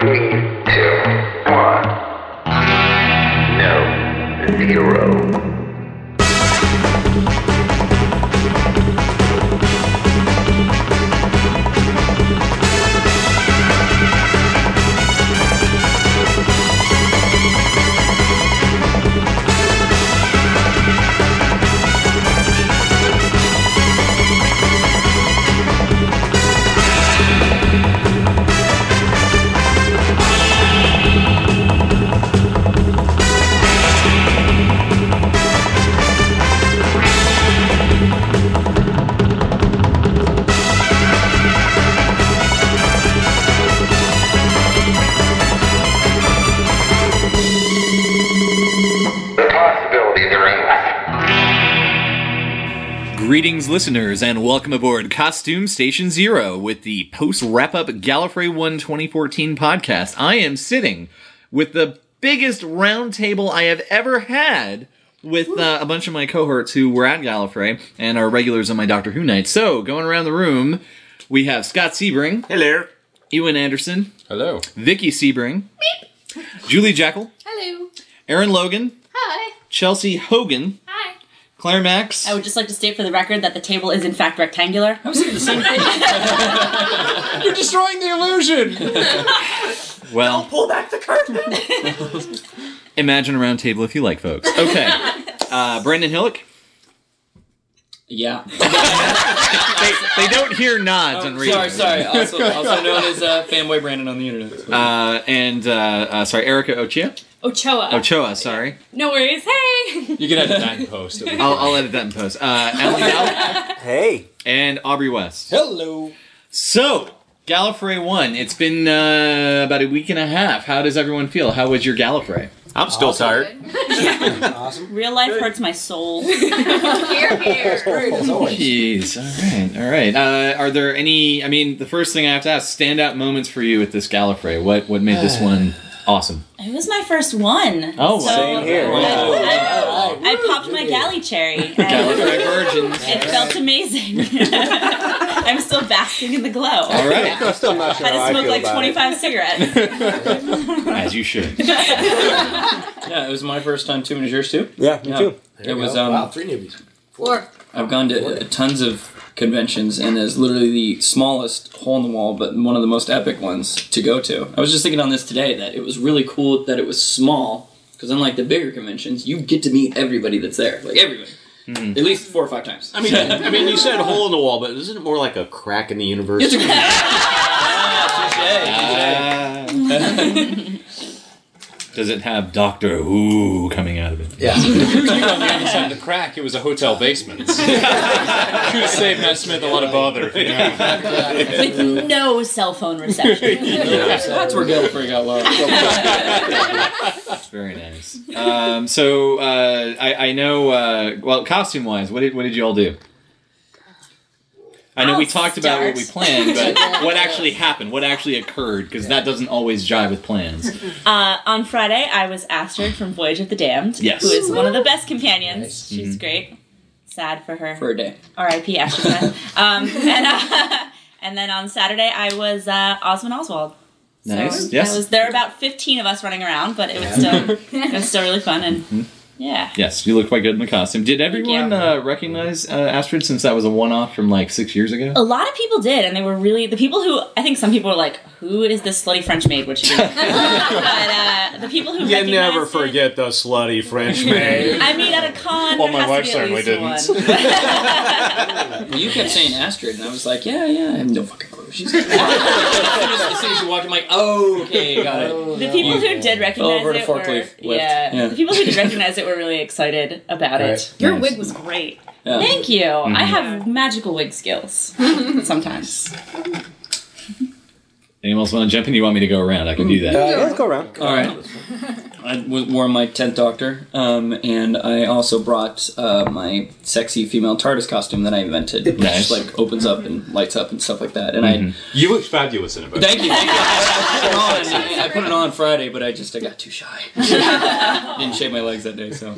3, 2, 1. No, 0. Greetings, listeners, and welcome aboard Costume Station Zero with the post-wrap-up Gallifrey One 2014 podcast. I am sitting with the biggest round table I have ever had with a bunch of my cohorts who were at Gallifrey and are regulars on my Doctor Who night. So, going around the room, we have Scott Sebring. Hello. Ewan Anderson. Hello. Vicky Sebring. Beep. Julie Jackal. Hello. Aaron Logan. Hi. Chelsea Hogan. Claire Max. I would just like to state for the record that the table is in fact rectangular. I was saying the same thing. You're destroying the illusion! Well... Don't pull back the curtain! Imagine a round table if you like, folks. Okay. Brandon Hillick? Yeah. they don't hear nods on reading. Sorry. Also known as Fanboy Brandon on the internet. And Erica Ochoa, sorry. No worries, hey! You can edit that in post. I'll edit that in post. Allie Dowd. Hey. And Aubrey West. Hello. So, Gallifrey One, it's been about a week and a half. How does everyone feel? How was your Gallifrey? I'm still tired. Yeah. Awesome. Real life hurts my soul. Here. It's great as always. Jeez. All right. Are there any, the first thing I have to ask, standout moments for you at this Gallifrey? What made this one... awesome. It was my first one. Oh, so same here. I popped my galley cherry. Gallifrey virgins. It felt amazing. I'm still basking in the glow. All right. I'm still not sure how I smoked like 25 cigarettes. As you should. Yeah, it was my first time too. And it was yours too? Yeah, me too. It was, wow, 3 newbies. 4. I've gone to tons of conventions, and it's literally the smallest hole in the wall, but one of the most epic ones to go to. I was just thinking on this today that it was really cool that it was small, because unlike the bigger conventions, you get to meet everybody that's there, like everybody, at least 4 or 5 times. You said hole in the wall, but isn't it more like a crack in the universe? It's a crack. Does it have Doctor Who coming out of it? Yeah. On the other side of the crack, it was a hotel basement. Could have saved Matt Smith a lot of bother. With no cell phone reception. That's where Gallifrey got lost. Very nice. I know, costume-wise, what did you all do? I know we talked about what we planned, but what actually happened? What actually occurred? Because that doesn't always jive with plans. On Friday, I was Astrid from Voyage of the Damned, who is one of the best companions. Nice. She's great. Sad for her. For a day. R.I.P. Astrid. And then on Saturday, I was Ozman Oswald. Nice. So yes. There were about 15 of us running around, but it was still really fun and. Mm-hmm. Yeah. Yes, you look quite good in the costume. Did everyone recognize Astrid since that was a one-off from like 6 years ago? A lot of people did, and they were really... The people who... I think some people were like, who is this slutty French maid? Which she is. But the people who recognized... You never forget the slutty French maid. At a con... Well, my wife certainly didn't. You kept saying Astrid, and I was like, yeah, I have no fucking clue. She's good. As soon as you walked, I'm like, oh, okay, got it. The people who did recognize it were... Yeah. The people who did recognize it were really excited about it. Your wig was great. Yeah. Thank you. Mm-hmm. I have magical wig skills sometimes. Anyone else want to jump in? You want me to go around? I can do that. Let's go around. All right. I wore my 10th Doctor, and I also brought my sexy female TARDIS costume that I invented, which opens up and lights up and stuff like that. And you looked fabulous in it. Thank you. I put it on Friday, but I got too shy. Didn't shave my legs that day, so.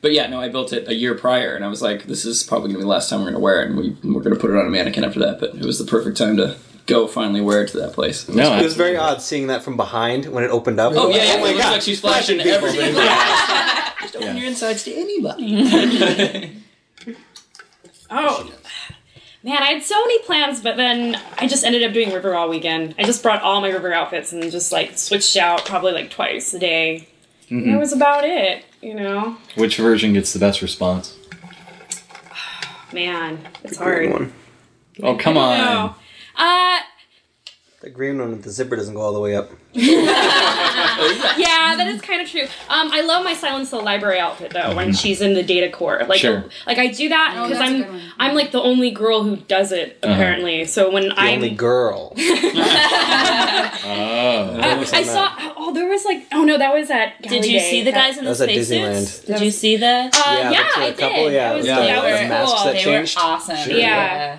But yeah, no, I built it a year prior, and I was like, this is probably going to be the last time we're going to wear it, and we're going to put it on a mannequin after that. But it was the perfect time to go finally wear it to that place. No, it was very odd seeing that from behind when it opened up. Oh, yeah, oh my God. Like she's flashing everything. Just open your insides to anybody. Oh, man, I had so many plans, but then I just ended up doing River all weekend. I just brought all my River outfits and just, like, switched out probably, like, twice a day. Mm-hmm. That was about it, you know? Which version gets the best response? Oh, man, it's hard. One. Oh, come on. The green one with the zipper doesn't go all the way up. Yeah, that is kind of true. I love my Silence of the Library outfit though when she's in the data core. Like, like I do that because I'm like the only girl who does it apparently. So when I'm the only girl. I saw. Oh, there was like. Oh no, that was at. Did you see the guys in the spacesuits? Did you see the? Yeah, I did. That was cool. They were awesome. Yeah.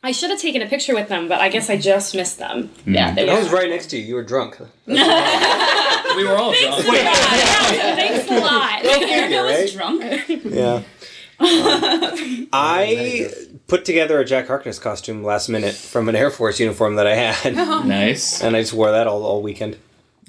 I should have taken a picture with them, but I guess I just missed them. Mm. Yeah, they were. I was right next to you. You were drunk. We were all drunk. Thanks a lot. Erica was drunk. Yeah. I put together a Jack Harkness costume last minute from an Air Force uniform that I had. Nice. And I just wore that all weekend.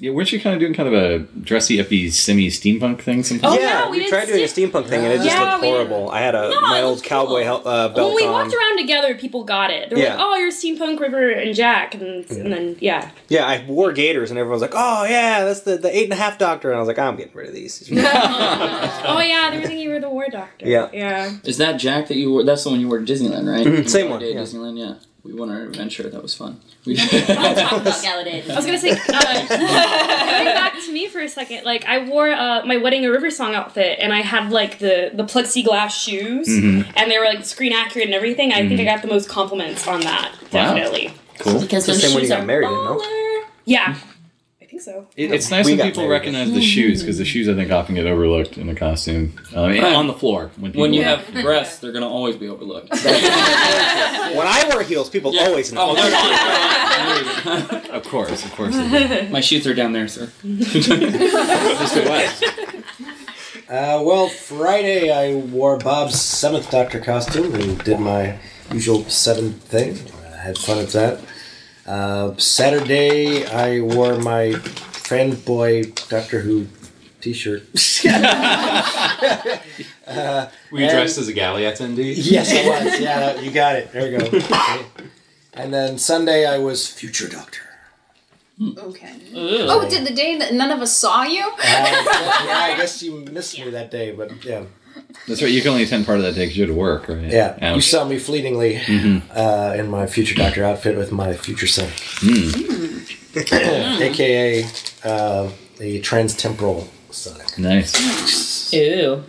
Yeah, weren't you kind of doing kind of a dressy, uppy, semi-steampunk thing sometimes? Oh, yeah, no, we tried doing a steampunk thing, and it just looked horrible. I had my old cowboy belt on. When we walked around together, people got it. They were like, oh, you're Steampunk River and Jack, and then, Yeah, I wore gaiters, and everyone was like, oh, yeah, that's the 8.5 doctor. And I was like, I'm getting rid of these. Oh, yeah, they were thinking you were the war doctor. Yeah. Is that Jack that you wore? That's the one you wore to Disneyland, right? Mm-hmm. Same one. Disneyland, yeah. We won our adventure. That was fun. I was going to say, coming back to me for a second, like, I wore my Wedding a River Song outfit, and I had, like, the plexiglass shoes, and they were, like, screen accurate and everything. I think I got the most compliments on that, definitely. Wow. Cool. Because those shoes got married, no? Yeah. I think so. It's nice when people recognize the shoes, because the shoes, I think, often get overlooked in the costume. On the floor. When you have breasts, they're going to always be overlooked. When I wear heels, people always know. Oh, of course. My shoes are down there, sir. Well, Friday I wore Bob's 7th Doctor costume and did my usual 7 thing. I had fun at that. Saturday I wore my fanboy Doctor Who t-shirt. Were you dressed as a galley attendee? Yes, I was. Yeah, you got it. There you go. Okay. And then Sunday I was Future Doctor. Okay. Ew. Oh, did the day that none of us saw you? I guess you missed me that day, but yeah. That's right, you can only attend part of that day because you had to work, right? Yeah. Ouch. You saw me fleetingly in my Future Doctor outfit with my future son. AKA the transtemporal Sonic. Nice. Ew.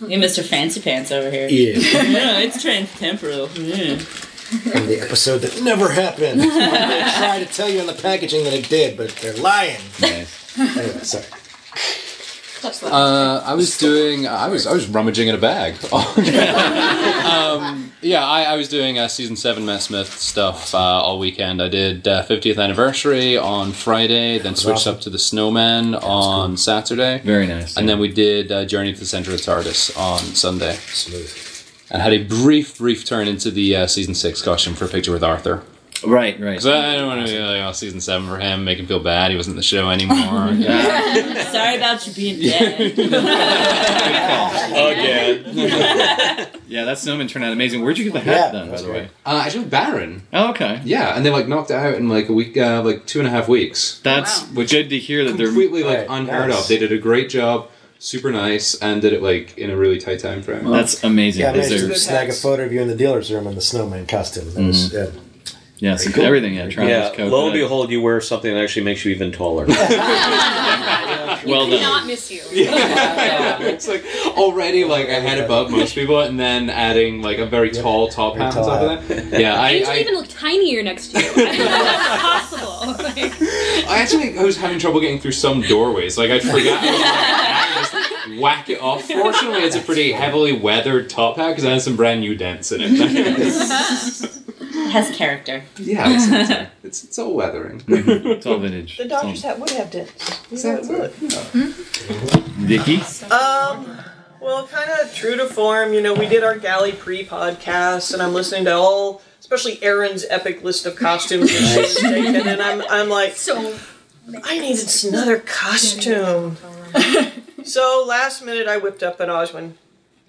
You Mr. Fancy Pants over here. Yeah. No, it's transtemporal. From the episode that never happened. They try to tell you on the packaging that it did, but they're lying. Nice. Anyway, sorry. I was rummaging in a bag. I was doing season 7 Matt Smith stuff all weekend. I did 50th anniversary on Friday, then switched up to the Snowman on Saturday. Very nice. And then we did Journey to the Center of TARDIS on Sunday. Smooth. And had a brief turn into the season 6 costume for a picture with Arthur. Right. Because I don't want to be like, season 7 for him, make him feel bad. He wasn't in the show anymore. Sorry about you being dead. Again. Yeah, that snowman turned out amazing. Where'd you get the hat done, by the way? I did Baron. Oh, okay. Yeah, and they like knocked it out in like a week, like 2.5 weeks. That's good to hear that completely they're completely like unheard of. They did a great job. Super nice, and did it like in a really tight time frame. Well, that's amazing. Yeah, I managed to snag a photo of you in the dealer's room in the snowman costume. That was cool. Everything. Lo and behold, you wear something that actually makes you even taller. Well done. Not miss you. It's like already like a head above most people, and then adding like a very tall top hat on top of that. Yeah, I even look tinier next to you. I don't know how that's possible. I was having trouble getting through some doorways. Like I forgot. Whack it off. Fortunately, it's a pretty heavily weathered top hat because it has some brand new dents in it. It has character. Yeah, it's all weathering. It's all vintage. The doctor's hat would have dents. Exactly. Vicky? Well, kind of true to form, you know, we did our galley pre-podcast, and I'm listening to all, especially Aaron's epic list of costumes and shit taken, and I'm like, so I needed another costume. So last minute, I whipped up an Ozman.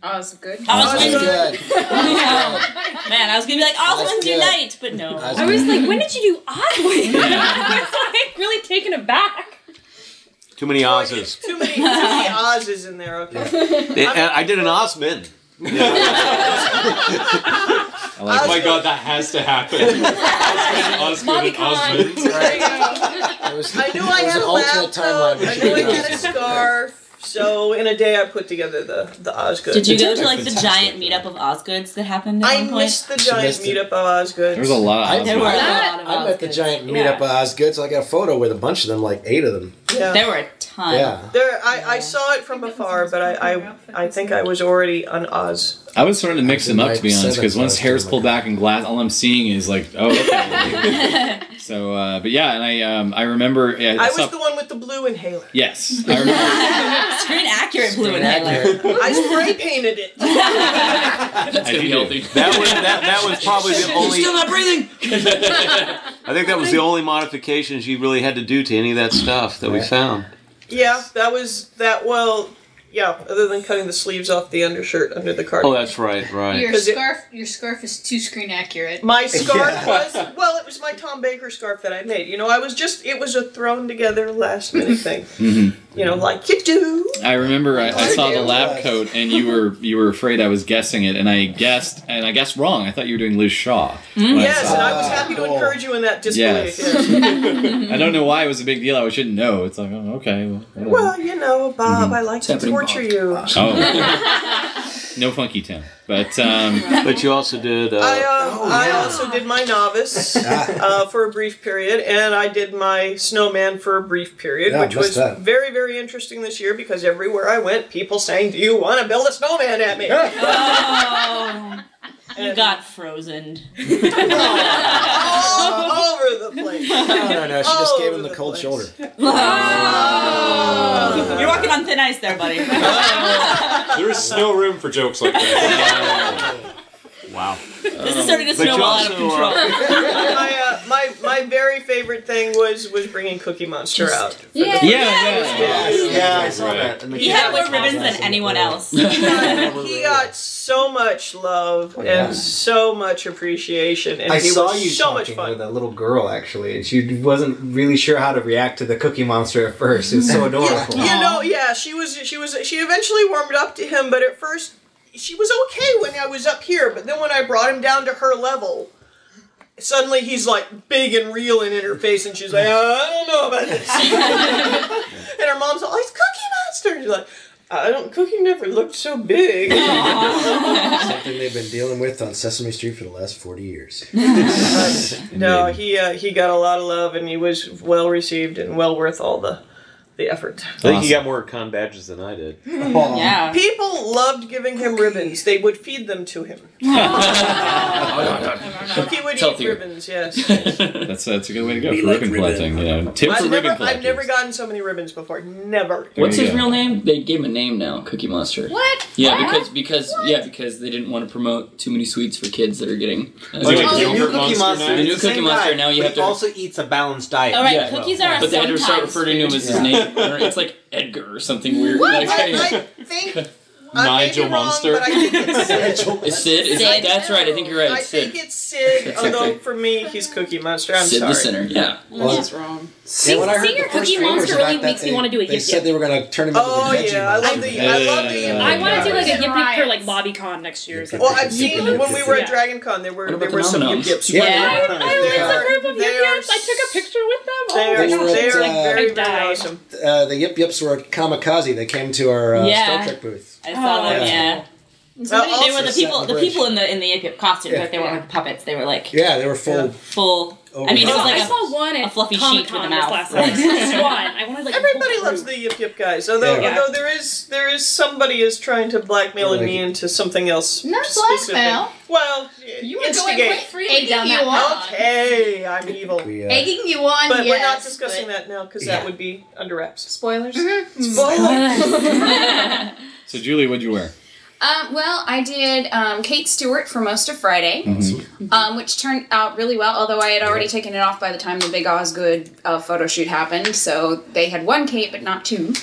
Osgood. Ozman's good. Man, I was gonna be like, Ozman's unite, but no. I was like, when did you do Ozman? I was like, really taken aback. Too many Oz's. Too many Oz's in there, okay. Yeah. I did an Ozman. Yeah. Like, oh my god, that has to happen. Ozman, Ozman, Ozman. I knew I had a laptop, I knew I had a scarf. So in a day, I put together the Osgood. Did you go to like the giant meetup of Osgoods that happened? At one point? Missed the giant meetup of Osgoods. There was a lot. Of Osgoods. I met the giant meetup of Osgoods. So I got a photo with a bunch of them, like 8 of them. Yeah. There were a ton. Yeah. I saw it from afar, but I think I was already on Oz. I was starting to mix them up, to be honest, because once hair's pulled back and glass, all I'm seeing is like, oh, okay. So, but yeah, and I remember... Yeah, I was the one with the blue inhaler. Yes. I remember. Screen accurate blue inhaler. I spray painted it. That's going to be healthy. That was probably the only... She's still not breathing! I think that was the only modifications you really had to do to any of that stuff that we found. Yeah, that was... Yeah, other than cutting the sleeves off the undershirt under the cardigan. Oh, that's right. Your scarf is too screen accurate. My scarf was... Well, it was my Tom Baker scarf that I made. You know, I was just... It was a thrown together last minute thing. Mm-hmm. You know, like you do. I remember I saw the lab coat and you were afraid I was guessing it, and I guessed wrong. I thought you were doing Liz Shaw. Mm-hmm. Yes, and I was happy to encourage you in that display. Yes. I don't know why it was a big deal. I shouldn't know. It's like, oh, okay. Well, you know, Bob, I like to torture you. Oh. No Funky Town, but you also did. I also did my novice for a brief period, and I did my snowman for a brief period, which was very, very interesting this year because everywhere I went, people saying, "Do you want to build a snowman?" at me. Oh. You got frozen. All over the place. No. She just gave him the cold shoulder. Oh. You're walking on thin ice there, buddy. There is no room for jokes like that. Wow. This is starting to snowball out of control. My very favorite thing was bringing Cookie Monster out. Yeah, I saw that. He had more ribbons than anyone else. He got so much love and so much appreciation. And I saw you so much fun with that little girl, actually, and she wasn't really sure how to react to the Cookie Monster at first. It was so adorable. You know, she eventually warmed up to him, but at first she was okay when I was up here, but then when I brought him down to her level, suddenly he's like big and reeling in her face, and she's like, I don't know about this. And her mom's like, it's Cookie Monster. And she's like, Cookie never looked so big. Something they've been dealing with on Sesame Street for the last 40 years. No, he got a lot of love, and he was well received and well worth all the effort. I think he got more con badges than I did. Yeah. People loved giving him ribbons. They would feed them to him. No. He would eat ribbons, yes. That's a good way to go for ribbon collecting. Yeah. Tip for ribbon collecting. I've never gotten so many ribbons before. Never. What's his real name? They gave him a name now, Cookie Monster. What? Yeah, because they didn't want to promote too many sweets for kids that are getting... the new Cookie Monster. The new Cookie Monster, now you have to... also eats a balanced diet. All right, cookies are a sometimes... But they had to start referring to him as his name. It's like Edgar or something weird. What? I think Nigel Monster. Wrong, but I think it's Sid. It's Sid? Is Sid? That's right. I think you're right. I think it's Sid. Although for me, he's Cookie Monster. I'm sorry. Sid the Sinner. Yeah. Well, that's wrong. Seeing your Cookie Monster really makes me want to do a Yip Yip. They said they were going to turn him into a veggie. Oh yeah, I love the. I want to do like a Yip Yip for like BobbyCon next year. Well, I've seen when we were at Dragon Con, there were some Yip Yips. Yeah, I was a group of Yip Yips. I took a picture with them. They are very, very awesome. The Yip Yips were kamikaze. They came to our Star Trek booth. I saw them. Yeah. They were the people in the Yip Yip costumes, but they weren't like puppets. They were like they were full. I mean, it was like a fluffy sheet with a mouth. Everybody loves the Yip Yip guys, although there is somebody is trying to blackmail me into something else. Not blackmail. Well, you instigate. Egging you on. Okay, I'm evil. Egging you on. But we're not discussing that now because that would be under wraps. Spoilers. Spoilers. So, Julie, what'd you wear? Well, I did Kate Stewart for most of Friday, which turned out really well, although I had already taken it off by the time the big Osgood photo shoot happened, so they had one Kate, but not two.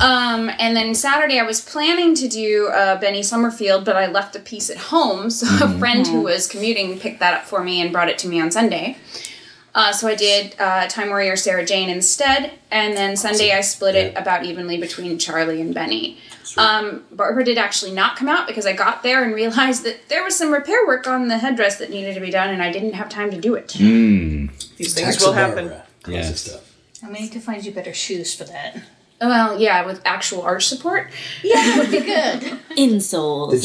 And then Saturday I was planning to do Benny Summerfield, but I left a piece at home, so a friend who was commuting picked that up for me and brought it to me on Sunday. So I did Time Warrior Sarah Jane instead, and then Sunday I split it about evenly between Charlie and Benny. Barbara did actually not come out because I got there and realized that there was some repair work on the headdress that needed to be done, and I didn't have time to do it. These things will happen. I'm going to find you better shoes for that. Well, yeah, with actual arch support. Yeah, would be good. Insoles.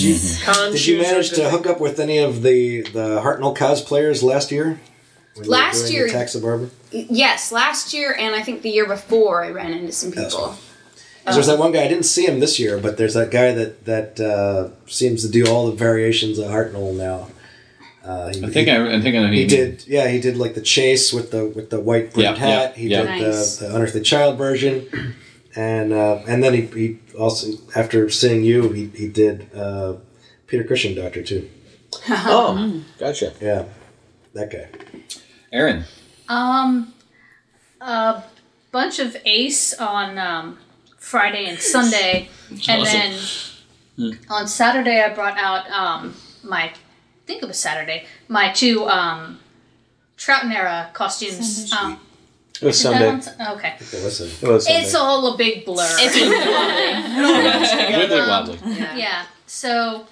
Did you manage to hook up with any of the Hartnell cosplayers last year? Last year, attacks of Barbara? Yes, last year, and I think the year before, I ran into some people. There's that one guy, I didn't see him this year, but there's that guy that seems to do all the variations of Hartnell now. He did like the chase with the white brimmed hat. He did the Unearthly Child version, and then he also, after seeing you, he did Peter Cushing Doctor too. Oh, gotcha. Yeah. That guy. Aaron. A bunch of Ace on Friday and Sunday. And then on Saturday I brought out my two Troughton era costumes. It was Sunday. Okay. It was Sunday. It's all a big blur. It's wobbly. Yeah. So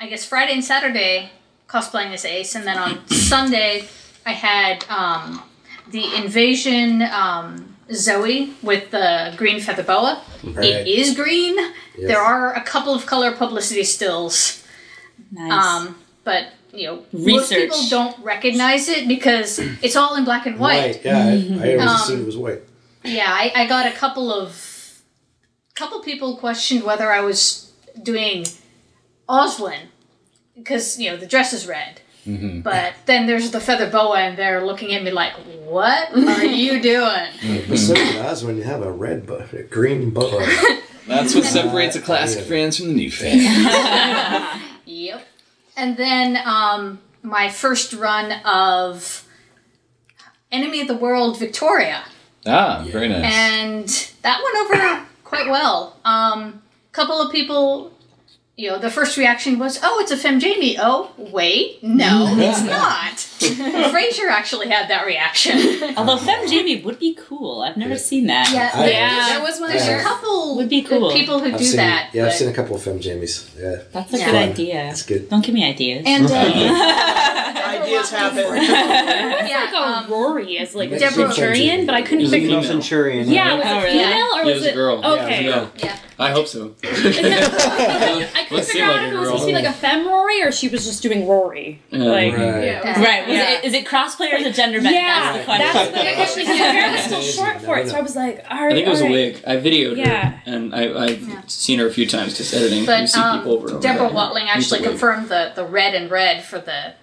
I guess Friday and Saturday cosplaying as Ace, and then on Sunday I had the Invasion Zoe with the green feather boa. Right. It is green. Yes. There are a couple of color publicity stills. Nice. But you know, most people don't recognize it because it's all in black and white. Right. Yeah, I always assumed it was white. Yeah, I got a couple people questioned whether I was doing Oslin, because, you know, the dress is red. Mm-hmm. But then there's the feather boa, and they're looking at me like, what are you doing? Mm-hmm. So nice when you have a red boa, a green boa. That's what separates the classic fans from the new fans. Yep. And then my first run of Enemy of the World Victoria. Ah, very nice. And that went over quite well. Couple of people... You know, the first reaction was, oh, it's a Femme Jamie. Oh, wait, no, it's not. Frasier actually had that reaction. Although Femme Jamie would be cool. I've never seen that. Yeah. There was one. There's a couple would be cool. people who do that. Yeah, I've seen a couple of Femme Jamies. Yeah. That's a good idea. That's good. Don't give me ideas. And ideas happen. It's like a Rory as like centurion, but I couldn't figure out. Centurion. Yeah, was it female or was it a girl? Okay. Yeah. I hope so. I couldn't figure out if it was supposed to be like a femme Rory or she was just doing Rory. Right. Is it crossplay or is it gender bent? Yeah, that's the question. Because her hair was still short for it, so I was like, all right. I think it was a wig. I videoed her, and I've seen her a few times just editing. But you see people over Deborah Watling actually confirmed the red and red for the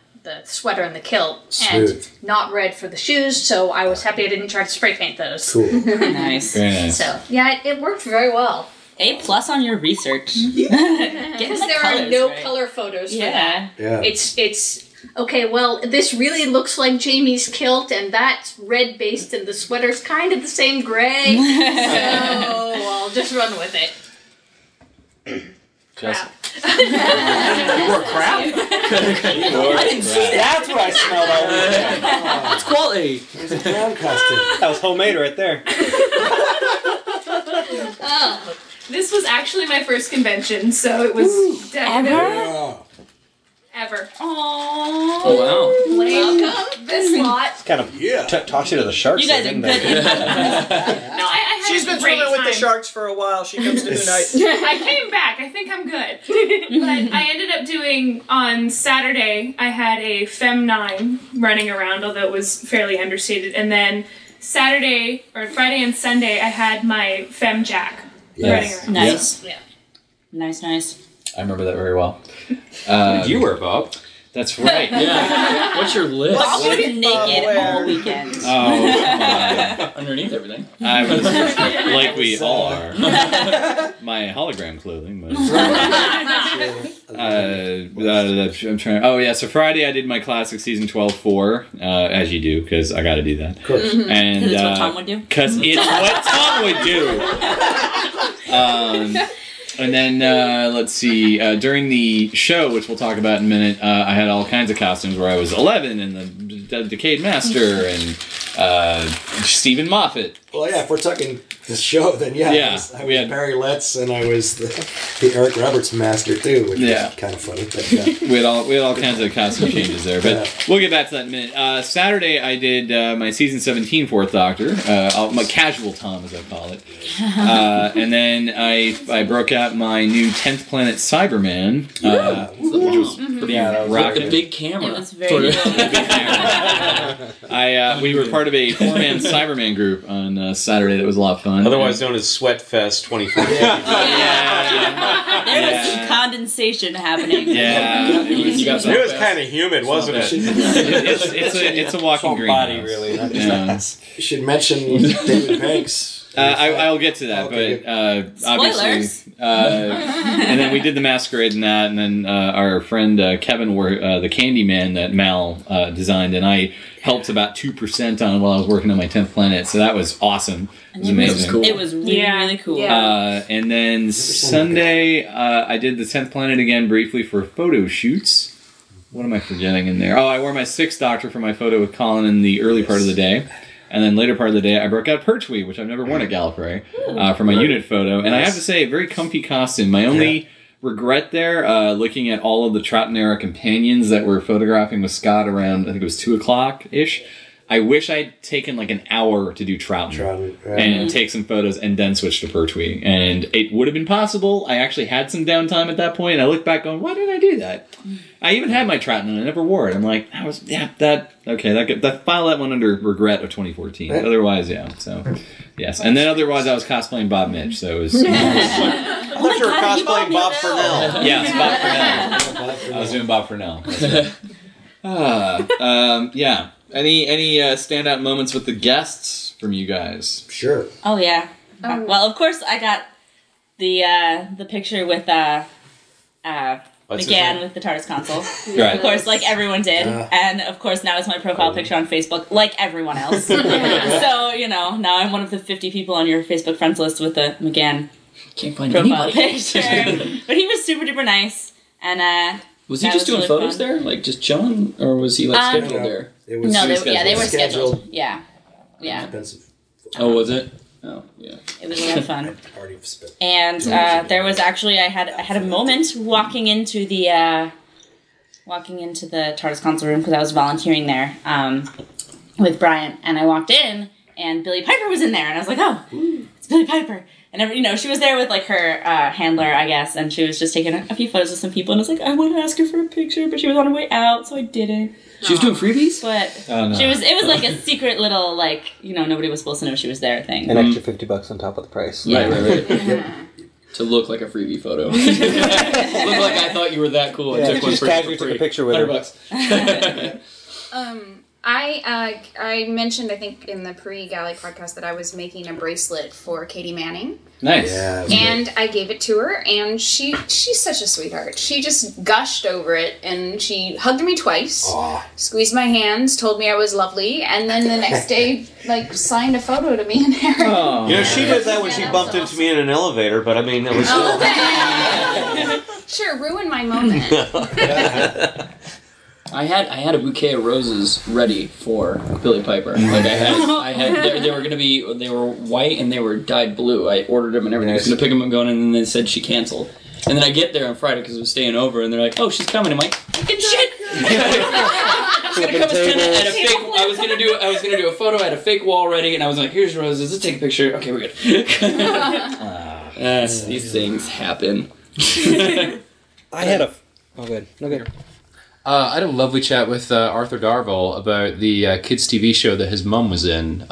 sweater and the kilt, and not red for the shoes, so I was happy I didn't try to spray paint those. Cool. Nice. Very nice. So, yeah, it worked very well. A+ on your research. Because there are no color photos for that. Yeah. It's okay, well, this really looks like Jamie's kilt, and that's red based, and the sweater's kind of the same gray. So I'll just run with it. Crap. More crap? That's what I smelled all weekend. It's quality. There's a brown costume. That was homemade right there. Oh. This was actually my first convention, so it was ever. Aww. Oh, wow. Welcome. This lot. It's kind of tossed you to the sharks. You guys are good. No, I She's been swimming with the sharks for a while. She comes to tonight. I came back. I think I'm good. But I ended up doing, on Saturday, I had a Fem 9 running around, although it was fairly understated. And then Saturday, or Friday and Sunday, I had my Fem Jack. Yes. Nice. Yeah. Nice. I remember that very well. What did you wear, Bob? That's right. Yeah. What's your list? Bob was naked all weekend. Oh, underneath everything. I was like we all are. My hologram clothing. I'm trying. Oh yeah, so Friday I did my classic season 12-4, as you do, because I got to do that. Of course. Mm-hmm. And it's what Tom would do. Because it's what Tom would do. And then, let's see, during the show, which we'll talk about in a minute, I had all kinds of costumes where I was 11 and the Decayed Master and Stephen Moffat. Well, yeah, if we're talking the show, then yeah. I was Barry Letts, and I was the Eric Roberts Master, too, which is kind of funny. But, we had all kinds of costume changes there, but we'll get back to that in a minute. Saturday, I did my Season 17 Fourth Doctor, my Casual Tom, as I call it. And then I broke out my new 10th Planet Cyberman, which was pretty rocket. The big camera. It was very camera. We were part of a 4-man Cyberman group on Saturday. That was a lot of fun. Otherwise known as Sweatfest 2014. Yeah. There was some condensation happening. Yeah. It was kind of humid, wasn't it? It's a walking greenhouse. Body, really. You should mention David Banks. I'll get to that, but obviously, and then we did the masquerade and that, and then our friend Kevin wore the Candyman that Mal designed, and I helped about 2% on it while I was working on my 10th planet, so that was awesome. It was amazing. It was cool. It was really, really cool. Yeah. And then Sunday, I did the 10th planet again briefly for photo shoots. What am I forgetting in there? Oh, I wore my 6th Doctor for my photo with Colin in the early part of the day. And then later part of the day, I broke out Pertwee, which I've never worn at Gallifrey, for my unit photo. And I have to say, a very comfy costume. My only regret there, looking at all of the Trottenera companions that were photographing with Scott around, I think it was 2 o'clock-ish, I wish I'd taken like an hour to do Trouton and take some photos and then switch to Pertwee. And it would have been possible. I actually had some downtime at that point. And I look back going, why did I do that? I even had my Trouton and I never wore it. I'm like, that was, file that one under regret of 2014. Otherwise, so, yes. And then otherwise I was cosplaying Bob Mitch, so it was... I thought you were cosplaying Bob Fernell. Yes, Bob Fernell. I was doing Bob Fernell. Yeah. Any standout moments with the guests from you guys? Sure. Oh yeah. Well, of course I got the picture with McGann with the TARDIS console. Right. Of course, like everyone did, and of course now it's my profile picture on Facebook, like everyone else. So now I'm one of the 50 people on your Facebook friends list with the McGann profile picture. But he was super duper nice, and was he just doing photos there, like just chilling, or was he like scheduled there? They were scheduled. Yeah. Expensive. Oh, was it? Oh, yeah. It was a lot of fun. And there was actually I had a moment walking into the TARDIS console room because I was volunteering there with Brian, and I walked in and Billy Piper was in there, and I was like, oh, it's Billy Piper. And she was there with like her handler, I guess, and she was just taking a few photos with some people, and I was like, I want to ask her for a picture, but she was on her way out, so I didn't. She was doing freebies? But it was like a secret little, like, nobody was supposed to know she was there thing. An extra $50 on top of the price. Yeah. Right. Yeah. To look like a freebie photo. Look like I thought you were that cool and took one for free. Just casually took a picture with her. $100. I mentioned, I think, in the pre-Galley podcast that I was making a bracelet for Katie Manning. Nice. Yeah, and I gave it to her, and she's such a sweetheart. She just gushed over it, and she hugged me twice, squeezed my hands, told me I was lovely, and then the next day, like, signed a photo to me and Aaron. Oh. She did that when she bumped into me in an elevator, but I mean, it was... Sure, ruined my moment. I had a bouquet of roses ready for Billy Piper. Like I had. They were going to be. They were white and they were dyed blue. I ordered them and everything. I was going to pick them up, going in, and they said she canceled. And then I get there on Friday because I was staying over, and they're like, "Oh, she's coming." I'm like, "Fucking shit!" I was going to do a photo. I had a fake wall ready, and I was like, "Here's roses. Let's take a picture." Okay, we're good. These things happen. Oh, good. No good. I had a lovely chat with Arthur Darvill about the kids' TV show that his mum was in, which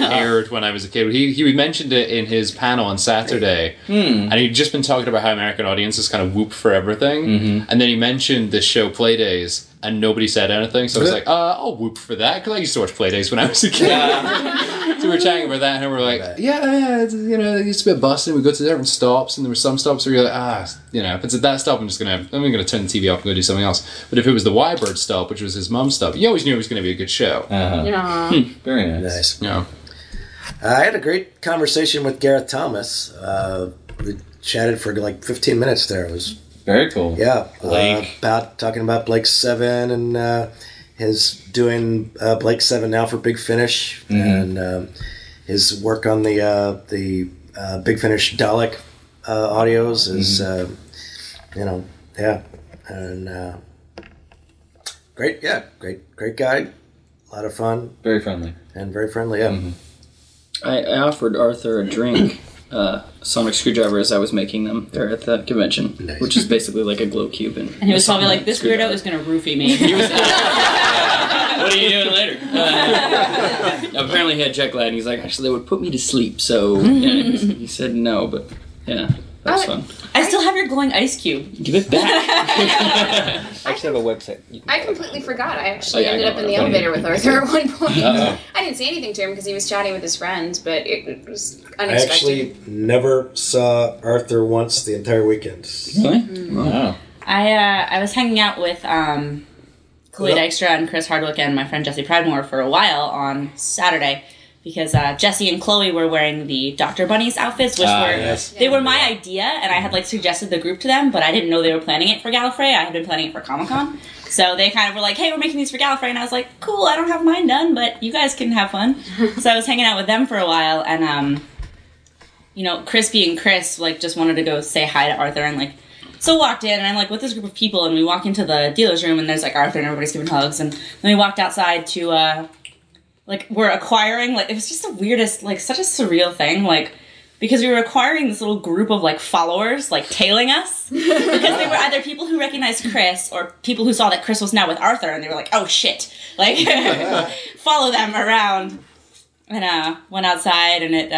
aired when I was a kid. He mentioned it in his panel on Saturday, and he'd just been talking about how American audiences kind of whoop for everything, and then he mentioned the show Playdays. and nobody said anything, so I was like, I'll whoop for that, because I used to watch Playdates when I was a kid. Yeah. So we were chatting about that, and we were like, yeah, you know, it used to be a bus, and we go to different stops, and there were some stops where you're like, you know, if it's at that stop, I'm gonna turn the TV off and go do something else. But if it was the Y-Bird stop, which was his mum's stop, you always knew it was going to be a good show. Yeah. Very nice. Yeah. I had a great conversation with Gareth Thomas. We chatted for like 15 minutes there. It was very cool. Yeah. About talking about Blake Seven and his doing Blake Seven now for Big Finish, and his work on the Big Finish Dalek audios is and great guy, a lot of fun, very friendly. Yeah. I offered Arthur a drink. Sonic screwdriver as I was making them there at the convention, which is basically like a glow cube. And he was probably like, "This weirdo is going to roofie me." He was, what are you doing later? Apparently, he had jet lag, and he's like, "Actually, they would put me to sleep." So he said no, but yeah, that was fun. I still have your glowing ice cube. Give it back. I actually have a website. I completely forgot. I actually ended up in the elevator with Arthur at one point. Uh-oh. I didn't say anything to him because he was chatting with his friends, but it was unexpected. I actually never saw Arthur once the entire weekend. Really? Mm-hmm. Wow. I was hanging out with Chloe Dykstra and Chris Hardwick and my friend Jesse Pradmore for a while on Saturday. Because Jesse and Chloe were wearing the Dr. Bunny's outfits, which were my idea, and I had like suggested the group to them, but I didn't know they were planning it for Gallifrey. I had been planning it for Comic-Con. So they kind of were like, hey, we're making these for Gallifrey, and I was like, cool, I don't have mine done, but you guys can have fun. So I was hanging out with them for a while, and Chris being Chris, like, just wanted to go say hi to Arthur, and like, so walked in, and I'm like with this group of people, and we walk into the dealer's room, and there's like Arthur, and everybody's giving hugs, and then we walked outside to like, we're acquiring, like, it was just the weirdest, like, such a surreal thing, like, because we were acquiring this little group of, like, followers, like, tailing us, because they were either people who recognized Chris, or people who saw that Chris was now with Arthur, and they were like, oh, shit, like, follow them around, and, went outside, and it,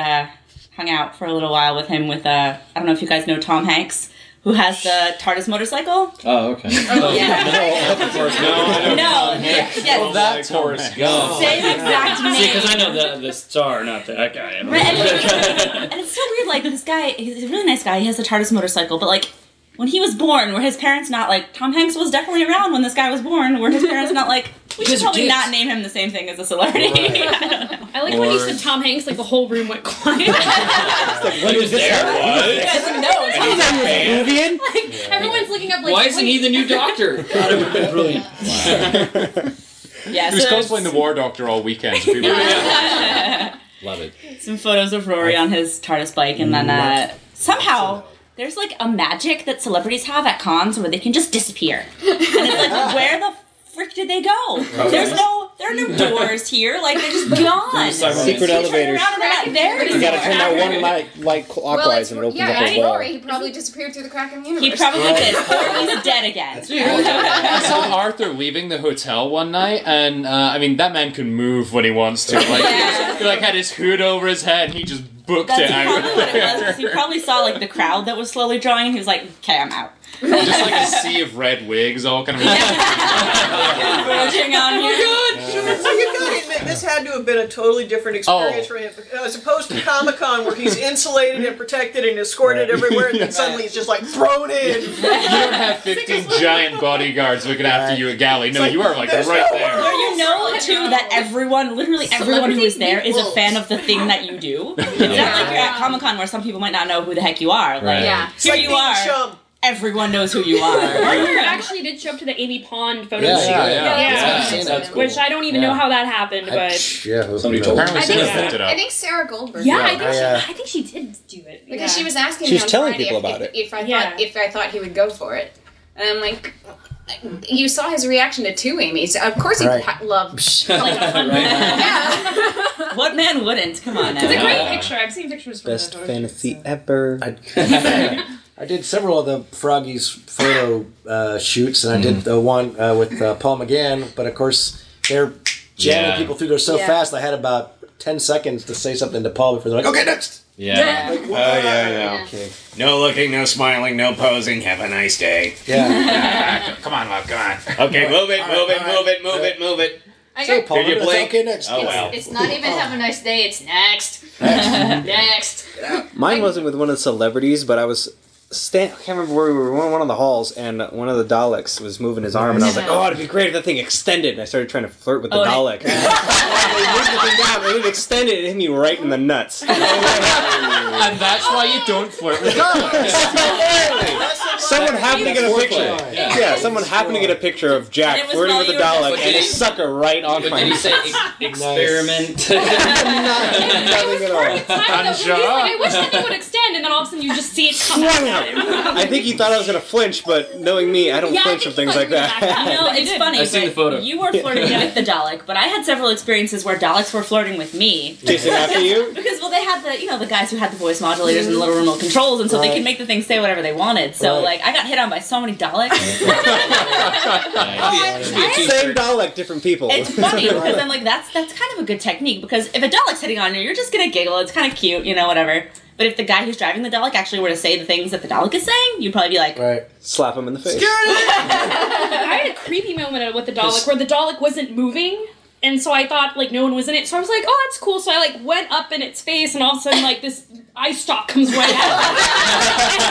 hung out for a little while with him with, I don't know if you guys know Tom Hanks, who has the TARDIS motorcycle. Oh, okay. Oh, yeah. No, that Forrest Gump. Same exact name. See, because I know the star, not that guy. Right, and it's so weird, like, this guy, he's a really nice guy, he has the TARDIS motorcycle, but, like, when he was born, were his parents not, like, Tom Hanks was definitely around when this guy was born, were his parents not, like, we should probably not name him the same thing as a celebrity. Right. I don't know. I like when you said Tom Hanks, like the whole room went quiet. It's like, what is there? What? You guys know Tom Hanks. Like, everyone's looking up like, why isn't he the new doctor? God, it would be brilliant. Wow. Yeah, he was cosplaying the War Doctor all weekend. So love it. Some photos of Rory on his TARDIS bike, and then somehow... there's like a magic that celebrities have at cons where they can just disappear. And it's like, where the frick did they go? There are no doors here. Like, they're just gone. Secret elevators. You gotta turn that one light clockwise and it opens up a wall. He probably disappeared through the crack in the universe. He probably did. Or he's dead again. I saw Arthur leaving the hotel one night, and that man can move when he wants to. Like, he like had his hood over his head, and he just booked it out. That's probably what it was, because he probably saw like the crowd that was slowly drawing, and he was like, okay, I'm out. Just like a sea of red wigs, all kind of marching on here. Oh my God! This had to have been a totally different experience for him, as opposed to Comic-Con, where he's insulated and protected and escorted everywhere, and then suddenly he's just like thrown in. You don't have 15 giant bodyguards looking after you at Galley. No, like, you are like right there. Well, you know too that everyone, literally everyone who is there, is a fan of the thing that you do. It's not like you're at Comic-Con where some people might not know who the heck you are. Like, here you are. Chum. Everyone knows who you are. Arthur actually did show up to the Amy Pond photo shoot. Yeah. Which I don't even know how that happened, but... somebody told me. I think Sarah Goldberg. I think she did do it. Because she was asking me on Friday if I thought he would go for it. And I'm like... you saw his reaction to two Amy's. Of course he loved... like, what man wouldn't? Come on now. It's a great picture. I've seen pictures from best fantasy ever. I did several of the Froggies photo shoots, and I did the one with Paul McGann, but of course they're jamming people through there so fast, I had about 10 seconds to say something to Paul before they're like, okay, next! Yeah. Like, yeah. Okay. No looking, no smiling, no posing. Have a nice day. Yeah. Come on, love. Come on. Okay, move it. Did you blink? Okay, next. Oh, well. It's not even have a nice day. It's next. Next. Mine wasn't with one of the celebrities, but I was. I can't remember where we were. We were in one of the halls, and one of the Daleks was moving his arm, and I was like, "Oh, it'd be great if that thing extended." And I started trying to flirt with the Dalek. They moved it extended, and hit me right in the nuts. And that's why you don't flirt with Daleks. Someone happened to get a picture. Yeah, someone happened to get a picture of Jack flirting with the Dalek, and a sucker right on my nuts. Experiment. Nothing at all. I wish that it would extend, and then all of a sudden you just see it come out. I think he thought I was going to flinch, but knowing me, I don't flinch from things like that. No, it's funny. I've seen the photo. You were flirting with the Dalek, but I had several experiences where Daleks were flirting with me. Chasing after you? Because, well, they had the, the guys who had the voice modulators and the little remote controls, and so they could make the thing say whatever they wanted. So, like, I got hit on by so many Daleks. Same Dalek, different people. It's funny, because I'm like, that's kind of a good technique, because if a Dalek's hitting on you, you're just going to giggle. It's kind of cute, whatever. But if the guy who's driving the Dalek actually were to say the things that the Dalek is saying, you'd probably be like... Right. Slap him in the face. I had a creepy moment with the Dalek where the Dalek wasn't moving, and so I thought, no one was in it. So I was like, oh, that's cool. So I, went up in its face, and all of a sudden, this ice stalk comes right out.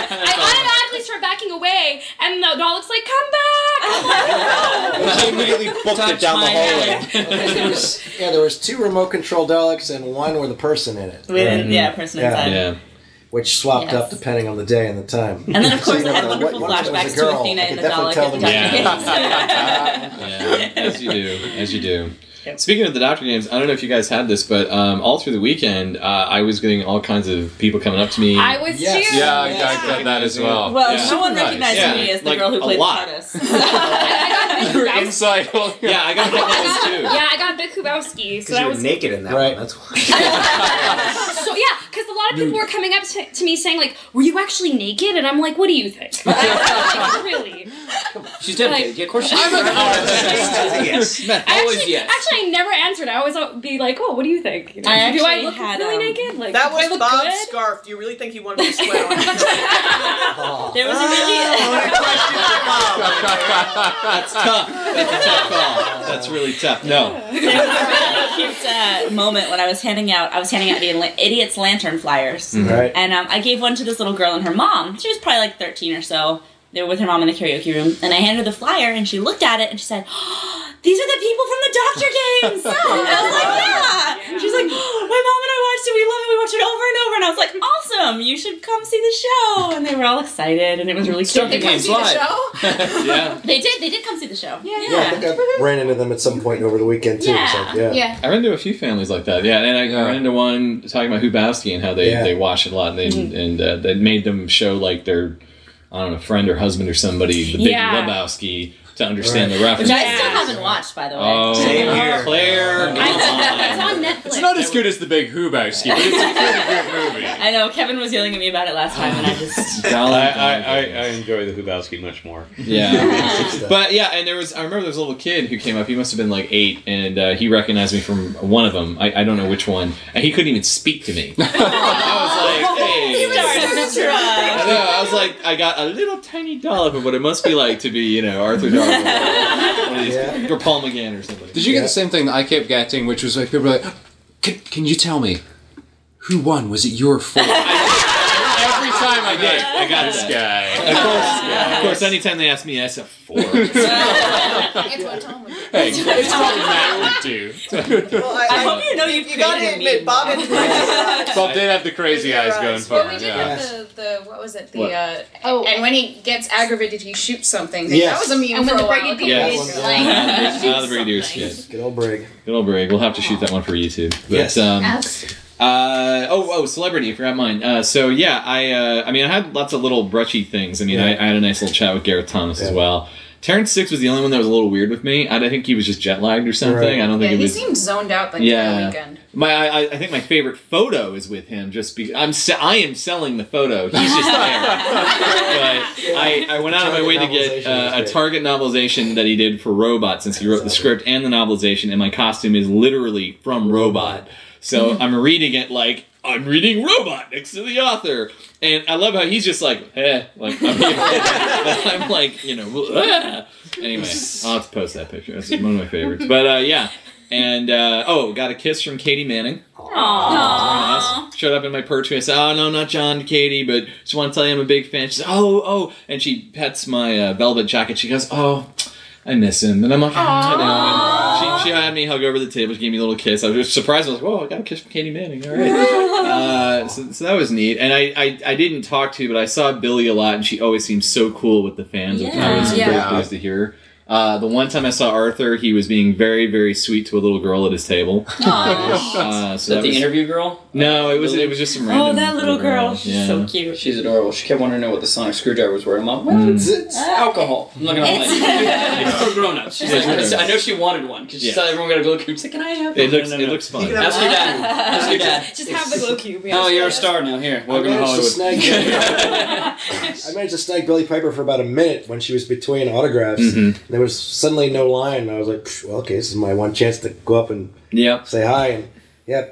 I automatically start backing away, and the Dalek's like, come back! I'm like, no! She immediately booked it down the hallway. There was two remote control Daleks, and one with a person in it. Person inside. Yeah. Which swapped up depending on the day and the time. And then, of course, I had wonderful flashbacks to Athena and the Dalek. As you do. Yep. Speaking of the Doctor games, I don't know if you guys had this, but all through the weekend, I was getting all kinds of people coming up to me. I was too. Yeah, I got that as well. Well, no one recognized me as the girl who played the TARDIS. You were inside. Yeah, I got that too. Yeah, I got Vic Kubowski. Because you were naked in that one, that's why. So, yeah, because a lot of people were coming up to me saying, were you actually naked? And I'm like, what do you think? Really? She's dead. Of course she's dead. Yes. Actually, I never answered. I always be like, "Oh, what do you think? Do I look really naked? That was Bob's scarf. Do you really think he wanted me to sweat on it?" There was a really question for Bob. That's tough. That's a tough call. That's really tough. No. There was a really cute moment when I was handing out the idiot's lantern flyers, and I gave one to this little girl and her mom. She was probably 13 or so. They were with her mom in the karaoke room, and I handed her the flyer, and she looked at it, and she said, oh, these are the people from the Doctor games! And I was like, yeah! She was like, oh, my mom and I watched it, we love it, we watch it over and over, and I was like, awesome, you should come see the show! And they were all excited, and it was really cute. They come see the show? Yeah. They did come see the show. Yeah, I think I ran into them at some point over the weekend, too. Yeah. I ran into a few families like that, and I ran into one talking about Hubowski and how they watched it a lot, and they made them show, their... I don't know, friend or husband or somebody, the big Lebowski, to understand the reference. Which I still haven't watched, by the way. Oh, same here. Claire, it's on Netflix. It's not as good as the big Hubowski, but it's a pretty good movie. I know, Kevin was yelling at me about it last time, and I just... I enjoy the Hubowski much more. Yeah. But, and I remember there was a little kid who came up, he must have been 8, and he recognized me from one of them, I don't know which one, and he couldn't even speak to me. I was like, hey... I was like, I got a little tiny dollop of what it must be like to be, Arthur Darwin or Paul McGann or something. Did you get the same thing that I kept getting, which was people were like, can you tell me who won? Was it your fault? Every time I did, I got this guy. Of course, anytime they ask me, I said 4. It's what Tom would do. Hey, it's what Matt would do. Well, I hope you gotta admit, Bob did have the crazy eyes going for him. Well, we did have the what was it? And when he gets aggravated, he shoots something. Yes. That was a meme for a while. The Brigadier's kid. Good old Brig. We'll have to shoot that one for YouTube. Yes. Celebrity, I forgot mine. I had lots of little brushy things. I had a nice little chat with Gareth Thomas as well. Terrence Six was the only one that was a little weird with me. I think he was just jet-lagged or something. Right. I don't think he was... seemed zoned out the weekend. I think my favorite photo is with him just because... I am selling the photo. He's just there. I went out of my way to get a Target novelization that he did for Robot since he wrote the script and the novelization, and my costume is literally from Robot. So I'm reading it I'm reading Robot next to the author. And I love how he's just like, eh. Like, I'm here. I'm like, you know, ah. Anyway, I'll have to post that picture. That's one of my favorites. But, yeah. And, got a kiss from Katie Manning. Aww. Showed up in my perch and I said, oh, no, not John, Katie, but just want to tell you I'm a big fan. She said, oh. And she pets my velvet jacket. She goes, oh, I miss him. And I'm like, oh, she had me hug over the table. She gave me a little kiss. I was just surprised. I was like, whoa, I got a kiss from Katie Manning. All right. So that was neat. And I didn't talk to, but I saw Billie a lot, and she always seemed so cool with the fans. Yeah. I was very pleased to hear her. The one time I saw Arthur, he was being very, very sweet to a little girl at his table. So that was the interview girl? No, it was just some random. Oh, that little girl. She's so cute. She's adorable. She kept wanting to know what the sonic screwdriver was wearing. I'm like, well, it's alcohol. I'm looking at it's for grown-ups. She's like, I know she wanted one because she saw everyone got a glow cube. She's like, can I have it? It looks fun. Ask your dad. Just have the glow cube. Oh, you're a star now. Here, welcome to Hollywood. I managed to snag Billie Piper for about a minute when she was between autographs. Mm-hmm. There was suddenly no line, and I was like, well, okay, this is my one chance to go up and say hi. And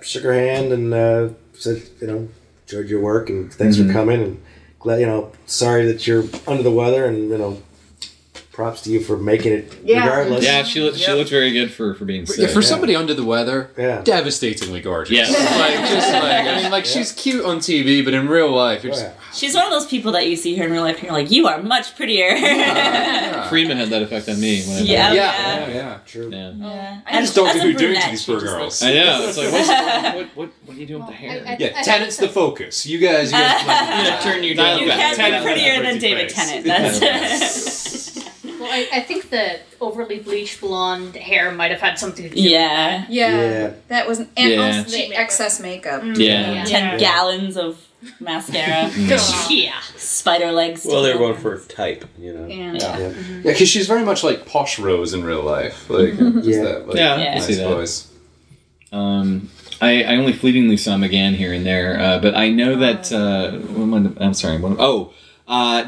shook her hand and said, enjoyed your work, and thanks for coming, and glad, sorry that you're under the weather, and, props to you for making it regardless. Yeah, she looked very good for being sick. For somebody under the weather, devastatingly gorgeous. Yeah. She's cute on TV, but in real life, she's one of those people that you see her in real life and you're like, you are much prettier. Freeman had that effect on me. True. Yeah. I just don't know what you're doing to these poor girls. I know. It's like, what are you doing with the hair? Tennant's the focus. You guys I'm going to turn you down. You can't be prettier than David Tennant. That's it. Well, I think the overly bleached blonde hair might have had something to do with that. Yeah. That wasn't... And also the excess makeup. Yeah. 10 gallons of mascara. Spider legs. Well, they're going for type, Yeah, because she's very much like Posh Rose in real life. Nice voice. I only fleetingly saw McGann here and there, but I know that...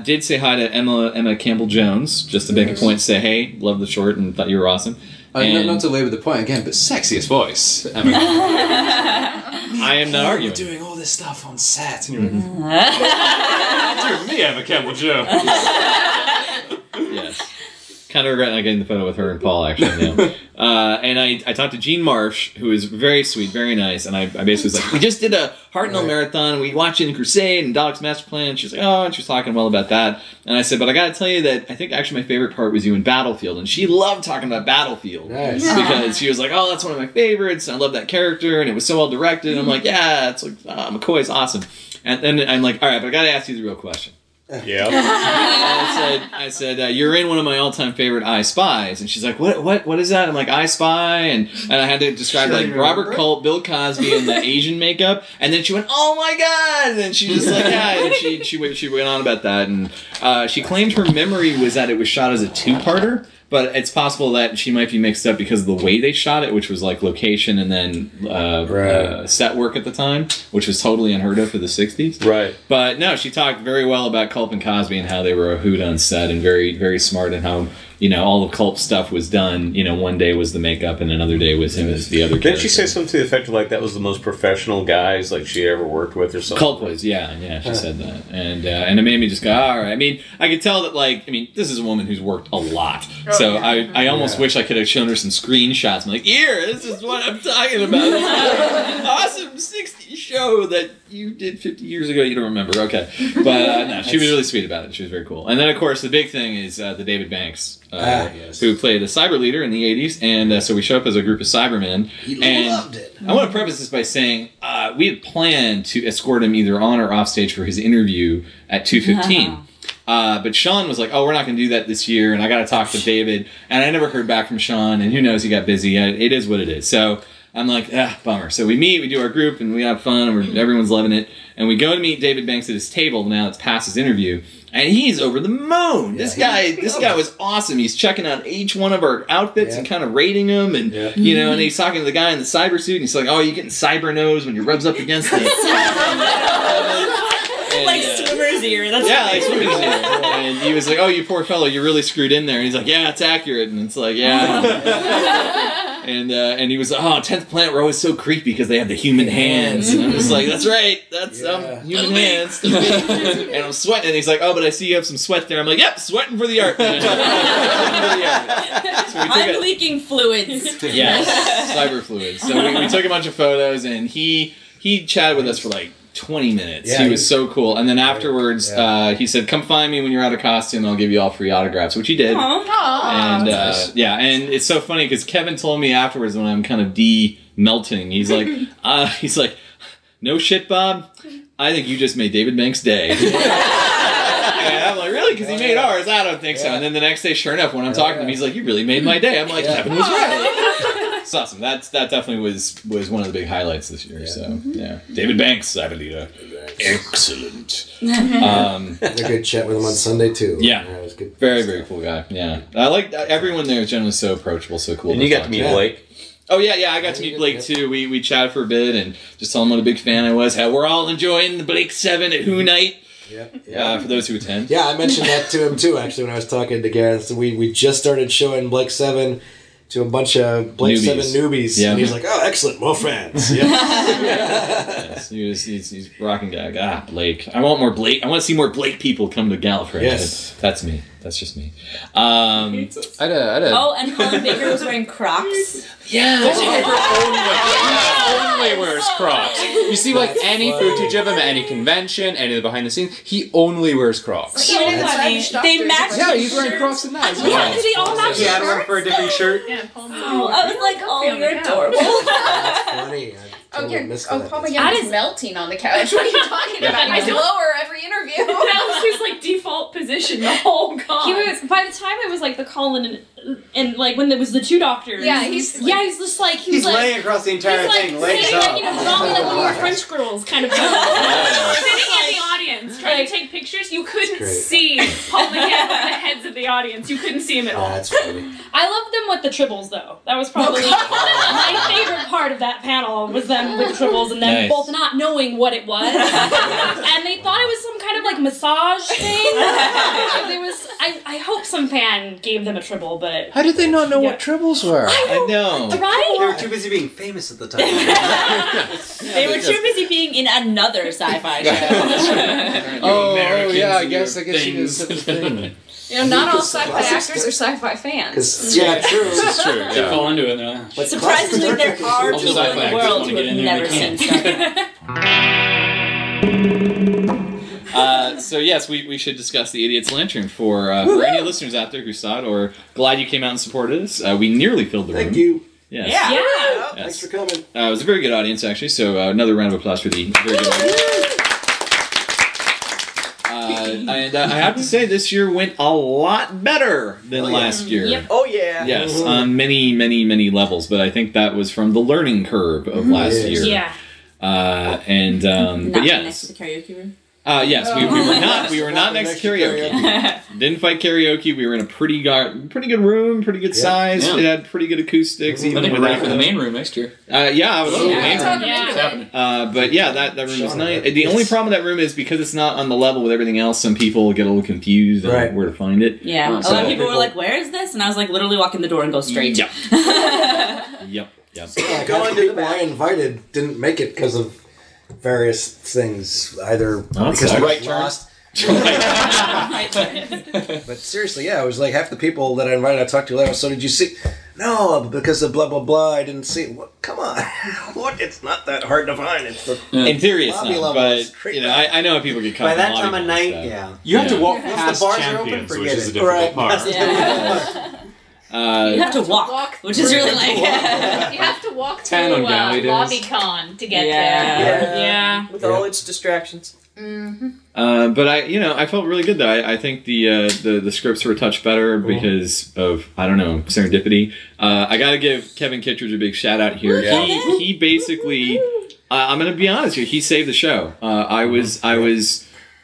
did say hi to Emma Campbell-Jones, just to make a point, say, hey, love the short and thought you were awesome. Not to labor the point again, but sexiest voice, Emma. I am not arguing. You're doing all this stuff on set, and you're like, dude, me, Emma Campbell-Jones. Yes. Kind of regret not getting the photo with her and Paul, actually, now. And I talked to Jean Marsh, who is very sweet, very nice, and I basically was like, we just did a Hartnell marathon, we watched In Crusade and Dalek's Master Plan, and she's like, oh, and she was talking well about that. And I said, but I gotta tell you that I think actually my favorite part was you in Battlefield, and she loved talking about Battlefield. Nice. Yeah. Because she was like, oh, that's one of my favorites, and I love that character, and it was so well directed, and I'm like, it's like, McCoy's awesome. And then I'm like, alright, but I gotta ask you the real question. Yeah. I said, you're in one of my all-time favorite I Spies, and she's like, what is that? I'm like, I Spy, and I had to describe Robert Culp, Bill Cosby, and the Asian makeup, and then she went, oh my god, and she just like, and she went on about that, and she claimed her memory was that it was shot as a two-parter. But it's possible that she might be mixed up because of the way they shot it, which was like location and then set work at the time, which was totally unheard of for the 60s. Right. But no, she talked very well about Culp and Cosby and how they were a hoot on set and very, very smart and how, all of Culp's stuff was done. One day was the makeup and another day was him as the other character. Didn't she say something to the effect of like that was the most professional guys like she ever worked with or something? Culp was, she said that. And it made me just go, all right. I mean, I could tell that this is a woman who's worked a lot. So I almost wish I could have shown her some screenshots. I'm like, here, this is what I'm talking about. This awesome 60s show that you did 50 years ago. You don't remember. Okay. But no, she was really sweet about it. She was very cool. And then, of course, the big thing is the David Banks, who played a cyber leader in the 80s. And so we show up as a group of Cybermen. He loved it. I want to preface this by saying we had planned to escort him either on or off stage for his interview at 2:15. Wow. But Sean was like, oh, we're not going to do that this year, and I got to talk to David. And I never heard back from Sean, and who knows, he got busy. It is what it is. So I'm like, bummer. So we meet, we do our group, and we have fun, and everyone's loving it. And we go to meet David Banks at his table, now it's past his interview, and he's over the moon. This guy was awesome. He's checking out each one of our outfits and kind of rating them, and, and he's talking to the guy in the cyber suit, and he's like, oh, you're getting cyber nose when your rubs up against the... his ear. That's like swimming in his ear. And he was like, oh, you poor fellow, you really screwed in there. And he's like, yeah, it's accurate. And it's like, yeah. And he was like, oh, 10th Planet Row is so creepy because they have the human hands. And I'm just like, that's right. That's human hands. And I'm sweating. And he's like, oh, but I see you have some sweat there. I'm like, yep, sweating for the art. So I'm leaking fluids. Yes, cyber fluids. So we took a bunch of photos, and he chatted with us for like 20 minutes. Yeah, he was so cool. And then afterwards, he said, come find me when you're out of costume. I'll give you all free autographs, which he did. Aww. And and it's so funny because Kevin told me afterwards when I'm kind of melting, he's like, no shit, Bob. I think you just made David Banks' day. And I'm like, really? Because he made ours? I don't think so. And then the next day, sure enough, when I'm talking to him, he's like, you really made my day. I'm like, Kevin was right. It's awesome. That definitely was one of the big highlights this year. Yeah. So David Banks, I believe. Excellent. I had a good chat with him on Sunday too. Yeah, it was good. Very very cool guy. Yeah, I like everyone there. Generally so approachable, so cool. And you got to meet Blake. Oh yeah, I got to meet Blake too. We chatted for a bit and just told him what a big fan I was. How we're all enjoying the Blake 7 at Who Night. For those who attend. Yeah, I mentioned that to him too. Actually, when I was talking to Gareth, we just started showing Blake 7. To a bunch of Blake 7 newbies. Yeah. And he's like, oh, excellent, more fans. Yeah. Yes, he's a rocking guy. Blake. I want more Blake. I want to see more Blake people come to Gallifrey. Yes. That's me. That's just me. Oh, and Colin Baker was wearing Crocs. Yeah. Colin Baker only wears Crocs. You see, any footage of him at any convention, any of the behind the scenes, he only wears Crocs. Like, they matched. Yeah, he's wearing Crocs and that. Yeah, did they all match? Yeah, one for a different shirt. Yeah, I was like, oh, you're adorable. That's funny. Paul McGann is melting on the couch. What are you talking about? He's lower every interview. That was his default position the whole con. He was, by the time it was the Colin and when there was the two doctors. Yeah, he's just he's laying across the entire thing, legs up. One of the French girls kind of sitting in the audience trying to take pictures. You couldn't see Paul McGann the heads of the audience. You couldn't see him at all. That's funny. I loved them with the tribbles though. That was probably my favorite part of that panel was that. With tribbles and them both not knowing what it was, and they thought it was some kind of massage thing. It was. I hope some fan gave them a tribble, but how did they not know what tribbles were? I know, right? They were too busy being famous at the time. They were too busy being in another sci-fi show. I guess she is such a thing. Not all sci-fi actors are sci-fi fans. Yeah, true. It's true. They fall into it. Now. Surprisingly, there are people in the world who have never seen sci-fi. So yes, we should discuss The Idiot's Lantern for any listeners out there who saw it or glad you came out and supported us. We nearly filled the room. Thank you. Yes. Yeah. Thanks for coming. It was a very good audience, actually. So another round of applause for the very good audience. And I have to say, this year went a lot better than last year. Yep. Oh, yeah. Yes, on many, many, many levels. But I think that was from the learning curve of last year. Yeah. Not next to the karaoke room? Yes, we were not next to karaoke. Didn't fight karaoke. We were in a pretty good room, pretty good size. Yeah. It had pretty good acoustics. I think we're ready for the main room next year. I was in the main room. That room was nice. The only problem with that room is because it's not on the level with everything else, some people get a little confused on where to find it. Yeah, a lot of people were like, where is this? And I was like, literally walk in the door and go straight. Yep. Yep. So, going to the people I invited didn't make it because of various things, either because the right lost. But seriously, it was half the people that I invited I talked to later. So did you see? No, because of blah blah blah. I didn't see. What? Come on, what? It's not that hard to find. It's in theory, it's not. But I know people get caught by that time of night. Yeah, you have to walk past the bars Champions, open, which is a difficult part. Yeah. You have to walk, which is really you have to walk to LobbyCon to get there. Yeah, with all its distractions. Mm-hmm. But I felt really good though. I think the scripts were a touch better because of serendipity. I gotta give Kevin Kittredge a big shout out here. Yeah. He basically, I'm gonna be honest here, he saved the show. I was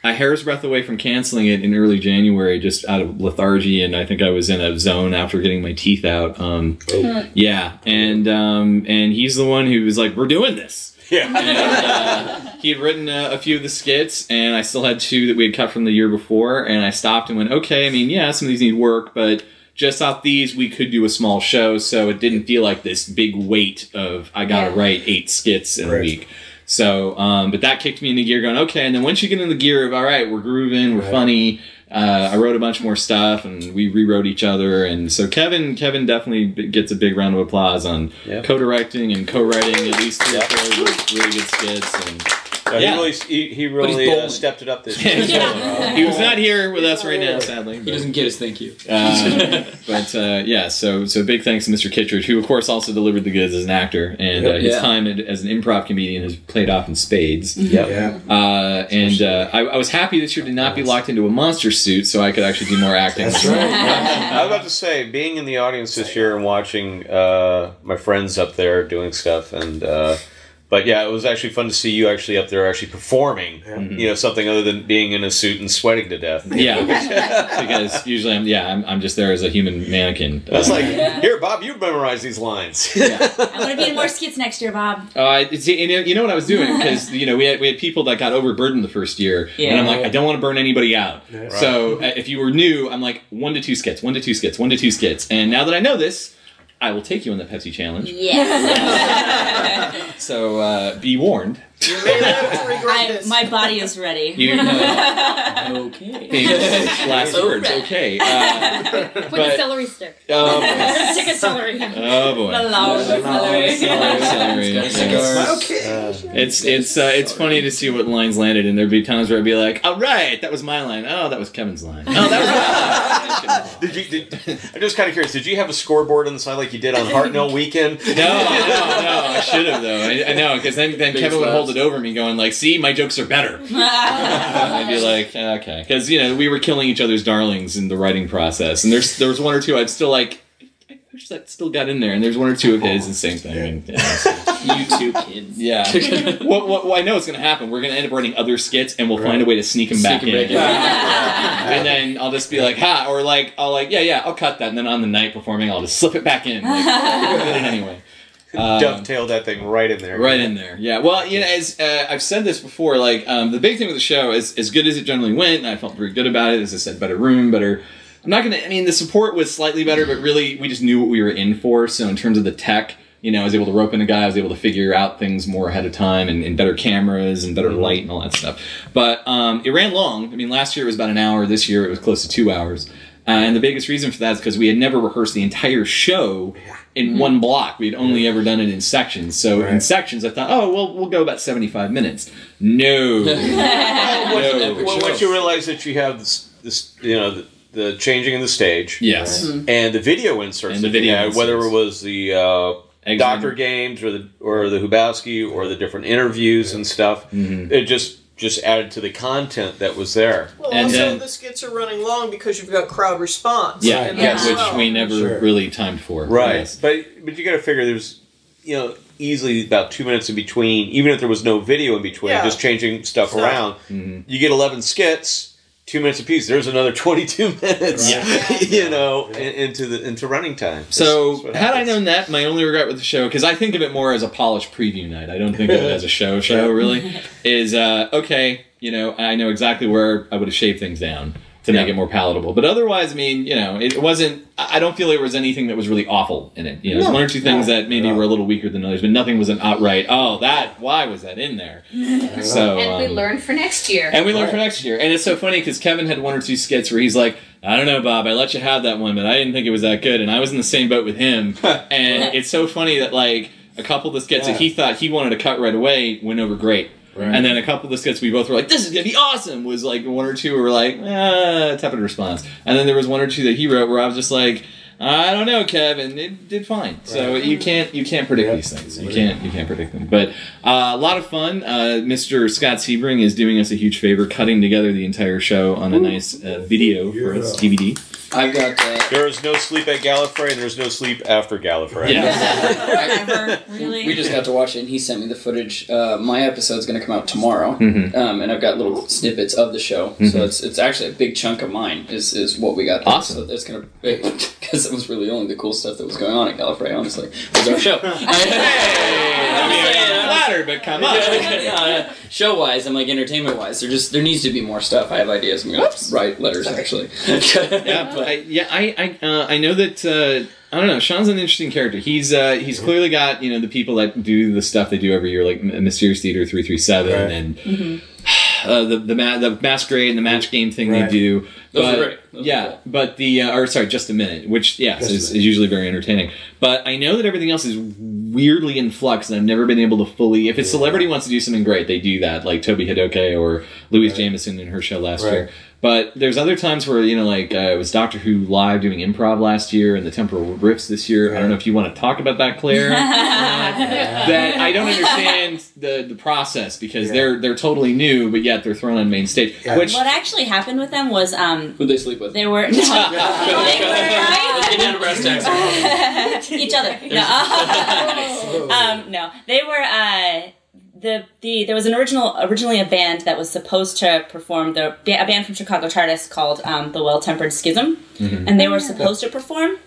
a hair's breadth away from canceling it in early January, just out of lethargy, and I think I was in a zone after getting my teeth out. And he's the one who was like, "We're doing this," Yeah. And, he had written a few of the skits, and I still had two that we had cut from the year before, and I stopped and went, okay, I mean, yeah, some of these need work, but just off these, we could do a small show, so it didn't feel like this big weight of, I gotta write 8 skits in a week. So, but that kicked me into gear going, okay, and then once you get in the gear of, all right, we're grooving, we're funny, I wrote a bunch more stuff, and we rewrote each other, and so Kevin definitely gets a big round of applause on co-directing and co-writing at least 2 or 3 really good skits, and... So he really stepped it up this year. He was not here with us right now, sadly. But he doesn't get his thank you. So big thanks to Mr. Kittredge, who of course also delivered the goods as an actor, and his time as an improv comedian has played off in spades. I was happy this year to not be locked into a monster suit, so I could actually do more acting. That's right. I was about to say, being in the audience this year and watching my friends up there doing stuff and. But yeah, it was actually fun to see you actually up there actually performing, you know, something other than being in a suit and sweating to death. Yeah, because usually I'm just there as a human mannequin. That's like, here, Bob, you memorize these lines. I'm going to be in more skits next year, Bob. You know what I was doing? Because, you know, we had people that got overburdened the first year, and I'm like, I don't want to burn anybody out. Right. So if you were new, I'm like, 1 to 2 skits. And now that I know this, I will take you on the Pepsi challenge. Yes. So be warned. You may not regret this. My body is ready. Okay. Last words. Okay. Put a celery stick. Stick a celery. Oh boy. Celery. Okay. It's funny to see what lines landed, and there'd be times where I'd be like, "All right, that was my line. Oh, that was Kevin's line. Oh, that was." Did you? I'm just kind of curious. Did you have a scoreboard on the side like you did on Hartnell weekend? No. I should have though. I know, because then Kevin would hold it over me going like, see, my jokes are better. I'd be like, okay. Because, you know, we were killing each other's darlings in the writing process. And there was 1 or 2 I'd still like, I wish that still got in there. And there's 1 or 2 of his, and same thing. And, you two kids. Yeah. Well, I know it's going to happen. We're going to end up writing other skits, and we'll find a way to sneak him back in. And then I'll just be like, ha, or like, I'll cut that. And then on the night performing, I'll just slip it back in. Like, anyway. Dovetail that thing right in there. Yeah. Well, you know, as I've said this before, like the big thing with the show is as good as it generally went, and I felt very good about it. As I said, better room, better. The support was slightly better, but really, we just knew what we were in for. So in terms of the tech, you know, I was able to rope in a guy. I was able to figure out things more ahead of time, and better cameras and better light and all that stuff. But it ran long. I mean, last year it was about an hour. This year it was close to 2 hours. And the biggest reason for that is because we had never rehearsed the entire show in one block. We'd only ever done it in sections. So in sections, I thought, we'll go about 75 minutes. No. Once you realize that you have this you know, the changing of the stage. Yes. And the video inserts. Whether it was the... Doctor Games or the Hubowski or the different interviews and stuff. It just added to the content that was there. Well, and also the skits are running long because you've got crowd response. Yeah, which we never really timed for. Right, yes. But you got to figure there's, you know, easily about 2 minutes in between, even if there was no video in between, just changing stuff around. You get 11 skits, 2 minutes apiece. There's another 22 minutes, you know, into running time. So had I known that, my only regret with the show, because I think of it more as a polished preview night. I don't think of it as a show really, is, okay, you know, I know exactly where I would have shaved things down to make it more palatable. But otherwise, I mean, you know, it wasn't, I don't feel there was anything that was really awful in it. You know, there's 1 or 2 things that maybe were a little weaker than others, but nothing was an outright, why was that in there? So, and we learned for next year. And it's so funny because Kevin had 1 or 2 skits where he's like, I don't know, Bob, I let you have that one, but I didn't think it was that good. And I was in the same boat with him. And it's so funny that, like, a couple of the skits that he thought he wanted to cut right away went over great. Right. And then a couple of the skits we both were like, this is going to be awesome, was like 1 or 2 where we were like, tepid response. And then there was 1 or 2 that he wrote where I was just like, I don't know, Kevin, it did fine. Right. So you can't predict these things. You can't predict them. But a lot of fun. Mr. Scott Sebring is doing us a huge favor, cutting together the entire show on a nice video for his DVD. I got that. There is no sleep at Gallifrey, and there's no sleep after Gallifrey. Yeah. Really? We just got to watch it, and he sent me the footage. My episode's going to come out tomorrow, and I've got little snippets of the show. So it's actually a big chunk of mine is what we got. Awesome. So it's going to be, because it was really only the cool stuff that was going on at Gallifrey. Honestly, it was our show. Hey, I'm flattered, to come up. Show-wise, I'm like entertainment-wise. There needs to be more stuff. I have ideas. I'm going to write letters, actually. I know that... I don't know. Sean's an interesting character. He's clearly got, you know, the people that do the stuff they do every year, like Mysterious Theater 337 and the masquerade and the match game thing they do. Those are great. Just a Minute, which is usually very entertaining. But I know that everything else is weirdly in flux, and I've never been able to fully. If a celebrity wants to do something great, they do that, like Toby Hideki or Louise Jameson in her show last year. But there's other times where, you know, like it was Doctor Who Live doing improv last year and the Temporal Rifts this year. Right. I don't know if you want to talk about that, Claire. That I don't understand the process because they're totally new, but yet they're thrown on main stage. Yeah. What actually happened with them was... who'd they sleep with? They were... No. They did a breast tax. Each other. No. No. They were... there was originally a band that was supposed to perform a band from Chicago TARDIS called the Well-Tempered Schism, and they were supposed to perform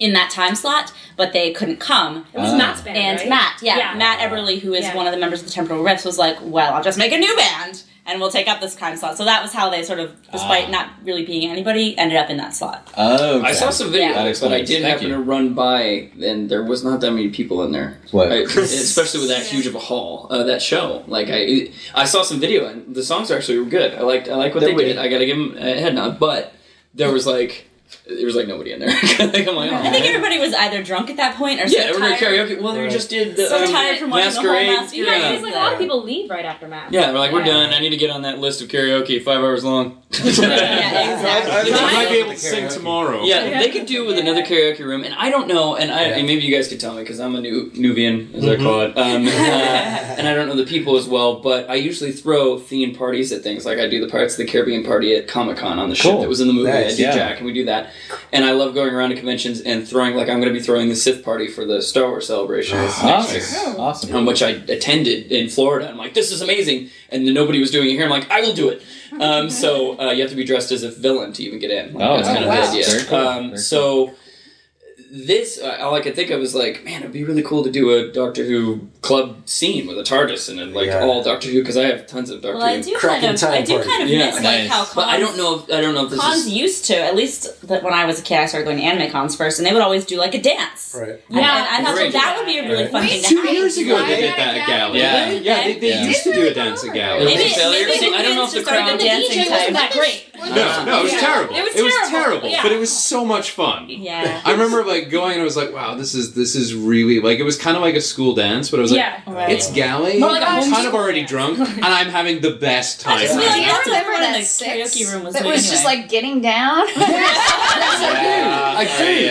in that time slot, but they couldn't come. It was Matt's band, and right? Matt Eberly, who is one of the members of the Temporal Rifts, was like, "Well, I'll just make a new band, and we'll take up this time slot." So that was how they sort of, despite not really being anybody, ended up in that slot. Oh, okay. I saw some videos, but I did happen to run by, and there was not that many people in there. What? Especially with that huge of a hall, that show. Like I saw some video, and the songs actually were good. I like what they did. I gotta give them a head nod, but there was nobody in there. I think everybody was either drunk at that point or so tired. Yeah, everybody karaoke. Well, they just did the masquerade. Because a lot of people leave right after mass. Yeah, they're like, we're done. I need to get on that list of karaoke, 5 hours long. I might be able to sing tomorrow. Yeah, they could do with another karaoke room. And I don't know, and maybe you guys could tell me, because I'm a Nuvian, as I call it. And I don't know the people as well, but I usually throw theme parties at things. Like I do the Pirates of the Caribbean party at Comic-Con on the ship that was in the movie. I did Jack, and we do that. And I love going around to conventions and throwing, like, I'm going to be throwing the Sith party for the Star Wars celebration. Awesome. Which I attended in Florida. I'm like, this is amazing. And then nobody was doing it here. I'm like, I will do it. So you have to be dressed as a villain to even get in. Like, that's kind of the idea. Very cool. So this, all I could think of was like, man, it'd be really cool to do a Doctor Who club scene with a TARDIS and like all Doctor Who, because I have tons of Doctor Who. I do kind of miss like how cons. But I don't know if this cons is... used to, at least when I was a kid, I started going to anime cons first, and they would always do like a dance. Right. Yeah. And I thought that would be a really fun thing to have. 2 years ago they did that at Galley. Yeah, they used to do a dance at Galley. It was a failure. I don't know if the crowd dancing wasn't that great. No, it was terrible. It was terrible, but it was so much fun. Yeah. I remember like going and I was like, wow, this is really, like, it was kind of like a school dance, but I was like, it's Galley. Well, like, I'm kind of already drunk, and I'm having the best time. I just feel like that's everyone in the karaoke room was just like getting down. I agree.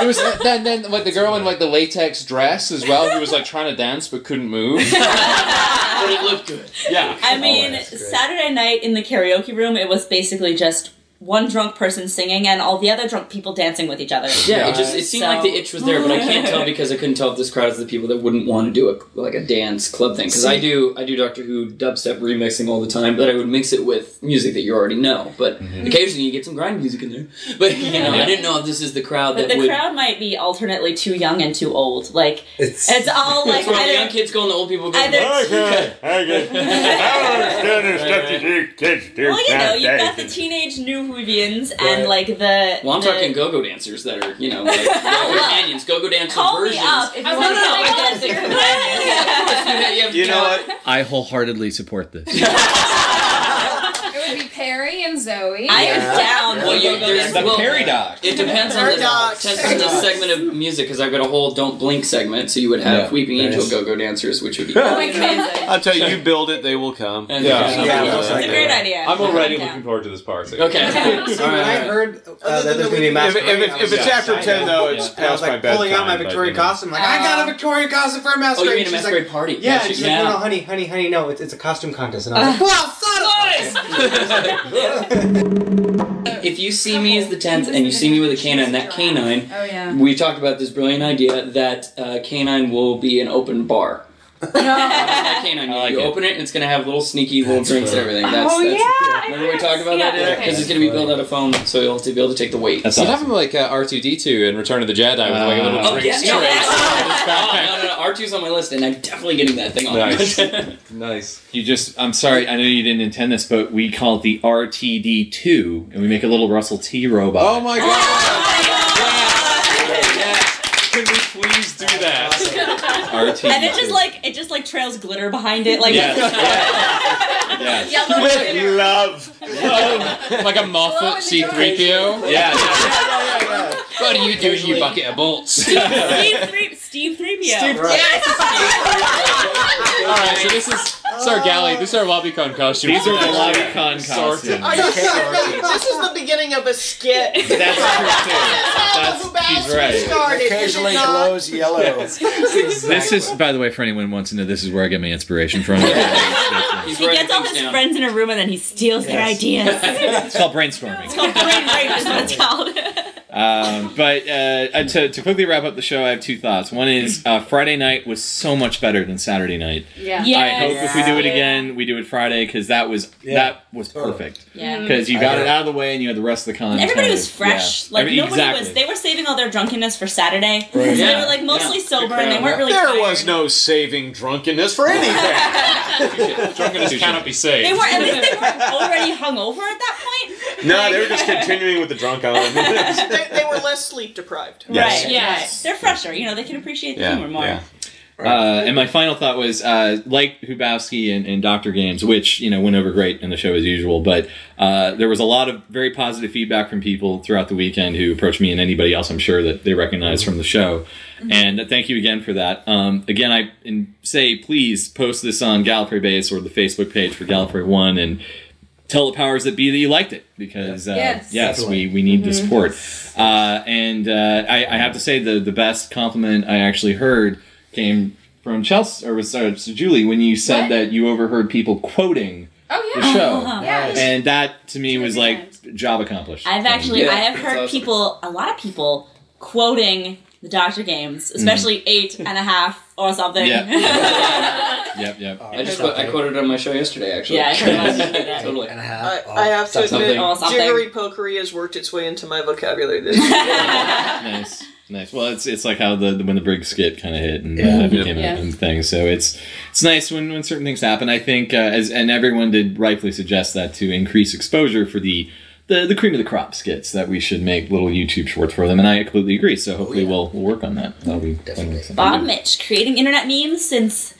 It was then like the girl in like the latex dress as well, who was like trying to dance but couldn't move. But it looked good. Yeah. I mean, Saturday night in the karaoke room, it was basically just one drunk person singing and all the other drunk people dancing with each other. Yeah, it seemed like the itch was there, but I can't tell because I couldn't tell if this crowd is the people that wouldn't want to do a dance club thing. Because I do Doctor Who dubstep remixing all the time, but I would mix it with music that you already know. But occasionally you get some grind music in there. But you know, I didn't know if this is the crowd that would... But the crowd might be alternately too young and too old. Like, it's all like... It's where the young kids go and the old people go... Okay. I don't understand stuff that you kids do. Well, you know, you've got the teenage new Peruvians and like the... Well, I'm talking go-go dancers that are, you know, like companions, go-go dancer versions. You know what? I wholeheartedly support this. It would be Perry and Zoe. I am down. Well, there's the Perry doc. It depends on the segment of music, because I've got a whole Don't Blink segment, so you would have Weeping Angel go-go dancers, which would be amazing. I'll tell you build it, they will come. It's a great idea. I'm already looking forward to this party. Okay. I heard that there's going to be masquerade. If it's after 10, though, it's past my bedtime. I was pulling out my Victoria costume, like, I got a Victoria costume for a masquerade. Oh, you mean a masquerade party? Yeah, she's like, no, honey, no, it's a costume contest. And I was like, wow, son of a... If you see me as the 10th and you see me with a canine, that canine, we talked about this brilliant idea that canine will be an open bar. You open it, and it's going to have little sneaky little drinks and everything. That's remember we talked about that? Because it's going to be built out of foam, so you'll have to be able to take the weight. That's awesome. Have him like R2-D2 in Return of the Jedi with like a little drink. No, no, no. R2's on my list, and I'm definitely getting that thing on. Nice. Nice. You just, I'm sorry, I know you didn't intend this, but we call it the RTD2, and we make a little Russell T robot. Oh my god! Yes. Can we please do that? RTD2. And it just like trails glitter behind it, like. Yes. Yes. With love. Like a Moffat C-3PO. Yeah. What are you doing, you bucket of bolts? Steve 3PO. Yes! Alright, so this is our galley. This is our LobbyCon costume. These are the LobbyCon costumes. This is the beginning of a skit. That's true, too. She's right. Started. Occasionally glows yellow. Yes. Exactly. This is, by the way, for anyone who wants to know, this is where I get my inspiration from. He gets all his friends in a room and then he steals their ideas. It's called brainstorming. It's called brain rape, is what it's called. But to quickly wrap up the show, I have two thoughts. One is Friday night was so much better than Saturday night. Yeah. Yes. I hope if we do it again, we do it Friday, because that was perfect. Because you got it out of the way and you had the rest of the content. Everybody was fresh. Yeah. Like They were saving all their drunkenness for Saturday. Right. Yeah. They were like mostly sober and they weren't really. There tired. Was no saving drunkenness for anything. Drunkenness cannot be saved. At least they weren't already hungover at that point. No, they were just continuing with the drunk element. They were less sleep deprived. Yes. Right. Yes. They're fresher. You know, they can appreciate the humor more. Yeah. And my final thought was, like Hrabowski and Dr. Games, which, you know, went over great in the show as usual, but there was a lot of very positive feedback from people throughout the weekend who approached me and anybody else I'm sure that they recognize from the show. Mm-hmm. And thank you again for that. Again, I say please post this on Gallifrey Base or the Facebook page for Gallifrey One and tell the powers that be that you liked it, because we need the support. And I have to say the best compliment I actually heard came from Chelsea, or was Julie, when you said that you overheard people quoting the show. And that to me was like job accomplished. I have heard a lot of people quoting the Dr. Games, especially 8.5 or something. Yep. I quoted it on my show yesterday, actually. Yeah, I heard it. Totally. I have to admit, jiggery-pokery has worked its way into my vocabulary this year. Nice. Well, it's like how the when the Briggs skit kind of hit and became a thing. So it's nice when certain things happen. I think, and everyone did rightfully suggest that, to increase exposure for the cream of the crop skits, that we should make little YouTube shorts for them, and I completely agree. So hopefully we'll work on that. That'll be definitely. Bob Mitch creating internet memes since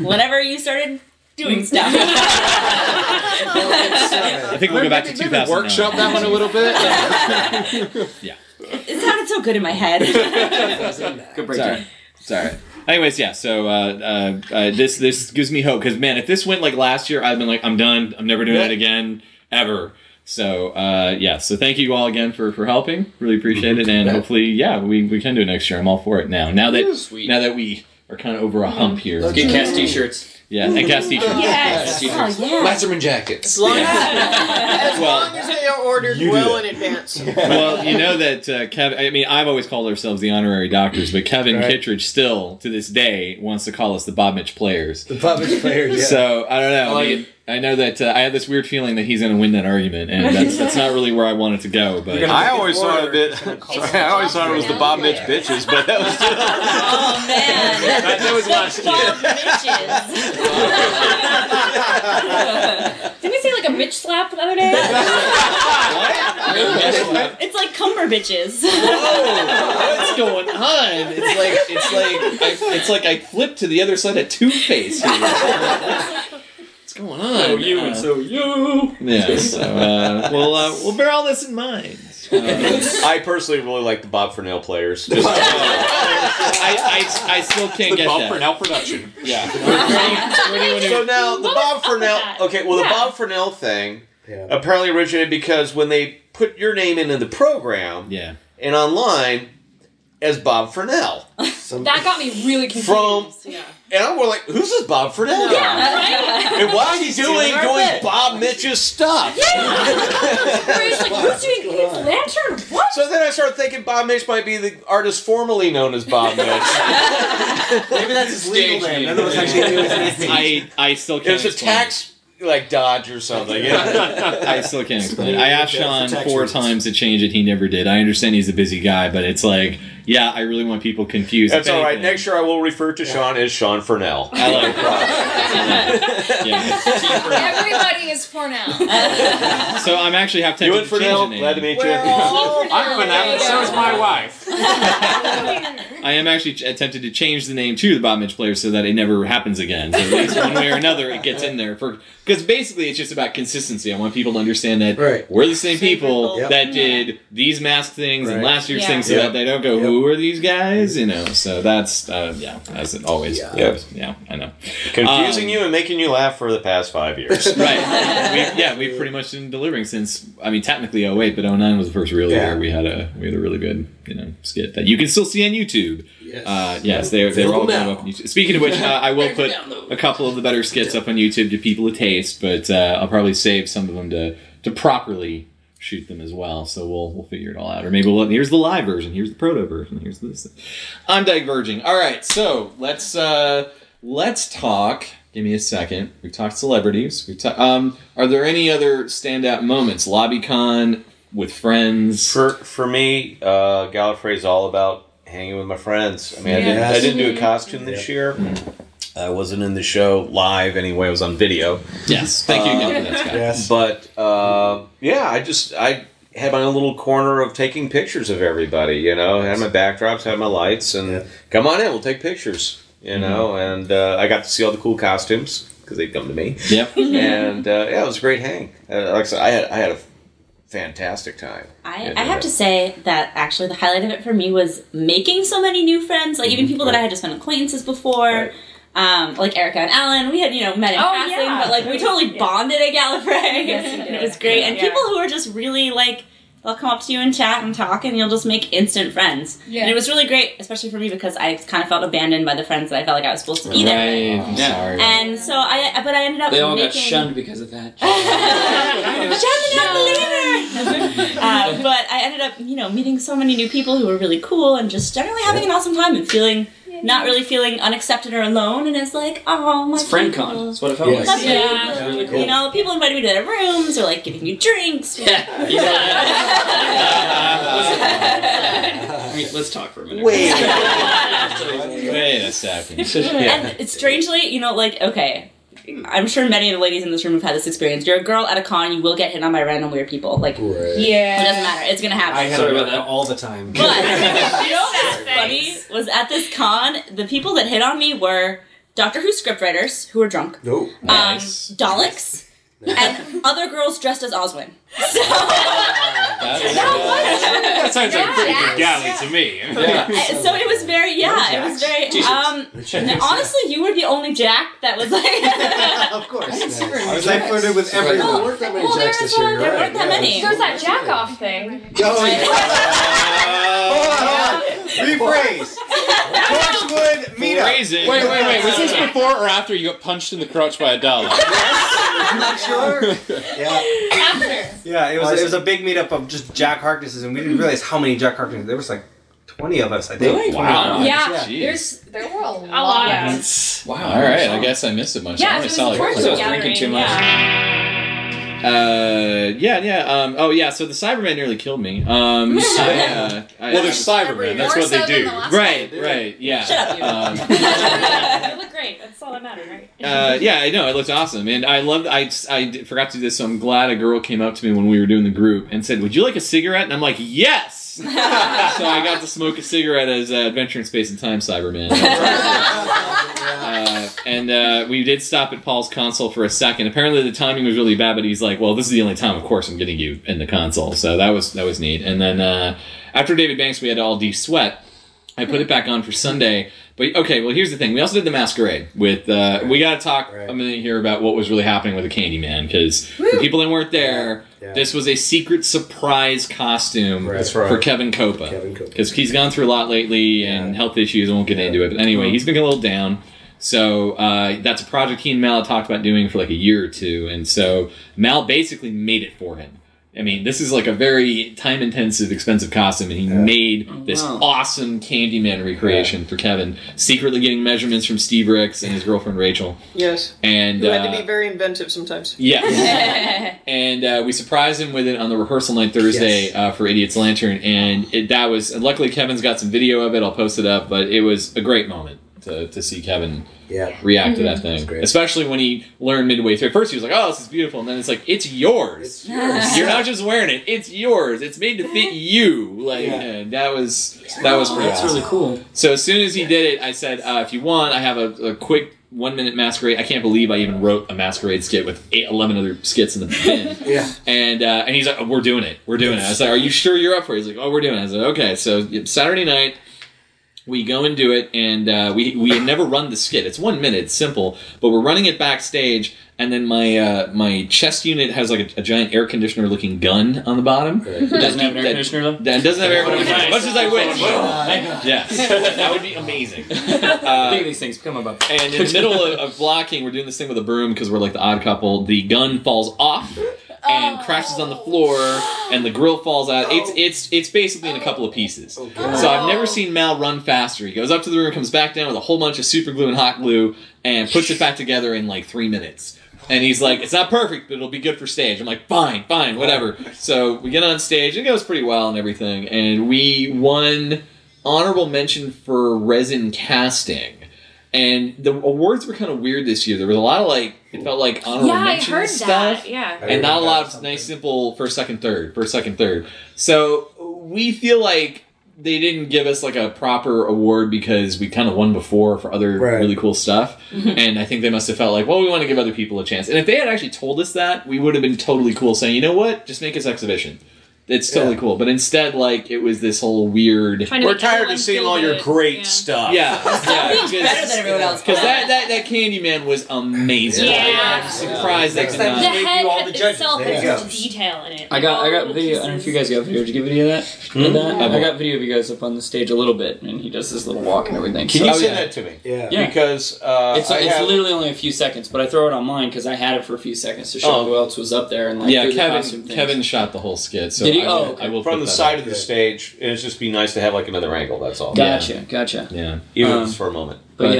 whenever you started doing stuff. I think we'll go back to 2000. Workshop that one a little bit. Yeah. It sounded so good in my head. Good breakdown. Sorry. Anyways, so this gives me hope, because man, if this went like last year, I've been like, I'm done. I'm never doing that again ever. So, so thank you all again for helping. Really appreciate it, and hopefully, we can do it next year. I'm all for it now. Now that we are kind of over a hump here. Let's get cast t-shirts. Yeah, and cast t-shirts. Yes. T-shirts. Oh, Lacerman jackets. As long as they are ordered well in advance. Well, you know that Kevin, I mean, I've always called ourselves the honorary doctors, but Kevin Kittredge still, to this day, wants to call us the Bob Mitch Players. The Bob Mitch Players, yeah. So, I don't know. I know that I have this weird feeling that he's going to win that argument, and that's not really where I want it to go. But I always thought it was the Bob Mitch bitches, but that was still... Oh, man. That was last year. Didn't we say, like, a bitch slap the other day? What? It's like cumber bitches. Whoa, what's going on? It's like I flipped to the other side of Two-Face here. Going on. So you and so you. Yeah. So we'll bear all this in mind. I personally really like the Bob Fernell Players. I still can't get that. The Bob Fernell production. Yeah. So now the Bob Fernell. Okay. Well, the Bob Fernell thing apparently originated because when they put your name into the program and online as Bob Fernell. That got me really confused. And I'm more like, who's this Bob Fernell guy? Yeah, right? And why is he doing Bob Mitch's stuff? Yeah! Where he's like, who's doing Green Lantern? What? So then I started thinking Bob Mitch might be the artist formerly known as Bob Mitch. Maybe that's his legal name. I still can't explain. It was a tax like dodge or something. Yeah. I still can't explain it. I asked Sean 4 times to change it. He never did. I understand he's a busy guy, but it's like, yeah, I really want people confused. That's all right. Next year I will refer to Sean as Sean Furnell. I like it. Everybody is Furnell. So I'm actually half tempted to change the name. Glad to meet you. I'm Furnell, and so is my wife. I am actually tempted to change the name to the Bob Mitch Players so that it never happens again. So at least one way or another it gets in there. Because basically it's just about consistency. I want people to understand that we're the same people that did these mask things and last year's things so that they don't go, who are these guys? You know, so that's, as it always goes. Yeah, I know. Confusing you and making you laugh for the past 5 years. Right. We've pretty much been delivering since, I mean, technically 08, but 09 was the first real year we had a really good, skit that you can still see on YouTube. Yes. They were all going up on YouTube. Speaking of which, I will put a couple of the better skits up on YouTube to people to taste, but I'll probably save some of them to properly shoot them as well, so we'll figure it all out. Or maybe here's the live version, here's the proto version, here's this. I'm diverging. All right, so let's talk. Give me a second. We've talked celebrities. We've talked. Are there any other standout moments? LobbyCon with friends. For me, Gallifrey's all about hanging with my friends. I mean, I didn't do a costume this year. Mm-hmm. I wasn't in the show live anyway. I was on video. Yes. Thank you again for that, Scott. Yes. But, I had my own little corner of taking pictures of everybody, I had my backdrops, had my lights, and come on in, we'll take pictures, mm-hmm. And I got to see all the cool costumes, because they'd come to me. Yep. And, it was a great hang. Like I said, I had a fantastic time. I have to say that actually the highlight of it for me was making so many new friends, like even people that I had just been acquaintances before. Right. Like Erica and Alan, we had, met in passing, but like we totally bonded at Gallifrey. Yes, we did. It was great. And people who are just really like, they'll come up to you and chat and talk and you'll just make instant friends. Yeah. And it was really great, especially for me because I kind of felt abandoned by the friends that I felt like I was supposed to be there. Right. Yeah. Sorry. And so I ended up got shunned because of that. Shunned the later. But I ended up, meeting so many new people who were really cool and just generally having an awesome time and not really feeling unaccepted or alone, and it's like, oh, my it's friend con. That's what it felt like. Yeah. Really cool. People invited me to their rooms, or like giving you drinks. Let's talk for a minute. Wait a second. And it's strangely, I'm sure many of the ladies in this room have had this experience. You're a girl at a con, you will get hit on by random weird people. It doesn't matter. It's going to happen. I had that all the time. But that's funny was at this con, the people that hit on me were Doctor Who scriptwriters who were drunk. Oh, nice. Daleks. And other girls dressed as Oswin. So, that sounds like a pretty good galley to me. So it was very, it was very, and honestly, you were the only Jack that was like... Of course. I was like flirted with everyone. There weren't that many Jacks this year. There weren't that many. So it's that jack-off thing. Rephrase. Torchwood meetup. Wait. Was this before or after you got punched in the crotch by a dollar? I'm not sure. After. Yeah, it was a big meetup of just Jack Harknesses, and we didn't realize how many Jack Harknesses. There was like 20 of us, I think. Really? Wow. Yeah. There were a lot of us. Wow. All right. I guess I missed it much. Yeah, I was drinking too much. So the Cybermen nearly killed me. They're Cybermen. That's what they do. Right. Yeah. Shut up, you. It looked great. That's all that mattered, right? I know. It looked awesome, and I loved. I forgot to do this, so I'm glad a girl came up to me when we were doing the group and said, "Would you like a cigarette?" And I'm like, "Yes." So I got to smoke a cigarette as Adventure in Space and Time Cyberman. And we did stop at Paul's console for a second. Apparently the timing was really bad, but he's like, well, this is the only time, of course, I'm getting you in the console. So that was neat. And then after David Banks, we had to all de-sweat. I put it back on for Sunday. But, okay, well, here's the thing. We also did the masquerade with... we got to talk a minute here about what was really happening with the Candyman, because the people that weren't there... Yeah. This was a secret surprise costume for Kevin Copa. Because he's gone through a lot lately and health issues, and won't get into it. But anyway, he's been a little down. So that's a project he and Mal talked about doing for like a year or two. And so Mal basically made it for him. I mean, this is like a very time-intensive, expensive costume, and he made this awesome Candyman recreation for Kevin, secretly getting measurements from Steve Ricks and his girlfriend Rachel. Yes. And who had to be very inventive sometimes. Yeah. And we surprised him with it on the rehearsal night Thursday for Idiot's Lantern, and luckily Kevin's got some video of it. I'll post it up, but it was a great moment to see Kevin react to that thing. Especially when he learned midway through. At first he was like, oh, this is beautiful. And then it's like, it's yours. It's yours. You're not just wearing it. It's yours. It's made to fit you. Like, that was pretty awesome. That's really cool. So as soon as he did it, I said, if you want, I have a quick 1-minute masquerade. I can't believe I even wrote a masquerade skit with 11 other skits in the bin. And he's like, oh, we're doing it. We're doing it. I was like, are you sure you're up for it? He's like, oh, we're doing it. I was like, okay. So Saturday night, we go and do it, and we had never run the skit. It's 1 minute, it's simple, but we're running it backstage, and then my chest unit has like a giant air conditioner looking gun on the bottom. It doesn't have an air conditioner though? That doesn't have air conditioner. As much as I wish. That would be amazing. I think these things come about. And in the middle of blocking, we're doing this thing with a broom because we're like the odd couple. The gun falls off and crashes on the floor, and the grill falls out. It's basically in a couple of pieces. So I've never seen Mal run faster. He goes up to the room, comes back down with a whole bunch of super glue and hot glue, and puts it back together in like 3 minutes. And he's like, it's not perfect, but it'll be good for stage. I'm like, fine, whatever. So we get on stage, it goes pretty well and everything, and we won honorable mention for resin casting. And the awards were kind of weird this year. There was a lot of like, it felt like honorable mention stuff. And not a lot of nice, simple first, second, third. So we feel like they didn't give us like a proper award because we kind of won before for other really cool stuff. And I think they must have felt like, well, we want to give other people a chance. And if they had actually told us that, we would have been totally cool saying, you know what, just make us exhibition. It's totally cool. But instead, like, it was this whole weird... We're tired of seeing all your great stuff. It's better than everyone else. Because that Candyman was amazing. I'm surprised that could not... The head itself has such detail in it. I got video. I don't know if you guys got video. Did you get video of that? I got video of you guys up on the stage a little bit, and he does this little walk and everything. Can you send that to me? Yeah. Because it's literally only a few seconds, but I throw it online because I had it for a few seconds to show who else was up there. And yeah, Kevin shot the whole skit, so... I will from the side of the stage, and it's just be nice to have like another angle. That's all. Gotcha. Yeah, even if it's for a moment. And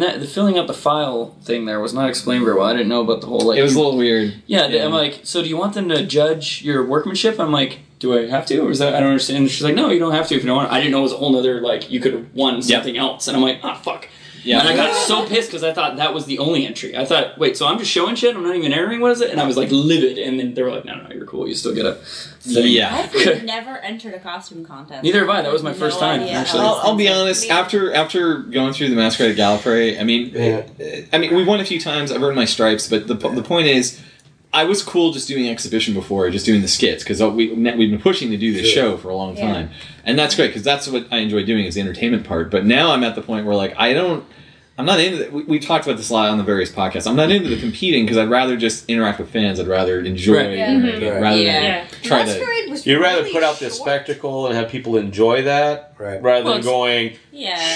the filling out the file thing there was not explained very well. I didn't know about the whole like. It was a little weird. Yeah, I'm like, so do you want them to judge your workmanship? I'm like, do I have to? Or is that I don't understand? And she's like, no, you don't have to if you don't want. I didn't know it was a whole other like you could have won something else, and I'm like, ah, fuck. Yeah. And I got so pissed because I thought that was the only entry. I thought, wait, so I'm just showing shit? I'm not even entering? What is it? And I was like livid. And then they were like, no, you're cool. You still get a thing. Yeah. I've never entered a costume contest. Neither have I. That was my first time, actually. I'll be honest. After going through the Masquerade at Gallifrey, I mean, we won a few times. I've earned my stripes. But the point is, I was cool just doing exhibition before, just doing the skits, because we've been pushing to do this show for a long time. And that's great, because that's what I enjoy doing is the entertainment part. But now I'm at the point where, like, I'm not into it. We talked about this a lot on the various podcasts. I'm not into the competing, because I'd rather just interact with fans. I'd rather enjoy than try to... You'd rather put out this spectacle and have people enjoy that, rather than going,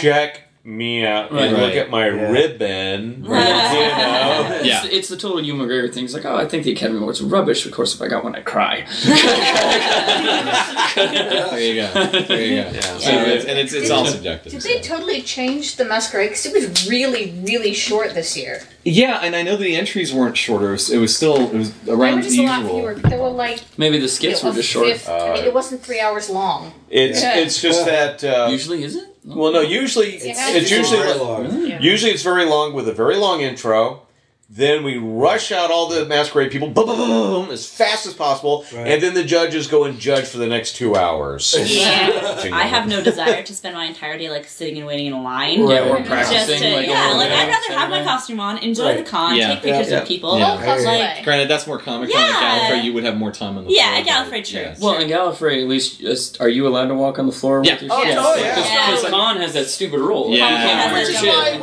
check... me out and look at my ribbon. It's the total Hugh McGregor thing. It's like, oh, I think the Academy Awards are rubbish. Of course, if I got one, I'd cry. There you go. Yeah. So it's all subjective. Did they totally change the masquerade? Because it was really, really short this year. Yeah, and I know the entries weren't shorter. It was around the usual. There were just a lot fewer. There were like... Maybe the skits were just short. I mean, it wasn't 3 hours long. It's just that... usually, is it? Well, no. Usually, it's usually very long. Usually, it's very long with a very long intro. Then we rush out all the masquerade people, boom, as fast as possible, and then the judges go and judge for the next 2 hours. I have no desire to spend my entire day like sitting and waiting in a line. Yeah, or practicing. I'd rather have my costume on, enjoy the con, take pictures with people. Granted, that's more Comic-Con. At Gallifrey, you would have more time on the floor. Yeah, at Gallifrey, true. Yes. Well, in Gallifrey, at least, are you allowed to walk on the floor with your shoes? Oh, yeah. Because con has that stupid rule. Yeah. Which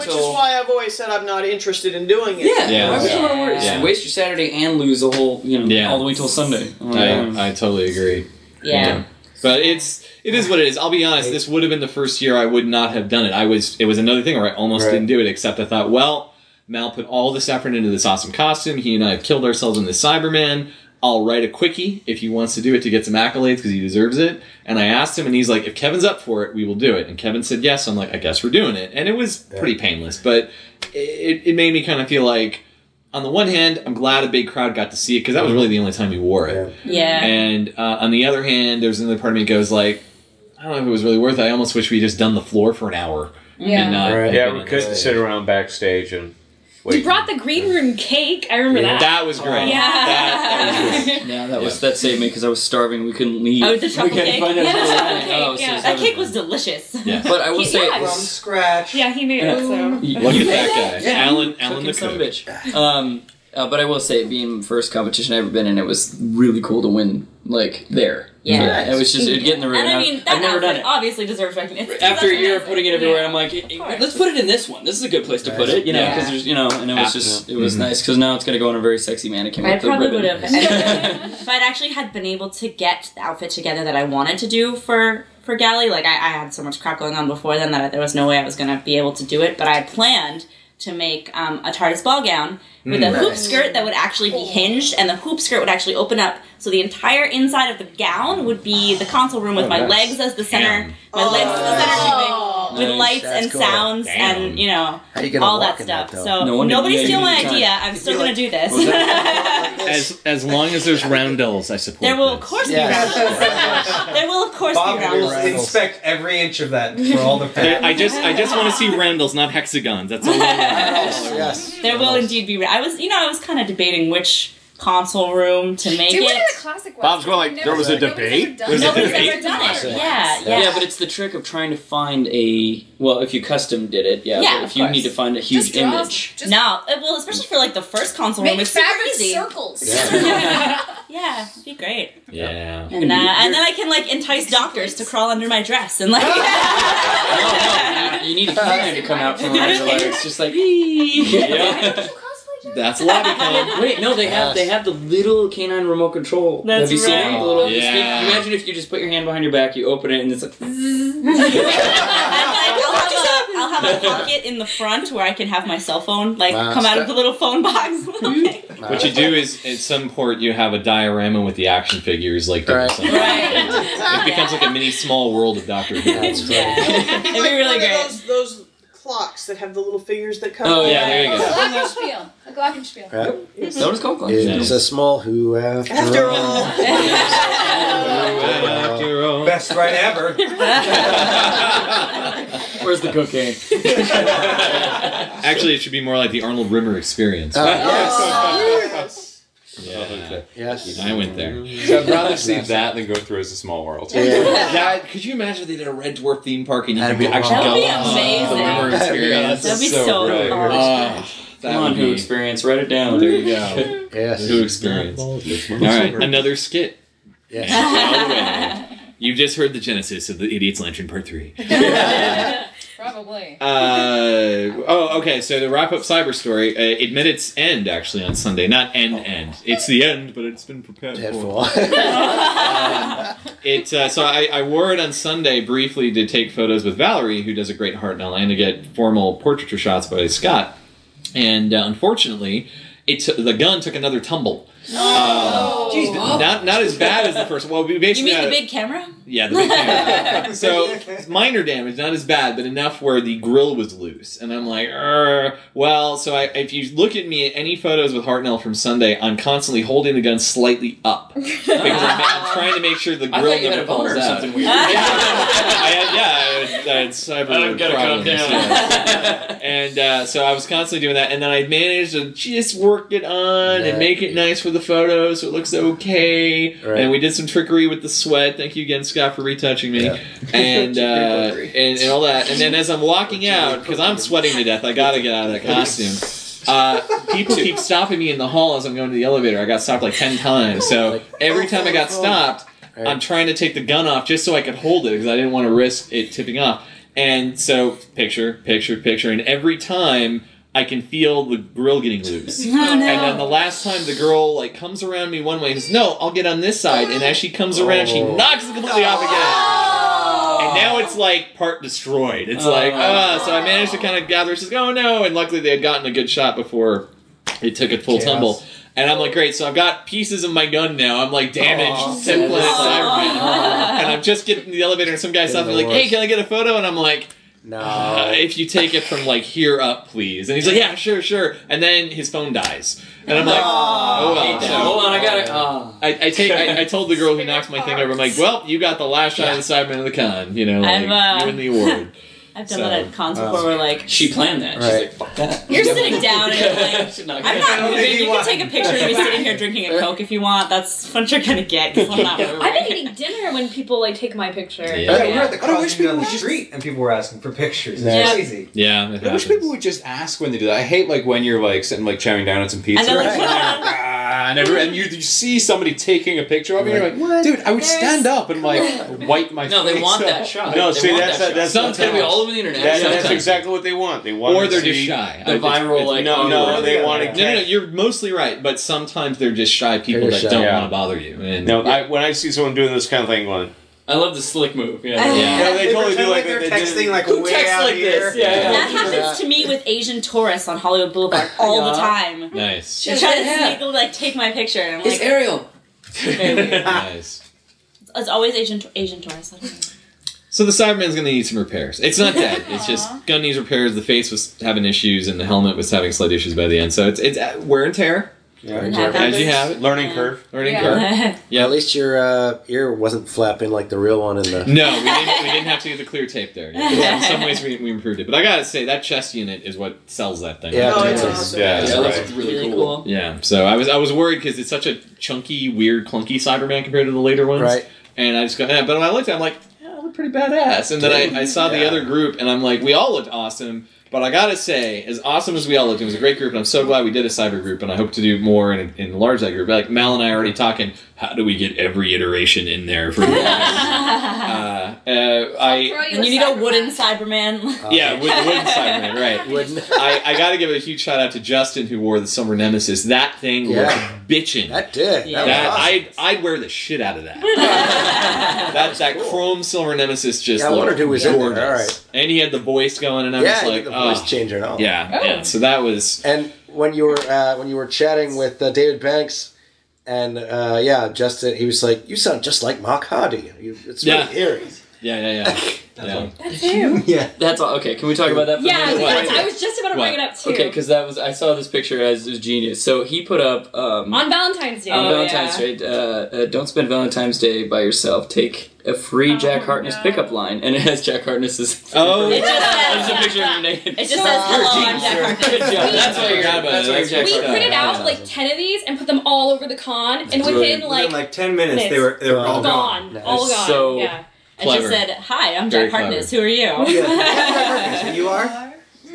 is why I've always said I'm not interested in doing it. Yeah. Waste your Saturday and lose the whole, all the way till Sunday. I totally agree. Yeah. But it is what it is. I'll be honest, this would have been the first year I would not have done it. It was another thing where I almost didn't do it, except I thought, well, Mal put all this effort into this awesome costume. He and I have killed ourselves in this Cyberman. I'll write a quickie if he wants to do it to get some accolades because he deserves it. And I asked him, and he's like, if Kevin's up for it, we will do it. And Kevin said yes. So I'm like, I guess we're doing it. And it was pretty painless, but it made me kind of feel like, on the one hand, I'm glad a big crowd got to see it because that was really the only time he wore it. Yeah. And on the other hand, there's another part of me that goes like, I don't know if it was really worth it. I almost wish we just done the floor for an hour. Yeah. And not we couldn't sit around backstage and... You brought the green room cake. I remember that. That was great. Yeah, that was that saved me because I was starving. We couldn't leave. Oh, the chocolate cake. That cake was delicious. Yeah. But I will say, from scratch. Yeah, he made it. So. Look at that guy, yeah. Alan the coach. But I will say, it being the first competition I've ever been in, it was really cool to win. Like there. Yeah. It was just it'd get in the room. And I mean, I've never done it. Obviously deserves recognition. After a year of putting it everywhere, I'm like, let's put it in this one. This is a good place to put it, you know, because there's, you know, and it was just, it was nice because now it's going to go on a very sexy mannequin. I probably would have. If I'd actually had been able to get the outfit together that I wanted to do for Gally, like I had so much crap going on before then that there was no way I was going to be able to do it, but I planned to make a TARDIS ball gown with a hoop skirt that would actually be hinged, and the hoop skirt would actually open up, so the entire inside of the gown would be the console room with my legs as the center, with lights and sounds and, you know, all that stuff. So nobody's stealing my idea. I'm still going to do this. As long as there's roundels, I support. There will, of course, be roundels. There will, of course, be roundels. Bob will inspect every inch of that for all the fans. I just want to see roundels, not hexagons. That's all. Yes. There will indeed be. I was kind of debating which console room to make it. What a classic one. Bob's going like, there was a debate? Nobody's ever done it. Yeah, but it's the trick of trying to find a... Well, if you custom did it, but if you need to find a huge image... No, well, especially for like the first console room, it's super easy. Fabric circles. Yeah, it'd be great. Yeah. And then I can like entice doctors to crawl under my dress and like... You need a canine to come out from under legs. It's just like... That's a lot of fun. Wait, no, they have the little canine remote control. That's right. Imagine if you just put your hand behind your back, you open it, and it's like... I'll have a pocket in the front where I can have my cell phone, like, come out of the little phone box. What you do is, at some port, you have a diorama with the action figures, like... It becomes like a mini small world of Doctor Who. That's right. It'd be really great. Those clocks that have the little figures that come. Oh yeah, there you go. A glockenspiel. That was called glockenspiel. It's a small who after all. Best ride ever. Where's the cocaine? Actually, it should be more like the Arnold Rimmer experience. Yes. I went there. So I'd rather see that than go through as a small world. Could you imagine if they did a Red Dwarf theme park and you could actually go? That would be amazing. That'd be so cool. Come on, Who Experience. Write it down. There you go. Yes. Who Experience. All right, another skit. Yes. You've just heard the genesis of the Idiot's Lantern Part 3. Probably. So to wrap up Cyber Story, it met its end, actually, on Sunday. Not end. It's the end, but it's been prepared for. So I wore it on Sunday briefly to take photos with Valerie, who does a great Hartnell, and to get formal portraiture shots by Scott. And unfortunately, the gun took another tumble. No. Jeez, not as bad as the first. Well, we basically the big camera? Yeah, the big camera. So minor damage, not as bad, but enough where the grill was loose. And I'm like, if you look at me at any photos with Hartnell from Sunday, I'm constantly holding the gun slightly up because I'm trying to make sure the grill never falls out. Something weird. I had cyber problems. And so I was constantly doing that, and then I managed to just work it on and make it nice for the photo, so it looks okay. Right. And we did some trickery with the sweat. Thank you again, Scott, for retouching me. Yeah. And all that. And then as I'm walking out, because I'm sweating to death, I gotta get out of that costume. People keep stopping me in the hall as I'm going to the elevator. I got stopped like 10 times. So every time I got stopped, I'm trying to take the gun off just so I could hold it because I didn't want to risk it tipping off. And so picture, and every time I can feel the grill getting loose. Oh, no. And then the last time the girl comes around me one way and says, no, I'll get on this side. And as she comes around, she knocks it completely off again. Oh. And now it's part destroyed. It's so I managed to kind of gather. She says, oh no. And luckily they had gotten a good shot before it took a full tumble. And I'm like, great, so I've got pieces of my gun now. I'm like damaged, Cyberman. And I'm just getting in the elevator and some guy stops me like, hey, can I get a photo? And I'm like, no. If you take it from like here up, please. And he's like, yeah, sure, sure. And then his phone dies. And I'm like, oh, well, so hold on, I got it. I told the girl who knocked my thing over, I'm like, well, you got the last shot of the Cyberman of the con. You know, like, you win the award. I've done that at cons before where, like... She planned that. Right. She's like, fuck that. You're sitting down and you're like, I'm not moving. You can take a picture of me sitting here drinking a Coke if you want. That's what you're going to get, because I'm not moving. I've been eating dinner when people, like, take my picture. Yeah. Yeah. We're at the crossing down the street and people were asking for pictures. Yeah. It's crazy. Yeah, I wish people would just ask when they do that. I hate, like, when you're, like, sitting, like, chowing down on some pizza. And then, like, and you see somebody taking a picture of me, and you're like, what? Dude, I would stand up and like wipe my face. No, they want that shot. No, see, that's sometimes we all over the internet. That's exactly what they want. They want, or they're just shy. The viral, like, no, they want to get. No, you're mostly right, but sometimes they're just shy people that don't want to bother you. No, when I see someone doing this kind of thing, going. I love the slick move. Yeah, yeah. They totally do like they're texting like way out like here. This? Yeah, yeah. That happens to me with Asian tourists on Hollywood Boulevard all the time. Nice. They try to sneakily like take my picture, and I'm like, it's Ariel. Nice. It's always Asian tourists. I don't know. So the Cyberman's going to need some repairs. It's not dead. It's just going to need repairs. The face was having issues, and the helmet was having slight issues by the end. So it's wear and tear. Yeah, as you have it. Learning curve. Learning curve. Yeah, at least your ear wasn't flapping like the real one in the... No, we didn't have to get the clear tape there. Yeah, in some ways we improved it. But I gotta say, that chest unit is what sells that thing. Yeah, it's awesome. Yeah, that's really cool. Yeah, so I was worried because it's such a chunky, weird, clunky Cyberman compared to the later ones. Right. And I just go, but when I looked at it, I'm like, yeah, I look pretty badass. And then I saw the other group, and I'm like, we all looked awesome. But I gotta say, as awesome as we all looked, it was a great group, and I'm so glad we did a cyber group, and I hope to do more and enlarge that group. But like Mal and I are already talking, how do we get every iteration in there for you need a wooden Cyberman. Yeah, wooden Cyberman, right. Wooden. I gotta give a huge shout out to Justin, who wore the Summer Nemesis. That thing looked bitchin'. That did. Yeah. That awesome. I'd wear the shit out of that. That cool. Chrome Silver Nemesis just looked gorgeous. I wondered who was in there. All right. And he had the voice going, and I'm just like, voice changer all. Yeah, yeah. So that was. And when you were chatting with David Banks, and Justin, he was like, "You sound just like Mark Hardy. It's really eerie." Yeah. That's him. Yeah, that's all. Okay, can we talk about that? For a minute? I was just about to bring it up too. Okay, because I saw this picture as it was genius. So he put up on Valentine's Day. Don't spend Valentine's Day by yourself. Take a free Jack Harkness pickup line, and it has Jack Harkness's. Oh, it just a picture of your name. It just says, "Hello, I'm Jack Harkness." That's why you're about it. We printed out like 10 of these and put them all over the con, and within 10 minutes they were all gone. All gone. So. And she said, "Hi, I'm Jack Harkness. Who are you?" Yeah. You are.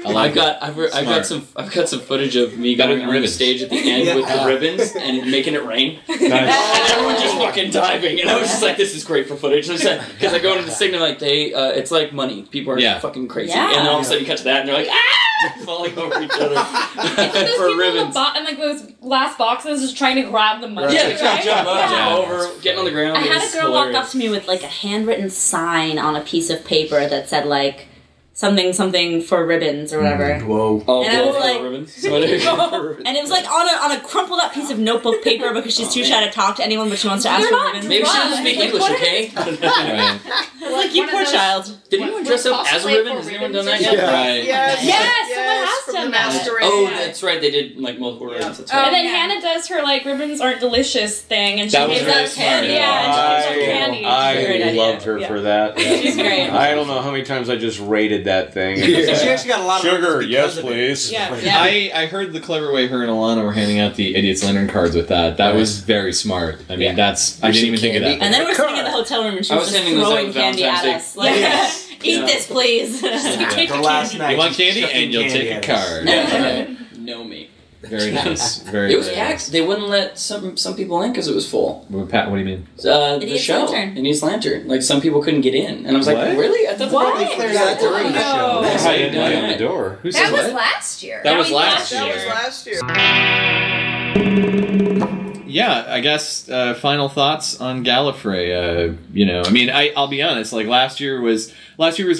I've got some footage of me going on the stage at the end with the ribbons and making it rain. Nice. And everyone just fucking diving, and I was just like, "This is great for footage." Because I go into the signal like it's like money. People are fucking crazy, and then all of a sudden you cut to that, and they're like, "Ah!" falling over each other for ribbons. And like those last boxes, just trying to grab the money. Yeah, over, getting on the ground. I had a girl walk up to me with like a handwritten sign on a piece of paper that said like. Something for ribbons or whatever. Whoa! Oh, and I was like, and it was like on a crumpled up piece of notebook paper because she's too shy to talk to anyone, but she wants to ask for ribbons. Maybe she doesn't speak English, okay? Like you poor child. Did anyone dress up as a ribbon? Has anyone done that yet? Yes, someone has done that. Oh, that's right. They did like multiple ribbons. And then Hannah does her like ribbons aren't delicious thing, and she gives up candy. Yeah, and she candy. I loved her for that. She's great. I don't know how many times I just rated that thing. Yeah. She actually got a lot of sugar, yes please. Yeah. I heard the clever way her and Alana were handing out the Idiot's Lantern cards with that. That was very smart. I mean, that's... I didn't even think of that. And then we're sitting in the hotel room and she was just throwing candy at us. Like, eat this please. Take the candy. You want candy? And you'll take a card. Know me. Very nice. It was packed. They wouldn't let some people in because it was full. Pat, what do you mean? The show. Idiot's Lantern. Like some people couldn't get in, and I was like, really? I thought they cleared out during the show. That's how you knock on the door. That was last year. Yeah, I guess final thoughts on Gallifrey. I mean, I'll be honest. Like last year was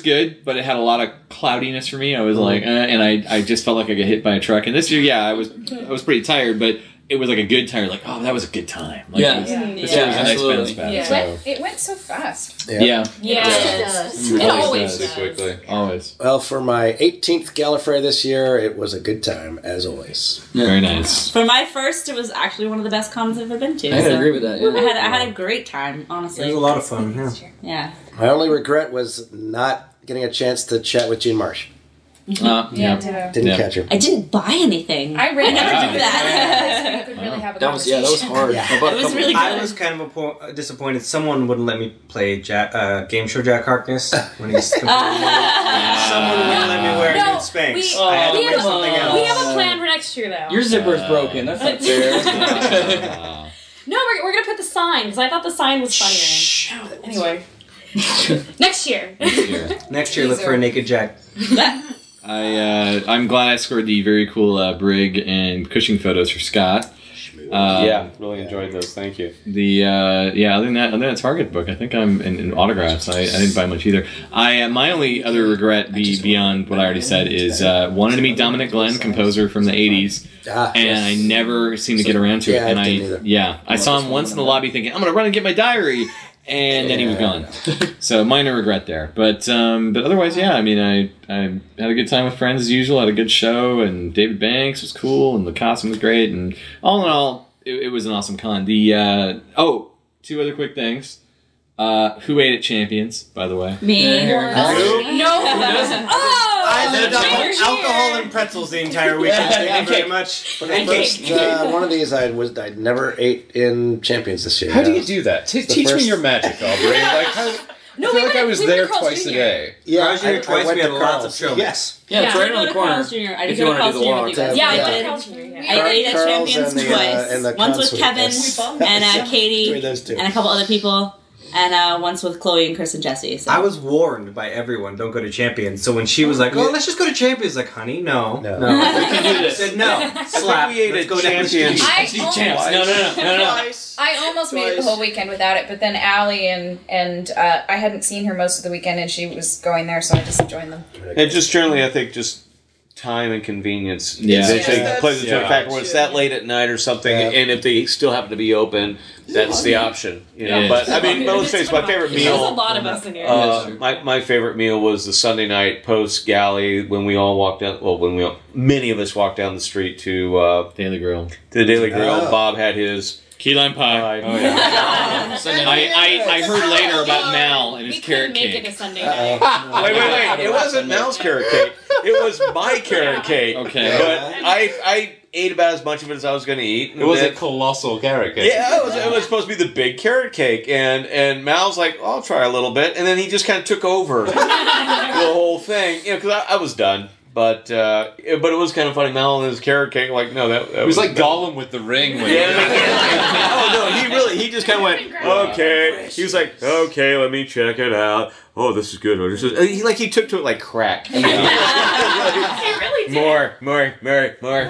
good, but it had a lot of cloudiness for me. I was like, and I just felt like I got hit by a truck. And this year, I was pretty tired, but. it was like a good time. You're like, oh, that was a good time. Like, yeah. It was a nice bounce. Yeah. So. It went so fast. Yeah. Yeah. It does. It always does. Quickly. Always. Well, for my 18th Gallifrey this year, it was a good time, as always. Yeah. Very nice. For my first, it was actually one of the best cons I've ever been to. I agree with that. Yeah. I had a great time, honestly. It was a lot of fun. Yeah. My only regret was not getting a chance to chat with Jean Marsh. Didn't catch her. I didn't buy anything. I never did that. You could really have a conversation. That was hard. Yeah. I was kind of disappointed. Someone wouldn't let me play Game Show Jack Harkness when he's completely someone wouldn't let me wear a Spanx. I had to wear something else. We have a plan for next year, though. Your zipper's broken. That's not fair. No, we're going to put the sign, because I thought the sign was funnier. Anyway. Next year, look for a naked Jack. I'm glad I scored the very cool Brig and Cushing photos for Scott. Really enjoyed those. Thank you. Other than that Target book, I think I'm in autographs. I didn't buy much either. My only other regret beyond what I already said is wanted to meet Dominic Glenn, composer from the 80s, and I never seemed to get around to it. And I saw him once in the lobby thinking, I'm going to run and get my diary. And then he was gone. So minor regret there. But otherwise, yeah, I mean, I had a good time with friends as usual, had a good show, and David Banks was cool, and the costume was great, and all in all, it was an awesome con. Two other quick things. Who ate at Champions, by the way? Me. I lived on alcohol and pretzels the entire weekend. Thank you very much. When I first one of these, I never ate in Champions this year. How do you do that? Teach me your magic, Aubrey. I was there twice a day. Yeah, I was there twice. We had lots of shows. Yes. Yeah, it's right around the corner. I did go to Carl's Jr. with you guys. Yeah, I did. I ate at Champions twice. Once with Kevin and Katie and a couple other people. And once with Chloe and Chris and Jesse. So. I was warned by everyone, don't go to Champions. So when she was like, let's just go to Champions, like, honey, no. We can do this. I said, no. Slap. Let's go to Champions. No. I almost made it the whole weekend without it, but then Allie and I hadn't seen her most of the weekend, and she was going there, so I just joined them. And just generally, I think just time and convenience. Yeah. They play the factor when it's that late at night or something, and if they still happen to be open, that's the option. You know, but I mean, let's face it, my favorite meal. There's a lot of us in here. My favorite meal was the Sunday night post galley when we all walked down. Well, many of us walked down the street to Daily Grill. The Daily Grill. Bob had his key lime pie. Oh, yeah. I heard later about Mal and his carrot cake. We couldn't make it a Sunday night. Wait. It wasn't Mal's carrot cake. It was my carrot cake. Okay. But I ate about as much of it as I was going to eat. It was a colossal carrot cake. Yeah, it was supposed to be the big carrot cake. And Mal's like, I'll try a little bit. And then he just kind of took over the whole thing. You know, because I was done. But it was kind of funny. Mal and his carrot cake, like, no, that was like Gollum with the ring. He just kind of went, okay. He was like, okay, let me check it out. Oh, this is good. He took to it like crack. Yeah. It really did. More.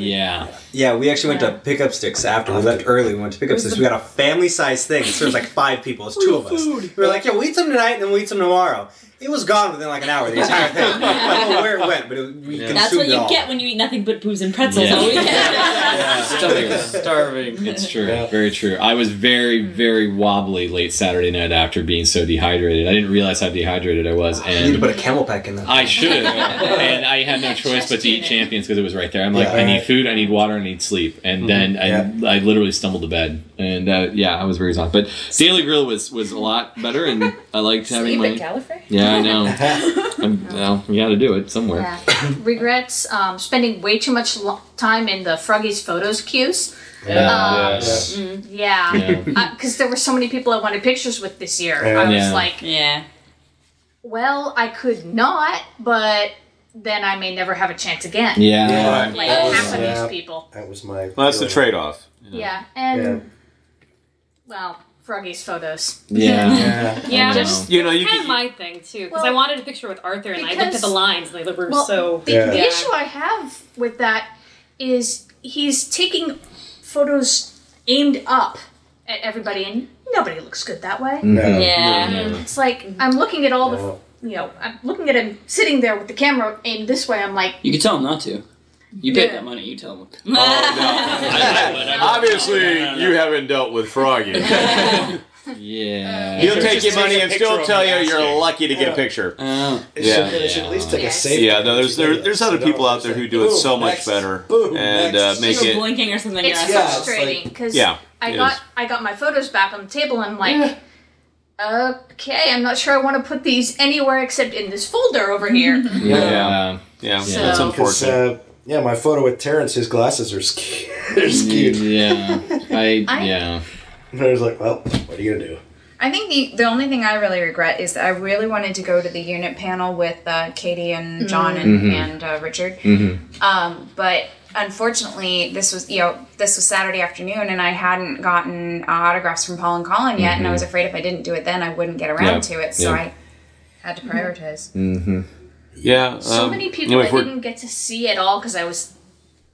Yeah. Yeah, we actually went to pick up sticks after we left early. We went to pick up sticks. We got a family-sized thing. So there's like 5 people. It's 2 of us. We were like, yeah, we'll eat some tonight and then we'll eat some tomorrow. It was gone within like an hour, the entire thing. I don't know where it went, but we consumed it all. That's what you get when you eat nothing but booze and pretzels all weekend. Yeah. Stomach is starving. It's true. Yeah. Very true. I was very, very wobbly late Saturday night after being so dehydrated. I didn't realize how dehydrated I was. And you need to put a camel pack in there. I should have. And I had no choice but to eat Champions because it was right there. I'm like, I need food, I need water, I need sleep. And then I literally stumbled to bed. And I was very exhausted. But Daily Grill was a lot better, and I liked having my... Sleep at Gallifrey? Yeah, I know. We got to do it somewhere. Yeah. Regrets, spending way too much time in the Froggy's photos queues. Because there were so many people I wanted pictures with this year. I was like, well, I could not, but then I may never have a chance again. Yeah. Half of these people. That was my... Well, that's the trade-off. Yeah, well... Froggy's photos. Yeah. Just, you know, you kind of my thing too, because I wanted a picture with Arthur, and I looked at the lines, and they were so. The issue I have with that is he's taking photos aimed up at everybody, and nobody looks good that way. No. Yeah. No. It's like I'm looking at all the, I'm looking at him sitting there with the camera aimed this way. I'm like, you can tell him not to. You paid that money, you tell them. Oh, no. Obviously, you haven't dealt with Froggy. Yeah. He'll take your money and still tell you you're lucky to get a picture. They should at least take a safe. Yeah, no, there's other people out there who do it so much better. And make it... blinking or something. It's frustrating, because I got my photos back on the table and I'm like... Okay, I'm not sure I want to put these anywhere except in this folder over here. So, that's unfortunate. Yeah, my photo with Terrence, his glasses are skewed. Yeah, And I was like, well, what are you gonna do? I think the only thing I really regret is that I really wanted to go to the unit panel with Katie and John and Richard, but unfortunately, this was Saturday afternoon, and I hadn't gotten autographs from Paul and Colin yet, and I was afraid if I didn't do it then, I wouldn't get around to it, so I had to prioritize. Yeah. So many people I didn't get to see at all because I was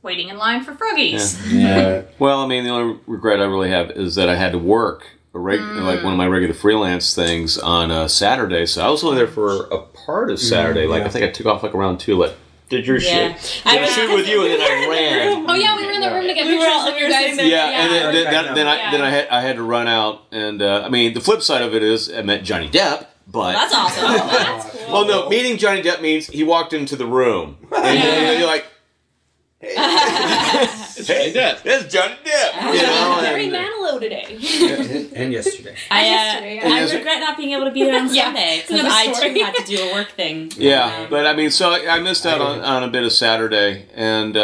waiting in line for Froggies. Yeah. Well, I mean, the only regret I really have is that I had to work like one of my regular freelance things on a Saturday, so I was only there for a part of Saturday. I think I took off around 2, did your shoot. I did a shoot with you, and then I ran. Oh, yeah, we were in the room to get pictures of you guys. Yeah, and then I had to run out. And, I mean, the flip side of it is I met Johnny Depp, but... That's awesome. That's cool. Well, no, meeting Johnny Depp means he walked into the room. And you're like, hey, it's Johnny Depp. You know, very Manilow today. And yesterday. I regret not being able to be there on Sunday because I too had to do a work thing. But I mean, so I missed out on a bit of Saturday, and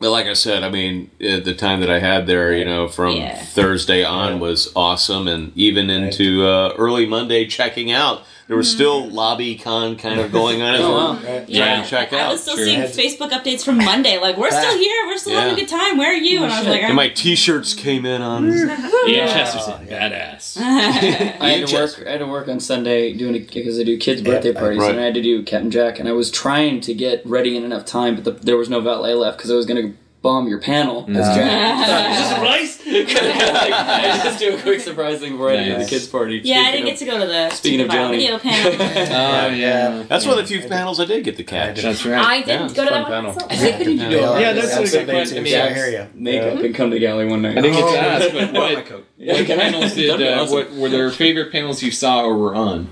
but like I said, I mean, the time that I had there, from Thursday on was awesome, and even into early Monday checking out. There was still LobbyCon kind of going on as well. Trying to check out. I was still seeing Facebook updates from Monday. Like, we're still here. We're still having a good time. Where are you? And I was like... And my t-shirts came in on... Ian Chesterton. Badass. I had to work on Sunday because I do kids' birthday parties. Right. And I had to do Captain Jack. And I was trying to get ready in enough time, but there was no valet left because I was going to bomb your panel as Jack. Is this rice? I just do a quick surprise thing before I do the kids' party. Yeah, I didn't get to go to the speaking of Johnny video panel. That's one of the few panels I did get to catch. That's right. I didn't go to that one myself. That's a good question. I mean, I hear you. Makeup and come to Galley one night. I didn't get to ask, but what panels did? What were their favorite panels you saw or were on?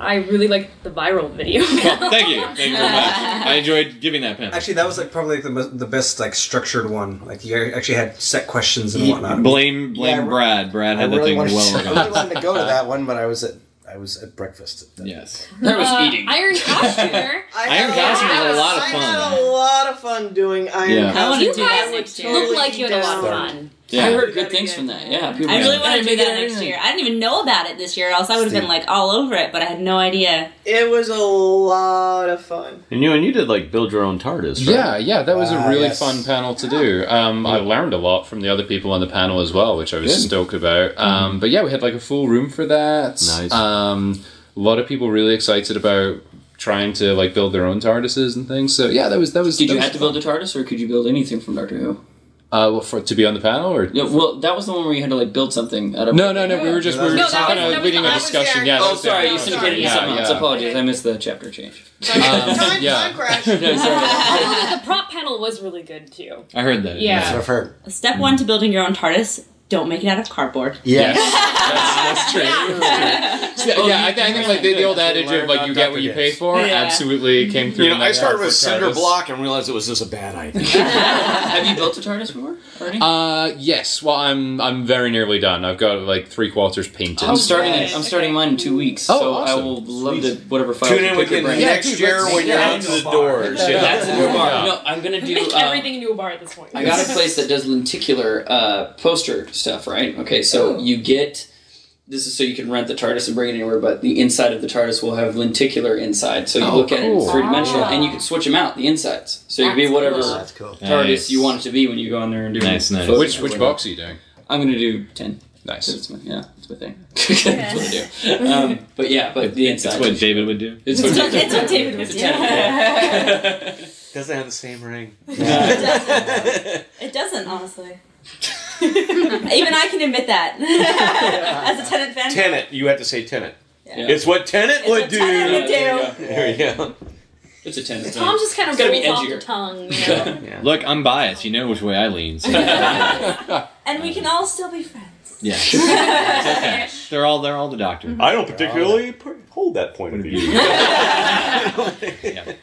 I really liked the viral video. Well, thank you very much. I enjoyed giving that pen. Actually, that was probably the best structured one. You actually had set questions and whatnot. Blame Brad. Brad had the thing well organized. I really wanted to go to that one, but I was at breakfast at that. Yes. I was eating. Iron Costumer. Iron Costumer was a lot of fun. I had a lot of fun doing Iron Costumer. You guys look like you had a lot of fun. Yeah. I heard good things from that. Yeah, I really want to do that next year. I didn't even know about it this year, else I would have been all over it. But I had no idea. It was a lot of fun. And you did build your own TARDIS, right? Yeah. That was a really fun panel to do. I learned a lot from the other people on the panel as well, which I was stoked about. But yeah, we had a full room for that. Nice. A lot of people really excited about trying to build their own TARDISes and things. So yeah, that was. Did you have to build a TARDIS, or could you build anything from Doctor Who? To be on the panel, or that was the one where you had to build something out of. No, we were just kind of leading a discussion. Yeah. Oh, sorry, you syndicated something else. Apologies, I missed the chapter change. Time crash. No, sorry. The prop panel was really good too. I heard that. Yeah, that's what I've heard. Step one to building your own TARDIS. Don't make it out of cardboard. Yes. That's true. I think the old adage of you get what you pay for absolutely came through. I started with cinder block and realized it was just a bad idea. Have you built a TARDIS before, Ernie? Yes. Well, I'm very nearly done. I've got 3/4 painted. I'm starting mine in 2 weeks. Oh, so awesome. I will love to whatever files you pick your brain. Next year when you're out to the doors. That's a new bar. No, I'm going to do everything into a bar at this point. I got a place that does lenticular poster stuff, right? Okay, so you get... This is so you can rent the TARDIS and bring it anywhere, but the inside of the TARDIS will have lenticular inside, so you look at it, it's three-dimensional, and you can switch them out, the insides. So you can be whatever TARDIS you want it to be when you go in there and do nice. Which box are you doing? I'm going to do 10. Nice. It's my thing. That's what I do. But the inside. It's what David would do. It's what David would do. Doesn't have the same ring. No. It doesn't, honestly. Even I can admit that. As a Tenet fan. You have to say Tenet. Yeah. It's what Tenet would do. There you go. It's a 10. Tom just kind of rolls off the tongue. You know? Yeah. Look, I'm biased. You know which way I lean. So. And we can all still be friends. Yeah, okay. They're all the doctor. I don't particularly hold that point of view. Yeah.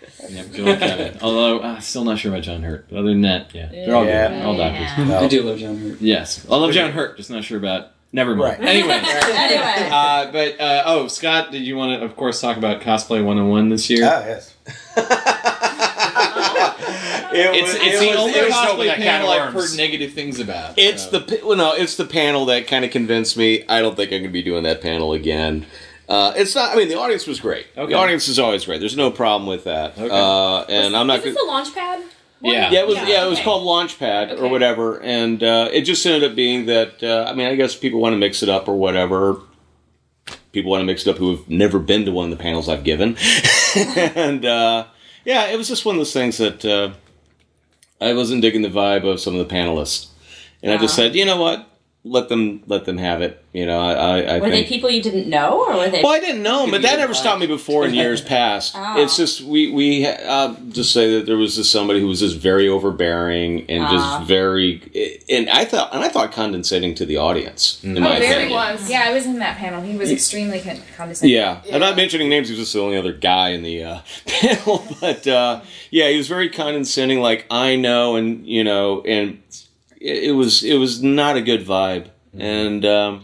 Although I'm still not sure about John Hurt. But other than that, yeah. They're all good. They're all doctors. Yeah. No. I do love John Hurt. Yes, I love John Hurt. Just not sure about. Never mind. Right. Anyway. But Scott, did you want to, of course, talk about Cosplay 101 this year? Oh, yes. It's the only cosplay panel I've heard negative things about. It's the panel that kind of convinced me. I don't think I'm going to be doing that panel again. The audience was great. Okay. The audience is always great. There's no problem with that. Okay. Was this the Launchpad? Yeah. It was called Launchpad or whatever, and it just ended up being that. I guess people want to mix it up or whatever. People want to mix it up who have never been to one of the panels I've given, and it was just one of those things that I wasn't digging the vibe of some of the panelists, and I just said, you know what, let them have it. You know, I think, they people you didn't know, or were they? Well, I didn't know them, but that never stopped me before in years past. It's just we just say that there was just somebody who was just very overbearing and just very, and I thought condescending to the audience. Mm-hmm. In my opinion, he was. Yeah, I was in that panel. He was extremely condescending. Yeah, I'm not mentioning names. He was just the only other guy in the panel, but he was very condescending. Like I know, and you know, and it was not a good vibe, mm-hmm. and.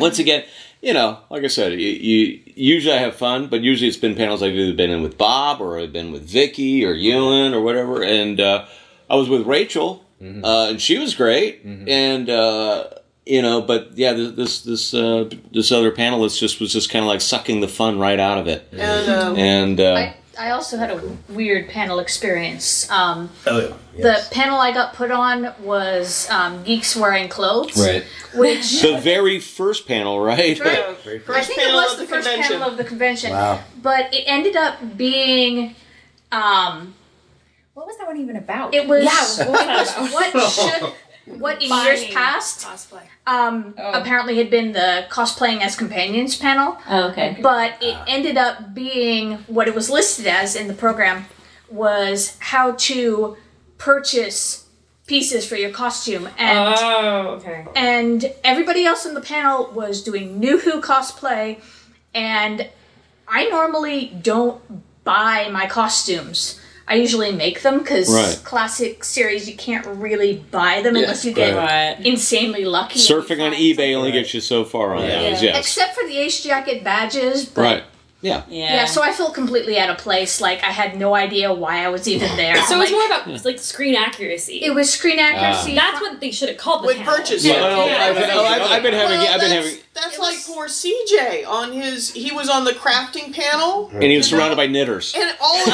Once again, you know, like I said, you usually I have fun, but usually it's been panels I've either been in with Bob or I've been with Vicky or Ewan or whatever. And I was with Rachel, mm-hmm. And she was great. Mm-hmm. And this other panelist was kind of like sucking the fun right out of it. Mm-hmm. And I also had a weird panel experience. The panel I got put on was geeks wearing clothes, right? Which the very first panel, right? First I think it was the first convention. Panel of the convention. Wow! But it ended up being. What was that one even about? It was what in years past cosplay. Apparently had been the Cosplaying as Companions panel. Oh, okay. But it ended up being what it was listed as in the program was how to purchase pieces for your costume. And, and everybody else in the panel was doing New Who cosplay, and I normally don't buy my costumes. I usually make them because classic series you can't really buy them unless you get insanely lucky. Surfing on eBay only gets you so far on those. Yes. Except for the Ace Jacket badges. But so I felt completely out of place. Like I had no idea why I was even there. So it was more about screen accuracy. It was screen accuracy. That's what they should have called the panel. With purchase. Yeah. I've been having. That's like poor CJ on his. He was on the crafting panel, and he was surrounded by knitters. And all of them.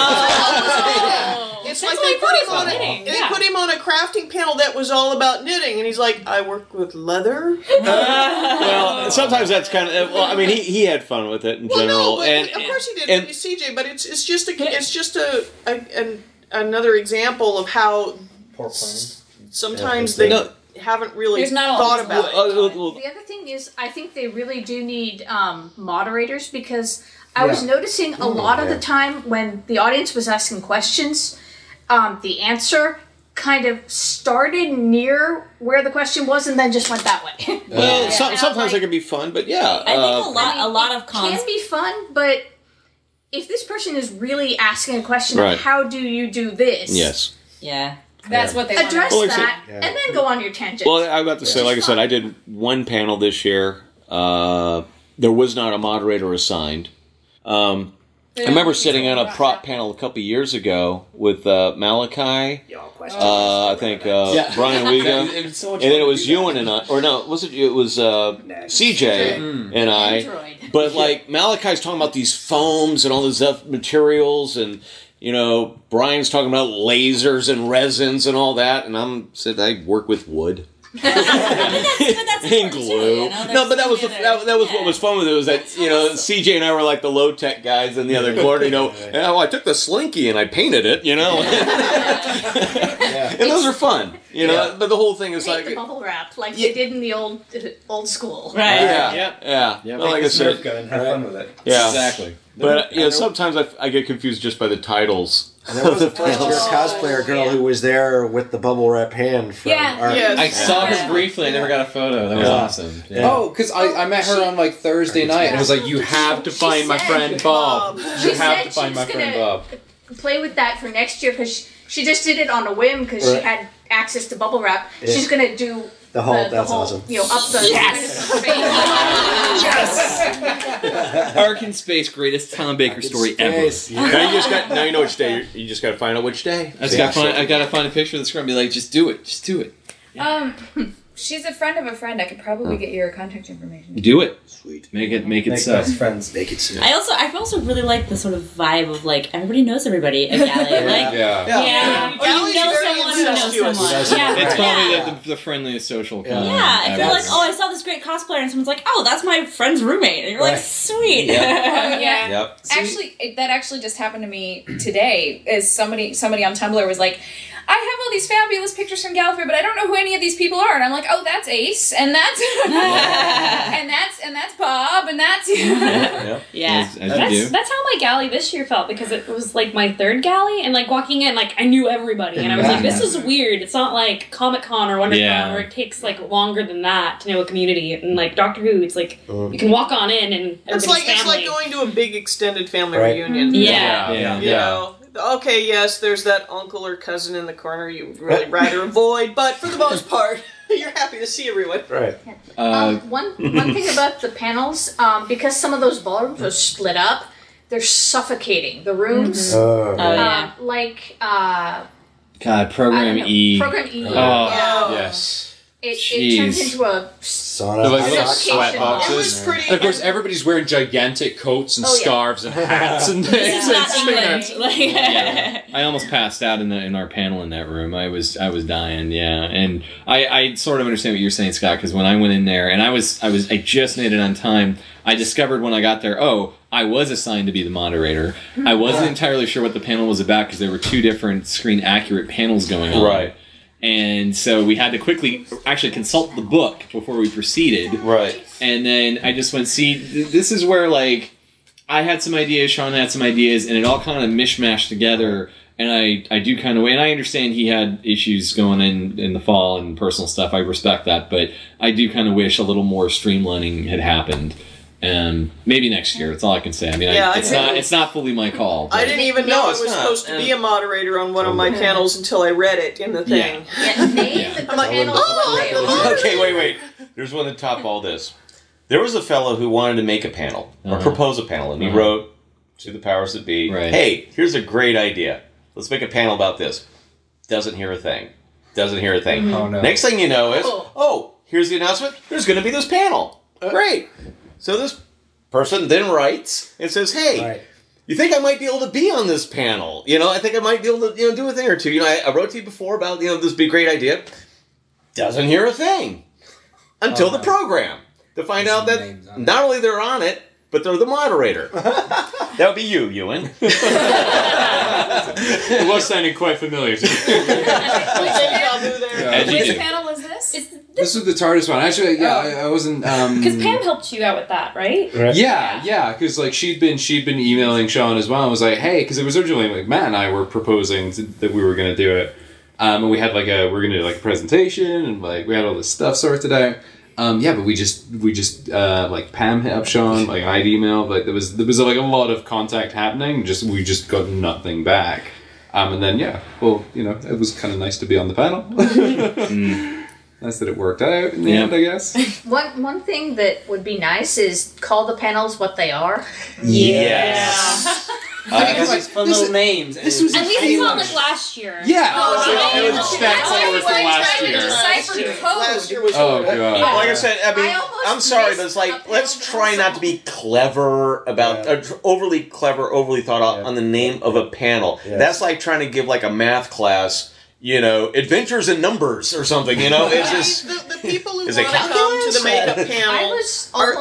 It's like they put him on knitting. They put him on a crafting panel that was all about knitting, and he's like, "I work with leather." Well, sometimes that's kind of. Well, I mean, he had fun with it in general, and of course he did. And CJ, but it's just another example of how poor sometimes they haven't really thought about it. The other thing is, I think they really do need moderators, because I was noticing a lot of the time when the audience was asking questions, the answer kind of started near where the question was and then just went that way. Well, sometimes it can be fun, but yeah. I think a lot of cons. It can be fun, but if this person is really asking a question, how do you do this? Yes. Yeah. That's what they want. Address that, and then go on your tangent. Well, I was about to say, like I said, I did one panel this year. There was not a moderator assigned. I remember sitting on a prop panel a couple years ago with Malachi, I think Brian Wiega, and then it was Ewan and I, or no, was it? It was CJ and I. Android. But like Malachi's talking about these foams and all these materials and. You know, Brian's talking about lasers and resins and all that, and I work with wood. but that's and glue. You know, no, but that was what was fun with it was that CJ and I were like the low tech guys in the other corner. You know, and I took the slinky and I painted it. You know. Yeah. And those are fun, you know. Yeah. But the whole thing is make the bubble wrap, like they did in the old school. Right. Yeah. Yeah. Yeah. Yeah. Well, like I said, Nerf gun, have fun with it. Yeah. Exactly. But you know, sometimes I get confused just by the titles. And there was a cosplayer girl who was there with the bubble wrap hand from Art. Yes. I saw her briefly. I never got a photo. That was awesome. Yeah. Oh, because I met her on like Thursday night. And I was like, you have to find my friend Bob. You have to find my friend Bob. Play with that for next year because she just did it on a whim because she had access to bubble wrap. Yeah. She's going to do... The whole, awesome. You know, up the... Yes! Yes! Ark in Space, greatest Tom Baker story ever. Yeah. Now you know which day. You just got to find out which day. I got to find a picture of the screen and be like, just do it. Just do it. Yeah. She's a friend of a friend. I could probably get your contact information. Do it. Sweet. Make it so. Best friends. Make it so. I also really like the sort of vibe of like everybody knows everybody at Galley. Or you know someone who knows someone. Yeah. It's probably the friendliest social kind. Yeah. I feel like I saw this great cosplayer and someone's like, oh, that's my friend's roommate, and you're like, sweet. Yep. Yeah. Yep. Actually just happened to me today. Is somebody on Tumblr was like, I have all these fabulous pictures from Gallifrey, but I don't know who any of these people are. And I'm like, oh, that's Ace, and that's and that's Bob, and that's That's how my galley this year felt, because it was like my third galley, and like walking in, like I knew everybody, and I was like, this is weird. It's not like Comic-Con or WonderCon where it takes like longer than that to know a community, and like Doctor Who, it's like you can walk on in and everybody's family. It's like going to a big extended family reunion. You know. Okay, yes, there's that uncle or cousin in the corner you really rather avoid, but for the most part, you're happy to see everyone. Right. Yeah. One thing about the panels, because some of those ballrooms are split up, they're suffocating. The rooms, Program E. Program E. Yes. It turns into a sauna. Sweat boxes. And of course, everybody's wearing gigantic coats and scarves and hats and things. I almost passed out in our panel in that room. I was dying. Yeah, and I sort of understand what you're saying, Scott, because when I went in there and I just made it on time. I discovered when I got there, I was assigned to be the moderator. I wasn't entirely sure what the panel was about because there were two different screen accurate panels going on. Right. And so we had to quickly actually consult the book before we proceeded. Right. And then I just went, this is where, like, I had some ideas, Sean had some ideas, and it all kind of mishmashed together. And I do kind of wait. And I understand he had issues going in the fall and personal stuff. I respect that. But I do kind of wish a little more streamlining had happened. Maybe next year. That's all I can say. I mean, it's not fully my call. I didn't even know I was supposed to be a moderator on one of my panels until I read it in the thing. Yeah, the panels. Okay, wait. There's one that topped all this. There was a fellow who wanted to make a panel, or propose a panel, and he wrote to the powers that be, hey, here's a great idea. Let's make a panel about this. Doesn't hear a thing. Mm-hmm. Oh, no. Next thing you know is, here's the announcement. There's going to be this panel. Great. So this person then writes and says, hey, you think I might be able to be on this panel? You know, I think I might be able to do a thing or two. You know, I wrote to you before about, this would be a great idea. Doesn't hear a thing until the program to find out that not only they're on it, but they're the moderator. That would be you, Ewan. It was sounding quite familiar to me. Which panel was this? This was the TARDIS one. Actually, I wasn't... Because Pam helped you out with that, right? Yeah, because like she'd been emailing Sean as well and was like, hey, because it was originally like Matt and I were proposing that we were going to do it. And we had we were going to do like a presentation and like we had all this stuff sorted out. But we just like Pam hit up Sean, like I'd emailed, like there was like a lot of contact happening, we just got nothing back. And then it was kind of nice to be on the panel. Nice that it worked out in the end, I guess. One thing that would be nice is call the panels what they are. Yes. Yeah. Because fun little names. At least we saw it last year. Yeah. It was last year. Last year was horrible. Yeah. Like I said, I mean, I'm sorry, but it's like, let's try not to be clever about, overly thought out on the name of a panel. Yes. That's like trying to give like a math class, adventures in numbers or something, It's just... The people who want to come to the makeup panel,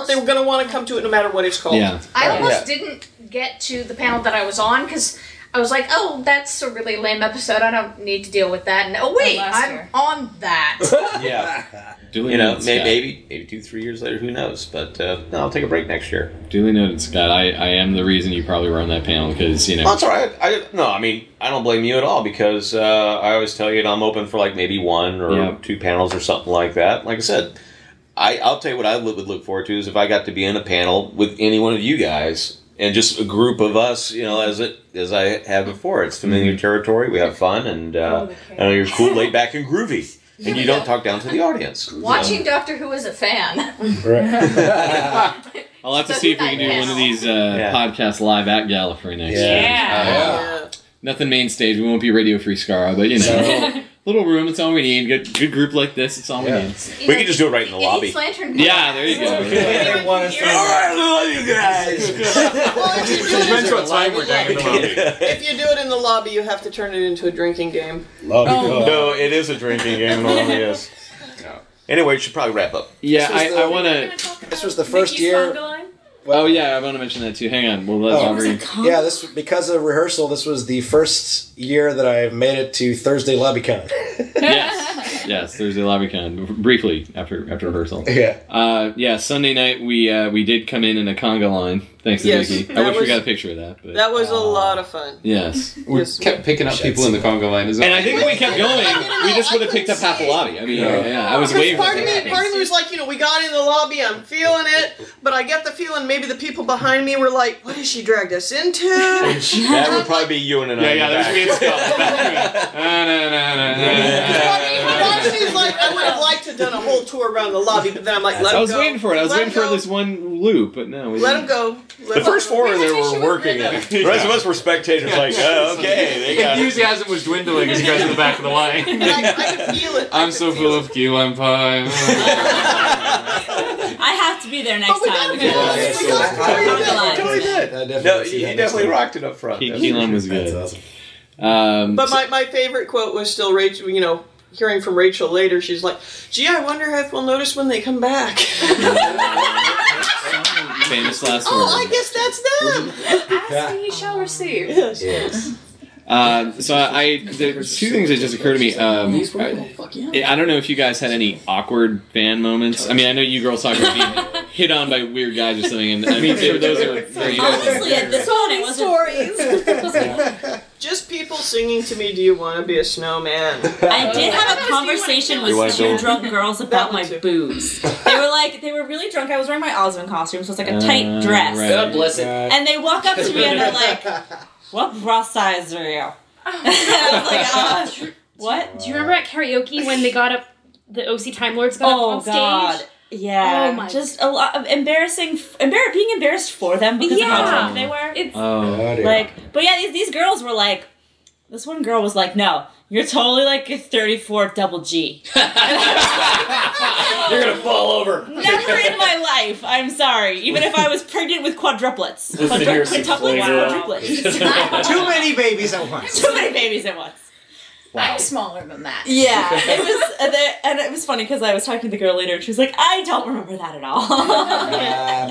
they're going to want to come to it no matter what it's called. Yeah. I almost didn't get to the panel that I was on because I was like, oh, that's a really lame episode. I don't need to deal with that. And oh wait, I'm on that. Yeah. You know, maybe 2-3 years later, who knows? But no, I'll take a break next year. Duly noted, Scott. I am the reason you probably were on that panel because you know. Well, that's all right. I don't blame you at all because I always tell you, I'm open for like maybe one or two panels or something like that. Like I said, I'll tell you what I would look forward to is if I got to be in a panel with any one of you guys. And just a group of us, you know, as I have before. It's familiar territory. We have fun, and I know you're cool, laid back, and groovy. And you don't talk down to the audience. Watching Doctor Who as a fan. Right. I'll have to see if we can do one of these podcasts live at Gallifrey next year. Yeah. Nothing main stage. We won't be Radio Free Scarra, but you know. Little room, it's all we need. Good group like this, it's all we need. We can just do it right in the lobby. Yeah, there you go. Alright, love you guys! Well, if you do it in the lobby, you have to turn it into a drinking game. No, it is a drinking game in the lobby, yes. No. Anyway, we should probably wrap up. Yeah, I want to... This was the first year... Well, I want to mention that too. Hang on, we'll let Aubrey. Yeah, this because of rehearsal. This was the first year that I made it to Thursday LobbyCon. yes, Thursday LobbyCon. Briefly after rehearsal. Yeah, Sunday night we did come in a conga line. Thanks to Vicky. I wish we got a picture of that. But. That was a lot of fun. Yes, we kept picking up people in the conga line, and I think if we kept going, we just would have picked up half the lobby. I mean, I was waiting. Part of me was like, we got in the lobby. I'm feeling it, but I get the feeling. Maybe the people behind me were like, "What has she dragged us into?" That would probably be you and I. Yeah, there's me and Scott. She's like, I would have liked to have done a whole tour around the lobby, but then I'm like, let him go. I was waiting for it. I was waiting for this one loop, but no. Let him go. The first four in there were working it. The rest of us were spectators, like, oh, okay. The enthusiasm was dwindling as you guys in the back of the line. I could feel it. I'm so full of key lime pie. I have to be there next time. He definitely rocked it up front. Key Lime was good. That's awesome. But my favorite quote was still Rachel. Hearing from Rachel later, she's like, "Gee, I wonder if we'll notice when they come back." Famous last word. Oh, I guess that's them. Ask and you shall receive. Yes. There's two things that just occurred to me. I don't know if you guys had any awkward fan moments. I mean, I know you girls talk about being hit on by weird guys or something, and I mean, those are very honestly at this point it wasn't stories. Just people singing to me, "Do you want to be a snowman?" I did have a conversation with two drunk girls about my boobs. They were really drunk. I was wearing my Ozman costume, so it's like a tight dress. Right. God bless it. And they walk up to me and they're like, "What bra size are you?" I was like, what? Do you remember at karaoke when they got up, the OC Time Lords got up on stage? Yeah. Oh my God. Just a lot of being embarrassed for them because of how drunk they were. It's but yeah, these girls were like, this one girl was like, "No, you're totally like a 34 double G." You're gonna fall over. Never in my life. I'm sorry. Even if I was pregnant with quadruplets. Quadruplets. Too many babies at once. Wow. I'm smaller than that. Yeah, it was funny because I was talking to the girl later, and she was like, "I don't remember that at all."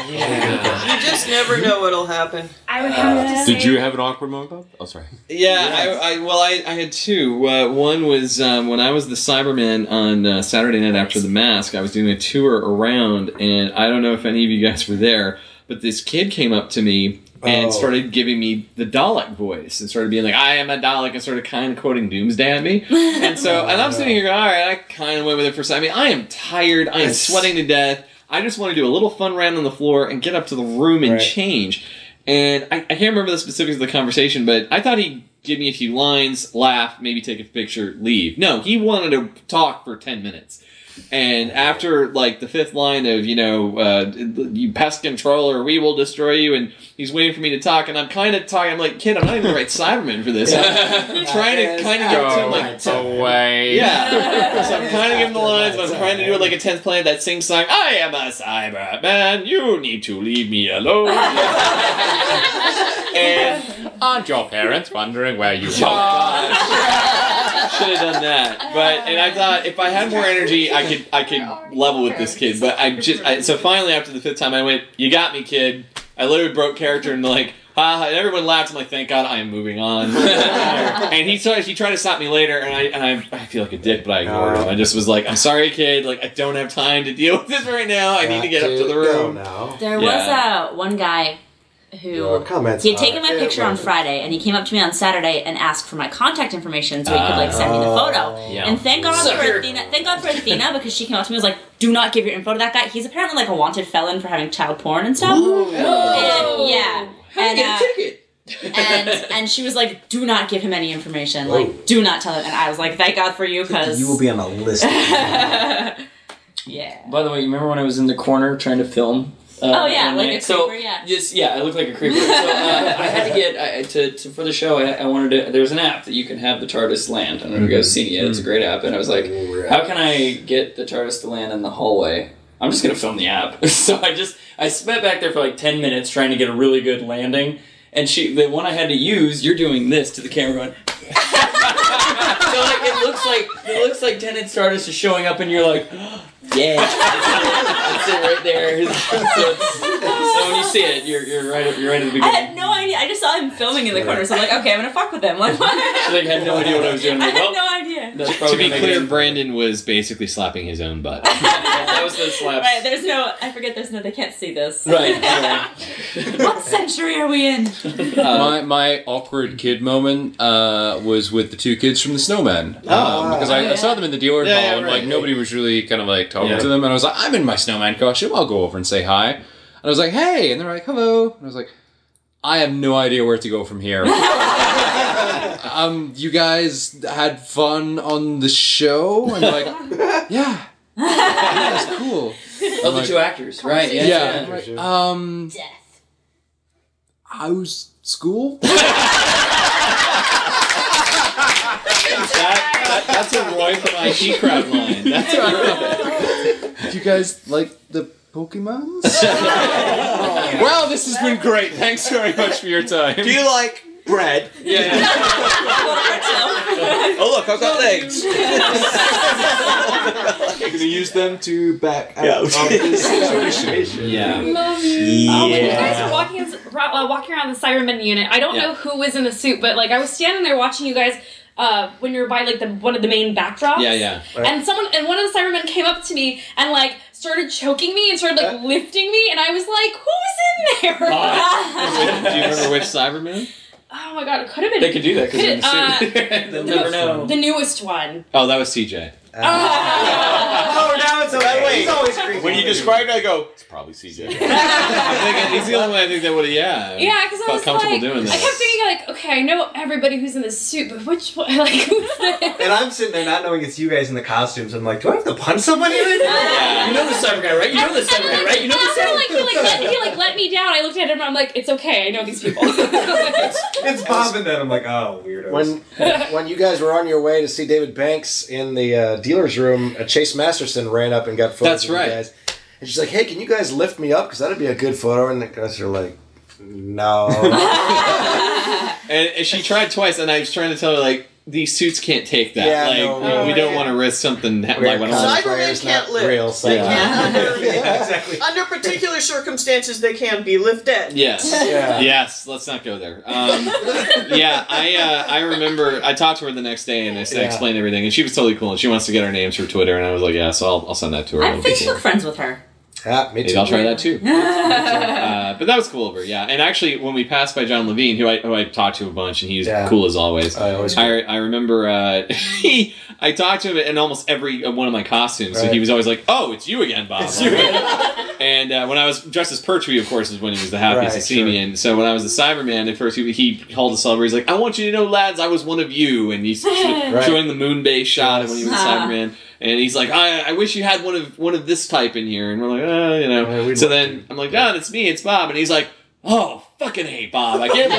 You just never know what'll happen. I would have to say. Did you have an awkward moment? Oh, sorry. Yeah, yes. I had two. One was when I was the Cyberman on Saturday night after the mask. I was doing a tour around, and I don't know if any of you guys were there, but this kid came up to me. And started giving me the Dalek voice and started being like, "I am a Dalek," and started kind of quoting Doomsday at me. And I'm sitting here going, all right, I kind of went with it for a second. I mean, I am tired. I am sweating to death. I just want to do a little fun round on the floor and get up to the room and change. And I can't remember the specifics of the conversation, but I thought he'd give me a few lines, laugh, maybe take a picture, leave. No, he wanted to talk for 10 minutes. And after, the fifth line of, "You pest controller, we will destroy you," and he's waiting for me to talk, and I'm kind of talking, I'm like, "Kid, I'm not even the right Cyberman for this." I'm trying to kind of get to him, away. Yeah. So I'm kind of giving the lines, but I'm trying to do it like a 10th play of that sing song, "I am a Cyberman, you need to leave me alone." And aren't your parents wondering where you are? Should have done that, and I thought if I had more energy, I could level with this kid. But so finally, after the fifth time, I went, "You got me, kid." I literally broke character and and everyone laughed. I'm like, thank God I am moving on. And he tried to stop me later, and I feel like a dick, but I ignored him. I just was like, I'm sorry, kid. Like, I don't have time to deal with this right now. I need to get up to the room. There was one guy who he had taken my picture on Friday, and he came up to me on Saturday and asked for my contact information so he could like send me the photo. Yeah. And thank God for Athena because she came up to me and was like, do not give your info to that guy. He's apparently like a wanted felon for having child porn and stuff. Ooh. And, yeah. How did you get a ticket? And she was like, do not give him any information. Whoa. Like, do not tell him. And I was like, thank God for you, because... you will be on a list. Yeah. By the way, you remember when I was in the corner trying to film? Like a creeper. Yes, yeah, I looked like a creeper. So I had to get, for the show, I wanted to, there's an app that you can have the TARDIS land. I don't know if you guys have seen it yet. It's a great app. And I was like, how can I get the TARDIS to land in the hallway? I'm just going to film the app. So I spent back there for like 10 minutes trying to get a really good landing. And the one I had to use, you're doing this to the camera going, so like, it looks like Tennant's TARDIS is showing up and you're like, oh, yeah. That's it right there. So when you see it, you're right at the beginning. I had no idea. I just saw him filming in the corner, so I'm like, okay, I'm gonna fuck with him. Like, what? She like, had no idea what I was doing. Like, well, I had no idea. That's probably to be clear, Brandon was basically slapping his own butt. That was the slap. Right, they can't see this. Right. What century are we in? My awkward kid moment was with the two kids from the Snowman. Because I saw them in the dealer hall, and like nobody was really kind of like talking to them, and I was like, I'm in my Snowman costume, I'll go over and say hi. And I was like, hey, and they're like, hello. And I was like, I have no idea where to go from here. You guys had fun on the show? And like, yeah. That's cool. Oh, the two actors, right? Yeah. Right. Death. How's school? That's a Roy from IT crowd line. That's right. Do you guys like the Pokemons? Well, this has been great. Thanks very much for your time. Do you like bread? Yeah. Oh, look, I've got legs. I'm gonna use them to back out of this situation. Yeah. Love you. Yeah. When you guys are walking around the Cybermen unit, I don't know who was in the suit, but like I was standing there watching you guys. When you're by like one of the main backdrops, right. And one of the Cybermen came up to me and like started choking me and started like lifting me, and I was like, "Who's in there?" Do you remember which Cyberman? Oh my god, it could have been. They could do that because they'll never know. The newest one. Oh, that was CJ. Now it's okay. Always creepy. When you described it, I go, it's probably CJ. He's the only one I think that would have, because I was comfortable like, doing this. I kept thinking, like, okay, I know everybody who's in the suit, but which one, like, who's this? And I'm sitting there not knowing it's you guys in the costumes. I'm like, do I have to punch somebody right now? You know the cyber guy, right? You know the cyber guy. He let me down. I looked at him and I'm like, it's okay, I know these people. It's Bob and then I'm like, oh, weirdos. When you guys were on your way to see David Banks in the dealer's room, Chase Masterson ran up and got photos of you guys. And she's like, hey, can you guys lift me up? Because that'd be a good photo. And the guys are like, no. And she tried twice, and I was trying to tell her, like, these suits can't take that. We don't want to risk something that like Cybermen can't lift. Exactly. Under particular circumstances, they can be lifted. Yes. Yeah. Yes. Let's not go there. I remember I talked to her the next day and I explained everything, and she was totally cool. And she wants to get our names for Twitter, and I was like, so I'll send that to her. I'm Facebook friends with her. Yeah, me too. Maybe I'll try that too. But that was cool of her, And actually, when we passed by John Levine, who I talked to a bunch, and he's cool as always. I remember I talked to him in almost every one of my costumes, so he was always like, "Oh, it's you again, Bob." And when I was dressed as Pertwee, of course, is when he was the happiest to see me. And so when I was the Cyberman, at first he called us all over. He's like, "I want you to know, lads, I was one of you," and he's showing the moon base shot when he was the Cyberman. And he's like, I wish you had one of this type in here. And we're like, So then I'm like, no, it's me, it's Bob. And he's like, oh, fucking hey, Bob. I can't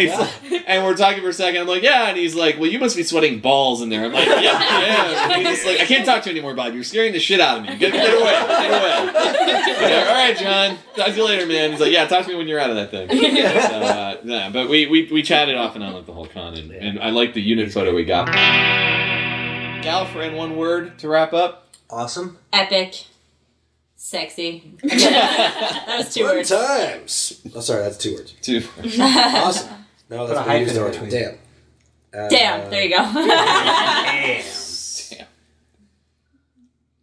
believe it. And we're talking for a second. I'm like, and he's like, well, you must be sweating balls in there. I'm like, yeah. And he's just like, I can't talk to you anymore, Bob. You're scaring the shit out of me. Get away. Like, all right, John. Talk to you later, man. He's like, talk to me when you're out of that thing. But we chatted off and on like the whole con. And I liked the unit photo we got. Gallifrey in one word to wrap up. Awesome. Epic. Sexy. That was two words. Fun times. Oh, sorry, that's two words. Two words. Awesome. No, that's been used already. Damn. Damn, there you go. Damn. Damn.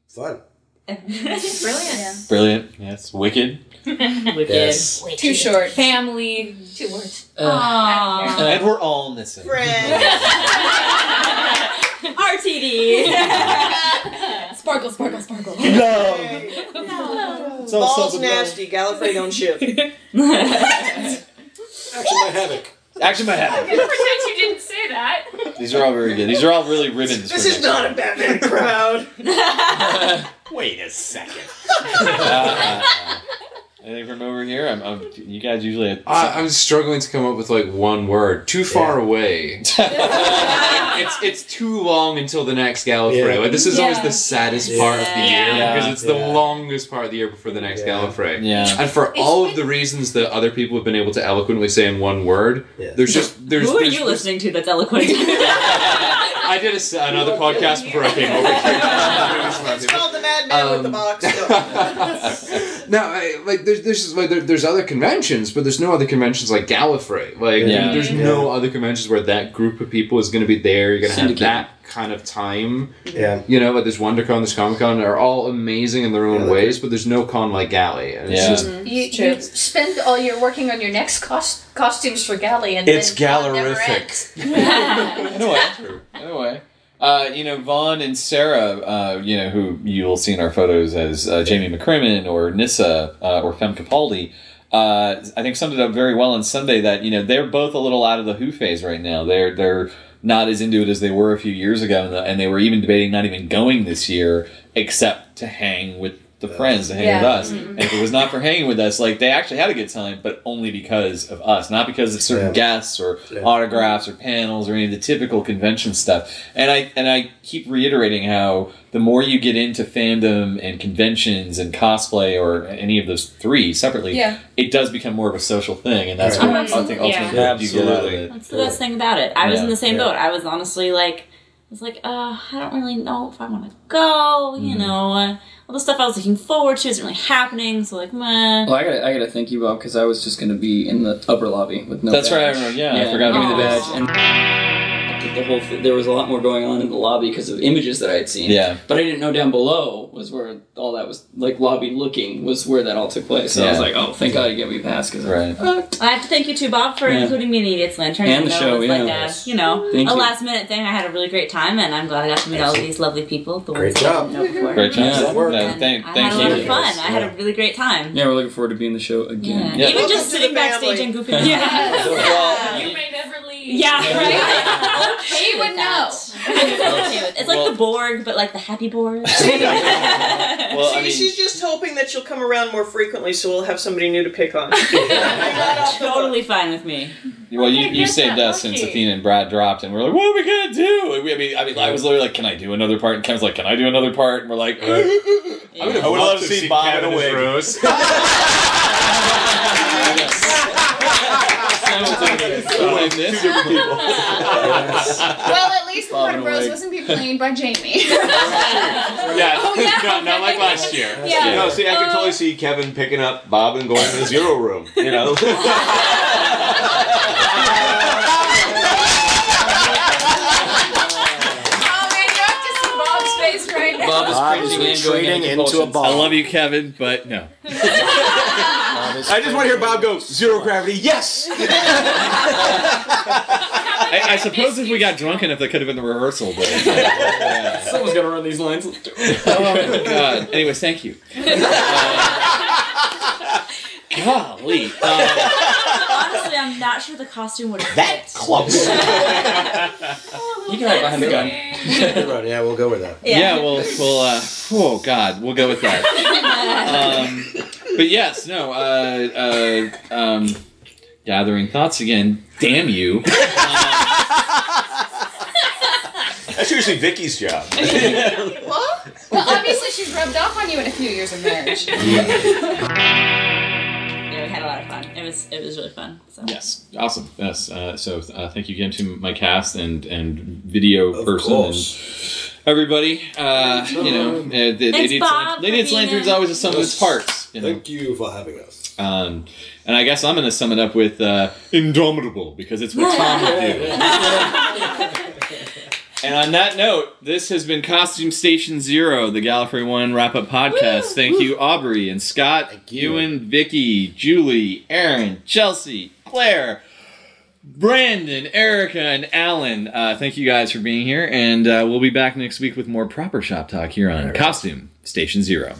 Fun. Brilliant. Yeah. Brilliant. Yes. Wicked. Wicked. Yes. Wicked. Too short. Family. Two words. And we're all missing. Friends. RTD. Sparkle, sparkle, sparkle. No. No. It's Ball's nasty. Gallifrey don't shoot. Action by Havoc. Action by Havoc. I didn't pretend you didn't say that. These are all very good. These are all really ribbons. This is not a Batman crowd. Wait a second. I think from over here, I'm you guys usually... I'm struggling to come up with, like, one word. Too far away. It's too long until the next Gallifrey. Yeah. Like, this is always the saddest part of the year, because it's the longest part of the year before the next Gallifrey. Yeah. And for all of the reasons that other people have been able to eloquently say in one word, there's just... Who are you listening to that's eloquent? I did another podcast before I came over here. It's called The Mad Man with the Box. No, there's other conventions, but there's no other conventions like Gallifrey. Like there's no other conventions where that group of people is going to be there. You're going to have that kind of time. Yeah, you know, but there's WonderCon, there's Comic-Con. They're all amazing in their own ways, but there's no con like Galley. And it's just, you spend all your working on your next costumes for Galley, and it's Gallerific. Anyway. You know, Vaughn and Sarah, you know, who you'll see in our photos as Jamie McCrimmon or Nissa or Femme Capaldi, I think summed it up very well on Sunday that, you know, they're both a little out of the Who phase right now. They're not as into it as they were a few years ago, and they were even debating not even going this year except to hang with the friends, to hang with us. Mm-hmm. And if it was not for hanging with us, like, they actually had a good time, but only because of us, not because of certain guests or autographs or panels or any of the typical convention stuff. And I keep reiterating how the more you get into fandom and conventions and cosplay or any of those three separately, it does become more of a social thing, and that's what I think ultimately you get out of it. That's the best thing about it. I was in the same boat. I was honestly like, I don't really know if I want to go, you know, all the stuff I was looking forward to isn't really happening, so like, meh. Well, I gotta thank you, Bob, because I was just gonna be in the upper lobby with no badge. That's right, I remember, I forgot to give the badge. And the whole there was a lot more going on in the lobby because of images that I had seen. Yeah. But I didn't know down below was where all that was, like, lobby looking was where that all took place. So I was like, oh, thank God you get me past, because I have to thank you too, Bob, for including me in Idiot's Lantern. And the show, a last-minute thing. I had a really great time, and I'm glad I got to meet all of these lovely people. Great job. I had a lot of fun. I had a really great time. Yeah, we're looking forward to being in the show again. Yeah. Even just sitting backstage and goofing. You may never leave. Yeah, right? She would know. It's like the Borg, but like the happy Borg. She's just hoping that she'll come around more frequently so we'll have somebody new to pick on. Totally fine with me. Well, you saved us since Athena and Brad dropped, and we're like, what are we going to do? And I mean, I was literally like, can I do another part? And Ken's like, can I do another part? And we're like, I would love to see Bob in a Rose. Well, at least the part of Rose wasn't being played by Jamie. Not like last year. Yeah. No, see, I can totally see Kevin picking up Bob and going to the Zero Room, you know? Bob is retreating into a ball. I love you, Kevin, but no. I just want to hear Bob go, zero gravity, yes! I suppose if we got drunk enough, that could have been the rehearsal. But, someone's got to run these lines. Oh, my God. Anyways, thank you. Golly. Honestly, I'm not sure the costume would have that close. You can hide behind the gun. Yeah, we'll go with that. Yeah, we'll oh, God, we'll go with that. But yes, no, gathering thoughts again. Damn you. That's usually Vicky's job. What? Well, obviously she's rubbed off on you in a few years of marriage. We had a lot of fun. It was really fun. So. Yes, awesome. Yes. So thank you again to my cast and video person. Of course. everybody. Lady and Lantern's always a sum of its parts. You know? Thank you for having us. And I guess I'm going to sum it up with Indomitable, because it's what Tom would do. And on that note, this has been Costume Station Zero, the Gallifrey One wrap-up podcast. Woo! Thank you, Aubrey and Scott, Ewan, Vicky, Julie, Aaron, Chelsea, Claire, Brandon, Erica, and Alan. Thank you guys for being here, and we'll be back next week with more proper shop talk here on Costume Station Zero.